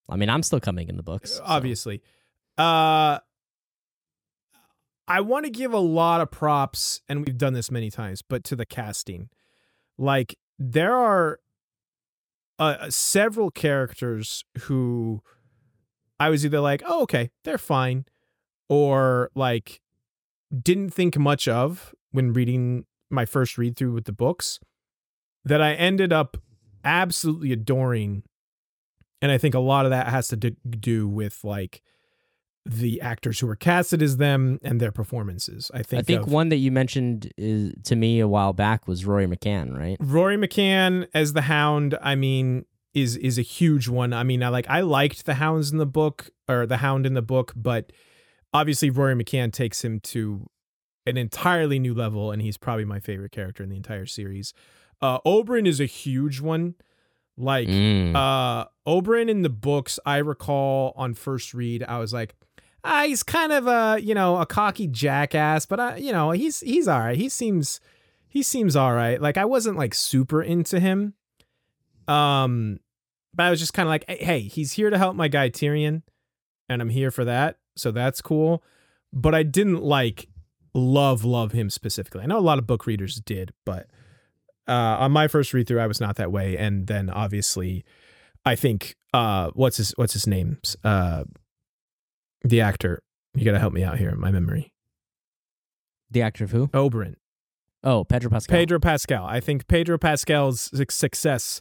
I mean, I'm still coming in the books. Obviously. So. I want to give a lot of props, and we've done this many times, but to the casting. Like, there are several characters who I was either like, oh, okay, they're fine, or like didn't think much of when reading my first read through with the books that I ended up absolutely adoring. And I think a lot of that has to do with like the actors who were casted as them and their performances. I think one that you mentioned to me a while back was Rory McCann, right? Rory McCann as the Hound, I mean, is a huge one. I mean, I liked the Hound in the book, but obviously Rory McCann takes him to an entirely new level, and he's probably my favorite character in the entire series. Oberyn is a huge one. Like, Oberyn in the books, I recall on first read, I was like, he's kind of a, a cocky jackass, but he's all right. He seems all right. Like, I wasn't like super into him. But I was just kind of like, hey, he's here to help my guy Tyrion, and I'm here for that. So that's cool. But I didn't like love him specifically. I know a lot of book readers did, but on my first read through, I was not that way. And then obviously I think, what's his name? The actor, you got to help me out here in my memory. The actor of who? Oberyn. Oh, Pedro Pascal. I think Pedro Pascal's success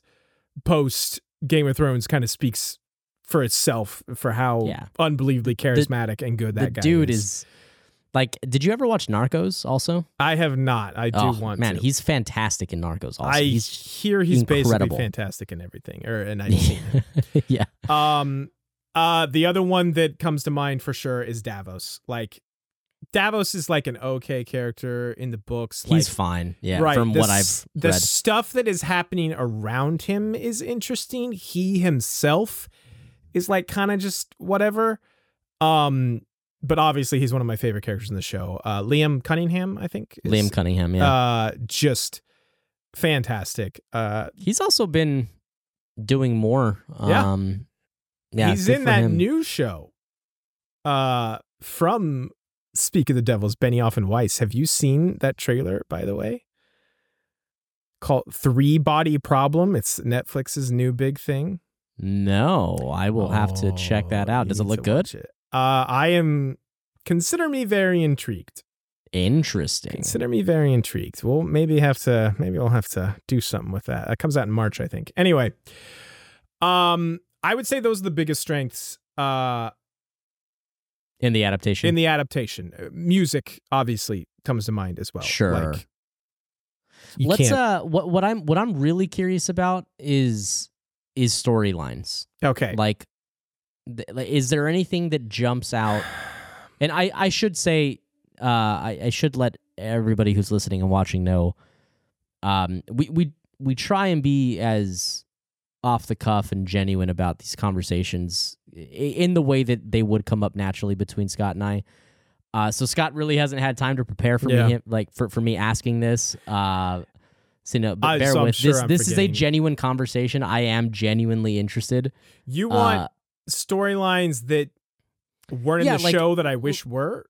post Game of Thrones kind of speaks for itself for how unbelievably charismatic and good that guy is. The dude is like, did you ever watch Narcos also? I have not. I do want to. Man, he's fantastic in Narcos also. I hear he's basically fantastic in everything. I've seen it. Yeah. The other one that comes to mind for sure is Davos. Like, Davos is like an okay character in the books. He's fine. Yeah. Right, from what I've read. The stuff that is happening around him is interesting. He himself is like kind of just whatever. But obviously he's one of my favorite characters in the show. Liam Cunningham, I think. Liam Cunningham, yeah. Just fantastic. He's also been doing more. Yeah, he's in that new show from Speak of the Devils, Benioff and Weiss. Have you seen that trailer, by the way? Called Three Body Problem. It's Netflix's new big thing. No, I will have to check that out. Does it look good? Consider me very intrigued. Interesting. We'll maybe we'll have to do something with that. That comes out in March, I think. Anyway, I would say those are the biggest strengths in the adaptation. Music obviously comes to mind as well. Sure. Like, what I'm really curious about is storylines. Okay. Like, is there anything that jumps out? And I should say, I should let everybody who's listening and watching know, we try and be as off the cuff and genuine about these conversations in the way that they would come up naturally between Scott and I. So Scott really hasn't had time to prepare for me, like for me asking this. So no, but bear with this. This is a genuine conversation. I am genuinely interested. You want storylines that weren't in the show that I wish were,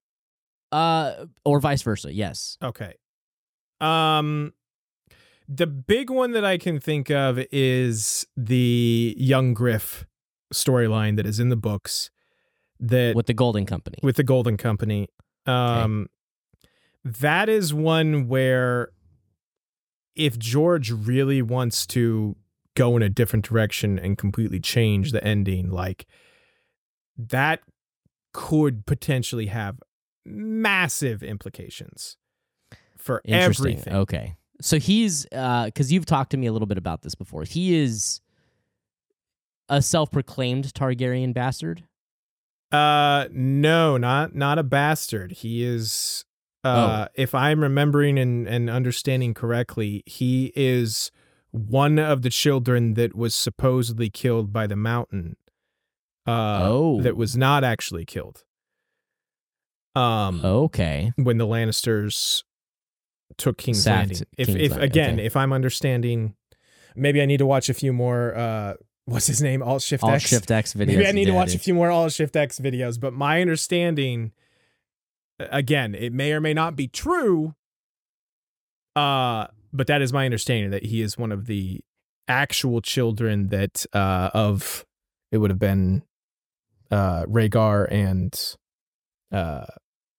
or vice versa. Yes. Okay. The big one that I can think of is the young Griff storyline that is in the books, that with the Golden Company. That is one where, if George really wants to go in a different direction and completely change the ending, like, that could potentially have massive implications for everything. Okay. So he's, because you've talked to me a little bit about this before, he is a self-proclaimed Targaryen bastard? No, not a bastard. He is, if I'm remembering and understanding correctly, he is one of the children that was supposedly killed by the Mountain, that was not actually killed. Okay. When the Lannisters took King's Landing. If I'm understanding, maybe I need to watch a few more, what's his name? Alt Shift X videos. Maybe I need to watch a few more Alt Shift X videos, but my understanding, again, it may or may not be true, but that is my understanding, that he is one of the actual children that it would have been Rhaegar and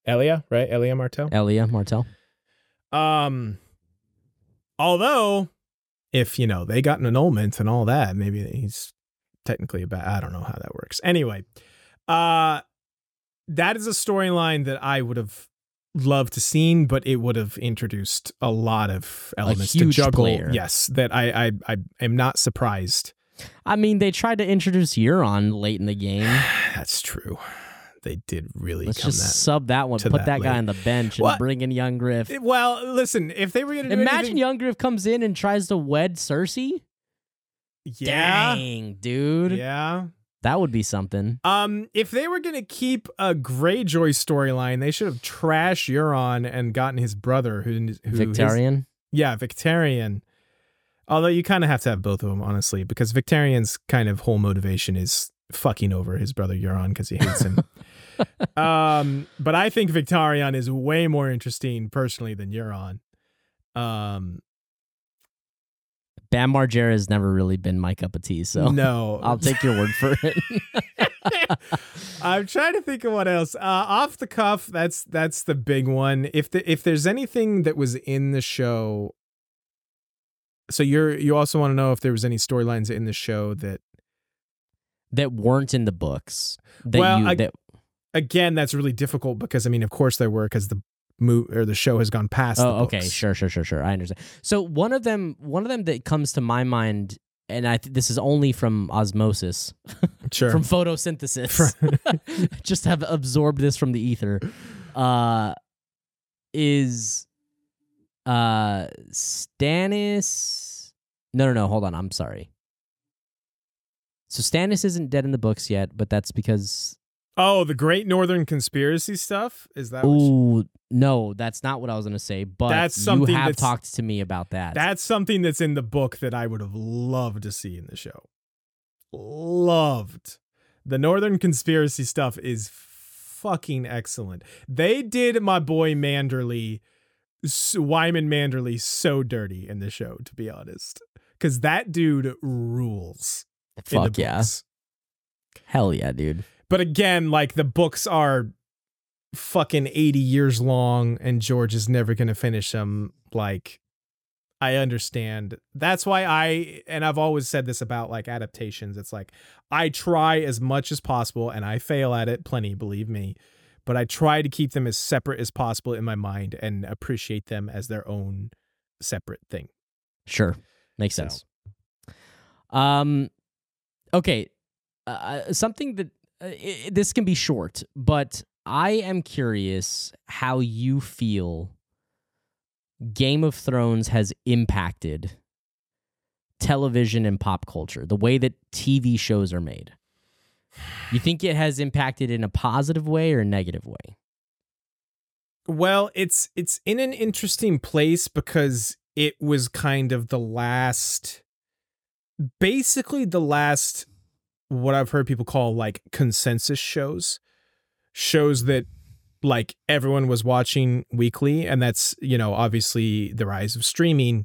Elia, right? Elia Martell. Although, if, you know, they got an annulment and all that, maybe he's technically I don't know how that works. Anyway, that is a storyline that I would have loved to seen, but it would have introduced a lot of elements to juggle. Player. Yes, that I am not surprised. I mean, they tried to introduce Euron late in the game. That's true. They did really. Let's just sub that one. Put that guy on the bench and bring in young Griff. Well, listen, if they were going to imagine young Griff comes in and tries to wed Cersei. Yeah. Dang, dude. Yeah. That would be something. If they were going to keep a Greyjoy storyline, they should have trashed Euron and gotten his brother, who Victarion. Victarion. Although you kind of have to have both of them, honestly, because Victarion's kind of whole motivation is fucking over his brother Euron because he hates him. But I think Victarion is way more interesting personally than Euron. Bam Margera has never really been my cup of tea, so no, I'll take your word for it. I'm trying to think of what else. Off the cuff, that's the big one. If there's anything that was in the show, so you also want to know if there was any storylines in the show that weren't in the books. Again, that's really difficult because, I mean, of course there were, because the the show has gone past the books. Okay, sure. I understand. So one of them that comes to my mind and I this is only from osmosis, sure, from photosynthesis, just have absorbed this from the ether, is Stannis. No, hold on, I'm sorry. So Stannis isn't dead in the books yet, but that's because... Oh, the Great Northern Conspiracy stuff? Is that what you... No, that's not what I was going to say, but you have talked to me about that. That's something that's in the book that I would have loved to see in the show. Loved. The Northern Conspiracy stuff is fucking excellent. They did my boy Manderly, Wyman Manderly, so dirty in the show, to be honest. Because that dude rules. Fuck yeah. Books. Hell yeah, dude. But again, like, the books are fucking 80 years long and George is never going to finish them. Like, I understand. That's why I've always said this about, like, adaptations. It's like, I try as much as possible, and I fail at it plenty, believe me, but I try to keep them as separate as possible in my mind and appreciate them as their own separate thing. Sure. Makes sense. Okay, something that this can be short, but I am curious how you feel Game of Thrones has impacted television and pop culture, the way that TV shows are made. You think it has impacted in a positive way or a negative way? Well, it's in an interesting place because it was kind of the last... Basically, the last, what I've heard people call, like, consensus shows that, like, everyone was watching weekly, and that's, you know, obviously the rise of streaming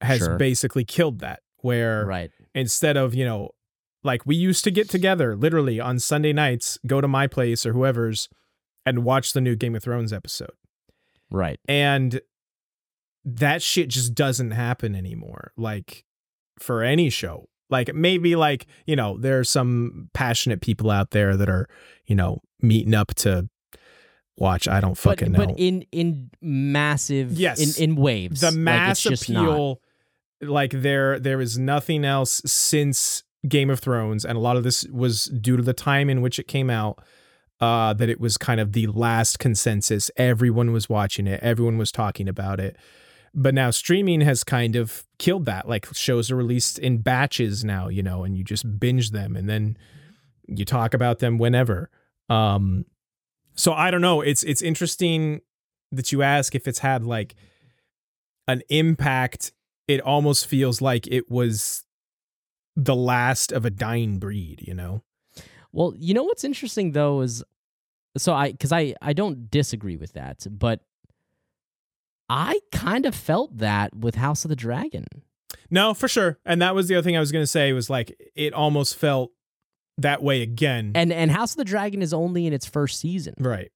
has sure. basically killed that, where right. instead of, you know, like, we used to get together, literally, on Sunday nights, go to my place or whoever's, and watch the new Game of Thrones episode. Right. And that shit just doesn't happen anymore, like... for any show. Like, maybe, like, you know, there are some passionate people out there that are, you know, meeting up to watch. I don't fucking know. But in massive, yes, in waves. The mass appeal, like, there is nothing else since Game of Thrones, and a lot of this was due to the time in which it came out, that it was kind of the last consensus. Everyone was watching it. Everyone was talking about it. But now streaming has kind of killed that. Like, shows are released in batches now, you know, and you just binge them and then you talk about them whenever. So I don't know. It's interesting that you ask if it's had, like, an impact. It almost feels like it was the last of a dying breed, you know? Well, you know what's interesting, though, is... So I don't disagree with that, but... I kind of felt that with House of the Dragon. No, for sure. And that was the other thing I was going to say, was like, it almost felt that way again. And House of the Dragon is only in its first season. Right.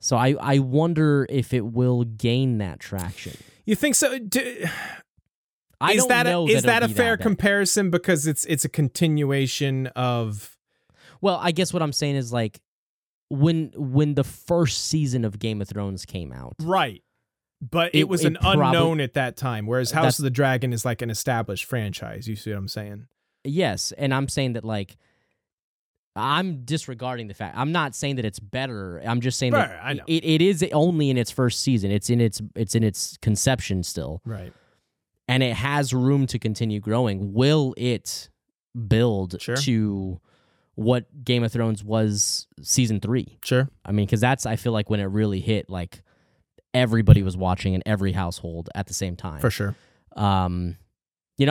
So I wonder if it will gain that traction. You think so? Is that a fair comparison? Because it's a continuation of... Well, I guess what I'm saying is, like, when the first season of Game of Thrones came out. Right. But it was unknown at that time, whereas House of the Dragon is like an established franchise. You see what I'm saying? Yes, and I'm saying that, like, I'm disregarding the fact. I'm not saying that it's better. I'm just saying that it is only in its first season. It's in its conception still. Right. And it has room to continue growing. Will it build sure. to what Game of Thrones was season 3? Sure. I mean, because that's, I feel like, when it really hit, like... everybody was watching in every household at the same time. For sure. You know,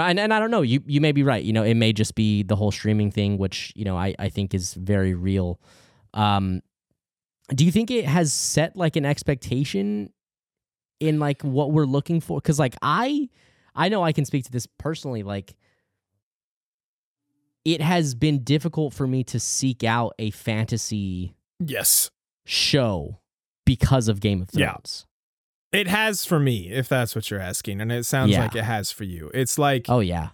and I don't know, you may be right. You know, it may just be the whole streaming thing, which, you know, I think is very real. Do you think it has set, like, an expectation in, like, what we're looking for? Because, like, I know I can speak to this personally. Like, it has been difficult for me to seek out a fantasy yes. show because of Game of Thrones. Yeah. It has for me, if that's what you're asking. And it sounds yeah. like it has for you. It's like... Oh, yeah.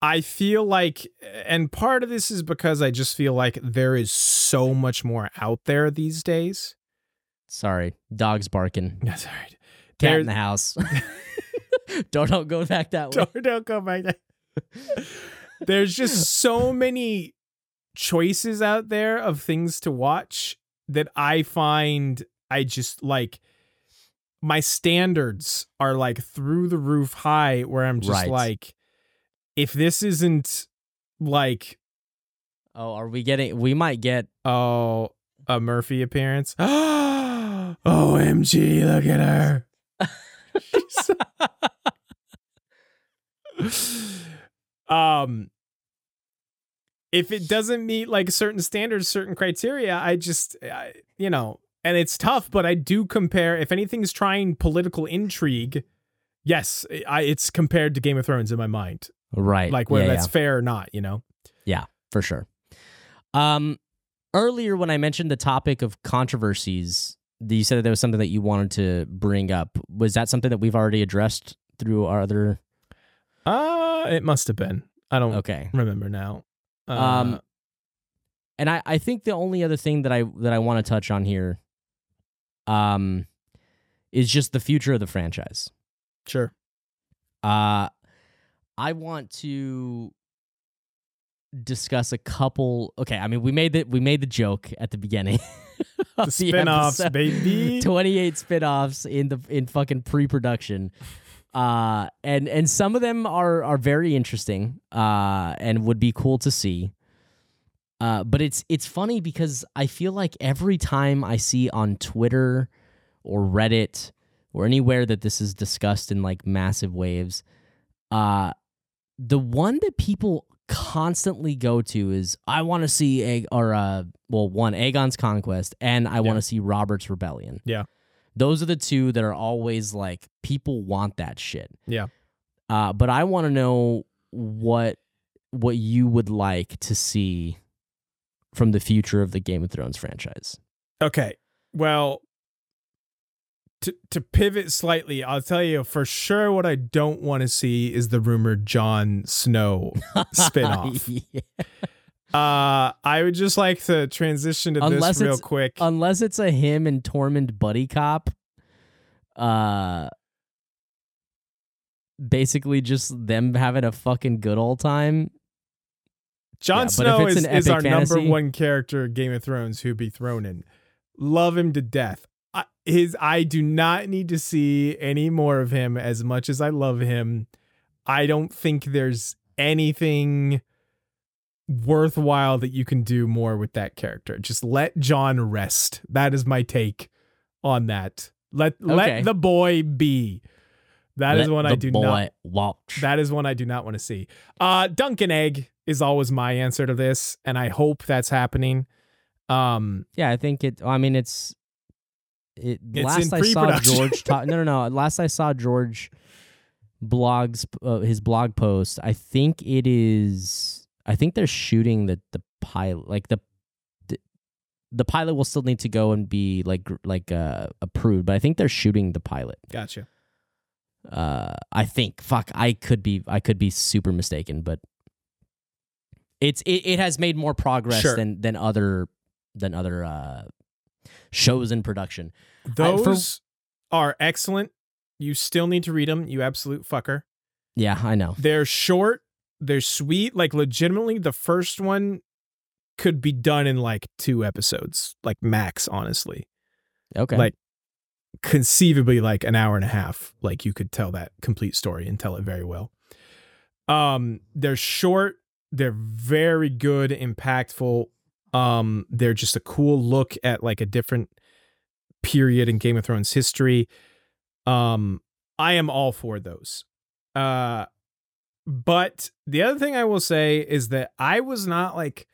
I feel like... And part of this is because I just feel like there is so much more out there these days. Sorry. Dog's barking. That's all right. Cat in the house. Don't go back that way. Don't go back that There's just so many choices out there of things to watch that I find I just like my standards are like through the roof high, where I'm just like, if this isn't like, oh, are we getting, we might get, oh, a Murphy appearance. OMG, look at her. If it doesn't meet like certain standards, certain criteria, I, you know, and it's tough, but I do compare, if anything's trying political intrigue, yes, it's compared to Game of Thrones in my mind. Right. Like whether that's fair or not, you know? Yeah, for sure. Earlier when I mentioned the topic of controversies, you said that there was something that you wanted to bring up. Was that something that we've already addressed through our other... it must have been. I don't remember now. And I think the only other thing that I want to touch on here is just the future of the franchise. Sure. I want to discuss a couple. Okay, I mean, we made the joke at the beginning. The spin-offs, baby. 28 spin-offs in fucking pre-production. And some of them are very interesting and would be cool to see. But it's funny because I feel like every time I see on Twitter or Reddit or anywhere that this is discussed in like massive waves, the one that people constantly go to is I want to see Aegon's Conquest, and I want to see Robert's Rebellion. Yeah. Those are the two that are always like people want that shit. Yeah. But I want to know what you would like to see from the future of the Game of Thrones franchise. Okay. Well, to pivot slightly, I'll tell you for sure what I don't want to see is the rumored Jon Snow spinoff. Yeah. I would just like to transition to this real quick. Unless it's a him and Tormund buddy cop. Basically just them having a fucking good old time. Jon Snow is our fantasy, number one character in Game of Thrones who be thrown in. Love him to death. I do not need to see any more of him as much as I love him. I don't think there's anything worthwhile that you can do more with that character. Just let Jon rest. That is my take on that. Let the boy be. That is one I do not want to see. Duncan Egg is always my answer to this, and I hope that's happening. Yeah, I think it. I mean, it's last I saw George. Last I saw George blogs his blog post. I think it is. I think they're shooting the pilot. Like the pilot will still need to go and be like approved, but I think they're shooting the pilot. Gotcha. I think I could be super mistaken, but it has made more progress than other shows in production. Those are excellent. You still need to read them, you absolute fucker. Yeah, I know. They're short. They're sweet. Like, legitimately, the first one could be done in, like, 2 episodes. Like, max, honestly. Okay. Like, conceivably, like, an hour and a half. Like, you could tell that complete story and tell it very well. They're short. They're very good, impactful. They're just a cool look at, like, a different period in Game of Thrones history. I am all for those. But the other thing I will say is that I was not like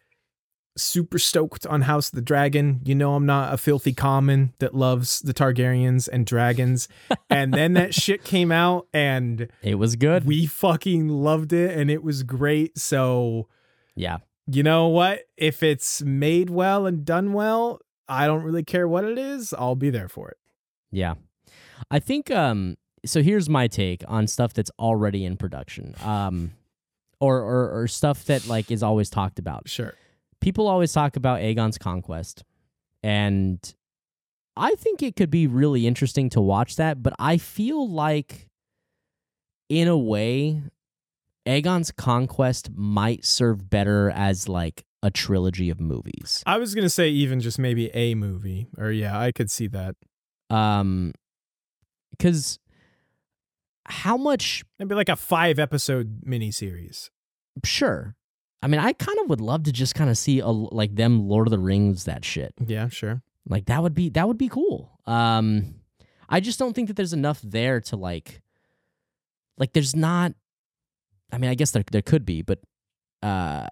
super stoked on House of the Dragon. You know, I'm not a filthy common that loves the Targaryens and dragons. And then that shit came out and it was good. We fucking loved it and it was great. So yeah, you know what? If it's made well and done well, I don't really care what it is. I'll be there for it. Yeah, I think, so here's my take on stuff that's already in production, or stuff that like is always talked about. Sure, people always talk about Aegon's Conquest, and I think it could be really interesting to watch that. But I feel like, in a way, Aegon's Conquest might serve better as like a trilogy of movies. I was going to say even just maybe a movie, or yeah, I could see that. Because how much... It'd be like a 5-episode miniseries. Sure. I mean, I kind of would love to just kind of see a, like them Lord of the Rings, that shit. Yeah, sure. Like that would be cool. I just don't think that there's enough there to like there's not, I mean, I guess there could be, but the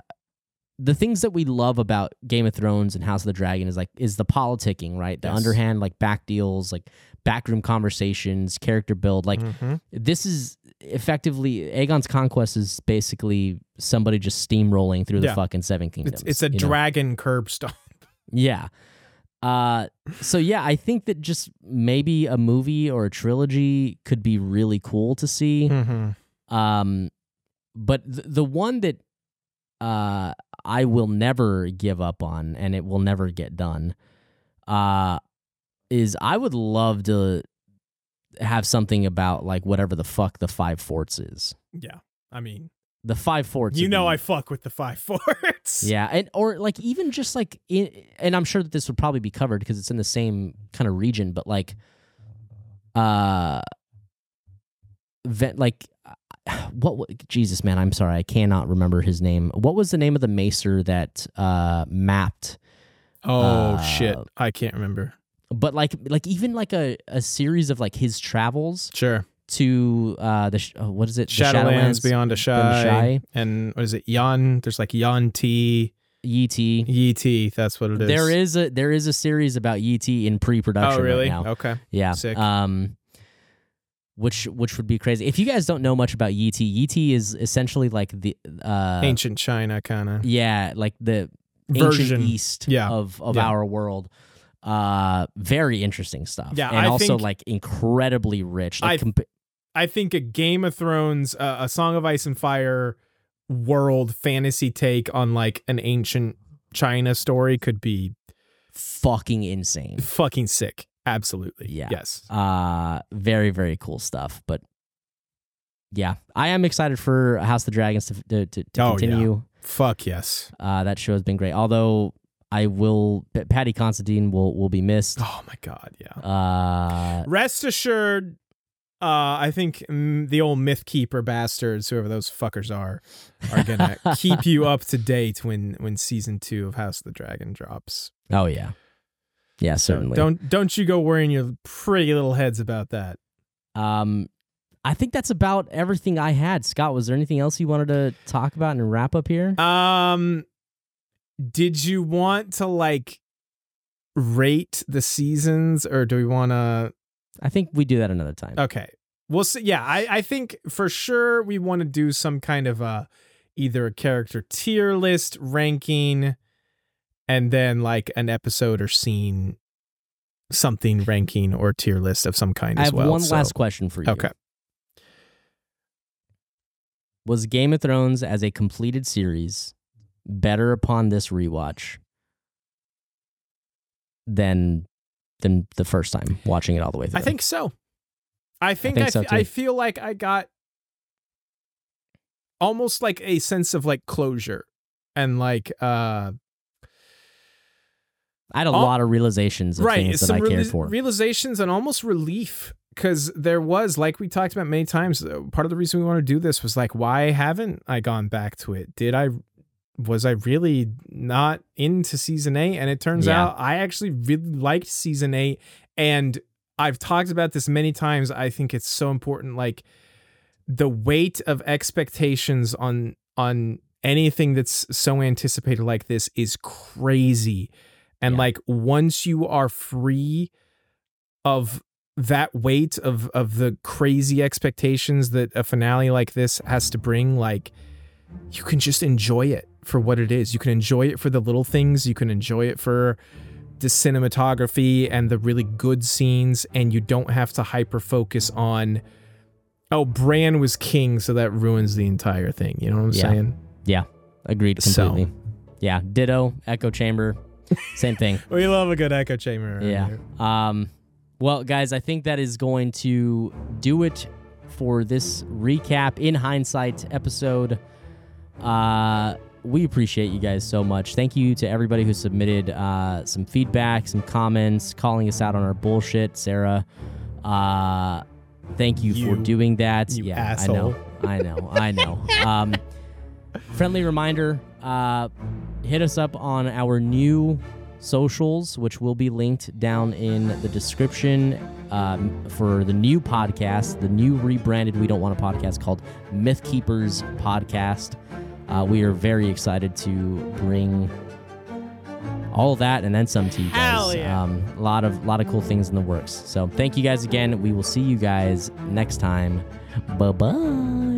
things that we love about Game of Thrones and House of the Dragon is the politicking, right? The underhand, like back deals, like backroom conversations, character build. Like this is effectively, Aegon's Conquest is basically somebody just steamrolling through the fucking Seven Kingdoms. It's a dragon curb stomp. Yeah. So yeah, I think that just maybe a movie or a trilogy could be really cool to see. But the one that I will never give up on, and it will never get done, is I would love to have something about like whatever the fuck the Five Forts is. Yeah, I mean the Five Forts. You know, I fuck with the Five Forts. Yeah, and or like even just like, and I'm sure that this would probably be covered because it's in the same kind of region. But like, Jesus, man, I'm sorry, I cannot remember his name. What was the name of the maester that mapped? Shit, I can't remember. But like even like a series of like his travels, sure, to what is it? Shadowlands Beyond Ashai, and what is it? Yan. There's like Yan T. Yee-T, that's what it is. There is a series about Yee-T in pre-production. Oh, really? Right now. Okay. Yeah. Sick. Which would be crazy. If you guys don't know much about Yee-T is essentially like the ancient China kind of. Yeah, like the version. Ancient East of our world. Very interesting stuff. Yeah, and I also think, like incredibly rich. Like, I think a Game of Thrones, a Song of Ice and Fire world fantasy take on like an ancient China story could be fucking insane. Fucking sick. Absolutely. Yeah. Yes. Very, very cool stuff. But yeah, I am excited for House of the Dragons to continue. Yeah. Fuck yes. That show has been great. Although I will, Patty Considine will be missed. Oh my God. Yeah. Rest assured. I think the old Myth Keeper bastards, whoever those fuckers are gonna keep you up to date when season 2 of House of the Dragon drops. Oh yeah. Yeah, certainly. So don't you go worrying your pretty little heads about that. I think that's about everything I had. Scott, was there anything else you wanted to talk about and wrap up here? Did you want to like rate the seasons, or do we want to? I think we do that another time. Okay, we'll see. Yeah, I think for sure we want to do some kind of either a character tier list ranking. And then like an episode or scene, something ranking or tier list of some kind as well. I have one last question for you. Okay. Was Game of Thrones as a completed series better upon this rewatch than the first time watching it all the way through? I think so. I think so too. I feel like I got almost like a sense of like closure and like I had a lot of realizations of things that I cared for. Realizations and almost relief, because there was, like we talked about many times, part of the reason we want to do this was like, why haven't I gone back to it? Was I really not into season 8? And it turns out I actually really liked season 8, and I've talked about this many times. I think it's so important, like the weight of expectations on anything that's so anticipated like this is crazy. And like once you are free of that weight of the crazy expectations that a finale like this has to bring, like you can just enjoy it for what it is. You can enjoy it for the little things. You can enjoy it for the cinematography and the really good scenes. And you don't have to hyper focus on, oh, Bran was king, so that ruins the entire thing. You know what I'm saying? Yeah. Agreed completely. So. Yeah. Ditto. Echo chamber. Same thing. We love a good echo chamber. Here. Well, guys, I think that is going to do it for this recap in hindsight episode. We appreciate you guys so much. Thank you to everybody who submitted some feedback, some comments, calling us out on our bullshit. Sarah, thank you, for doing that. Yeah, asshole. I know. Friendly reminder, hit us up on our new socials, which will be linked down in the description, for the new podcast, the new rebranded We Don't Wanna Podcast called Myth Keepers Podcast. We are very excited to bring all that and then some to you guys. Hell yeah. A lot of cool things in the works. So thank you guys again. We will see you guys next time. Bye-bye.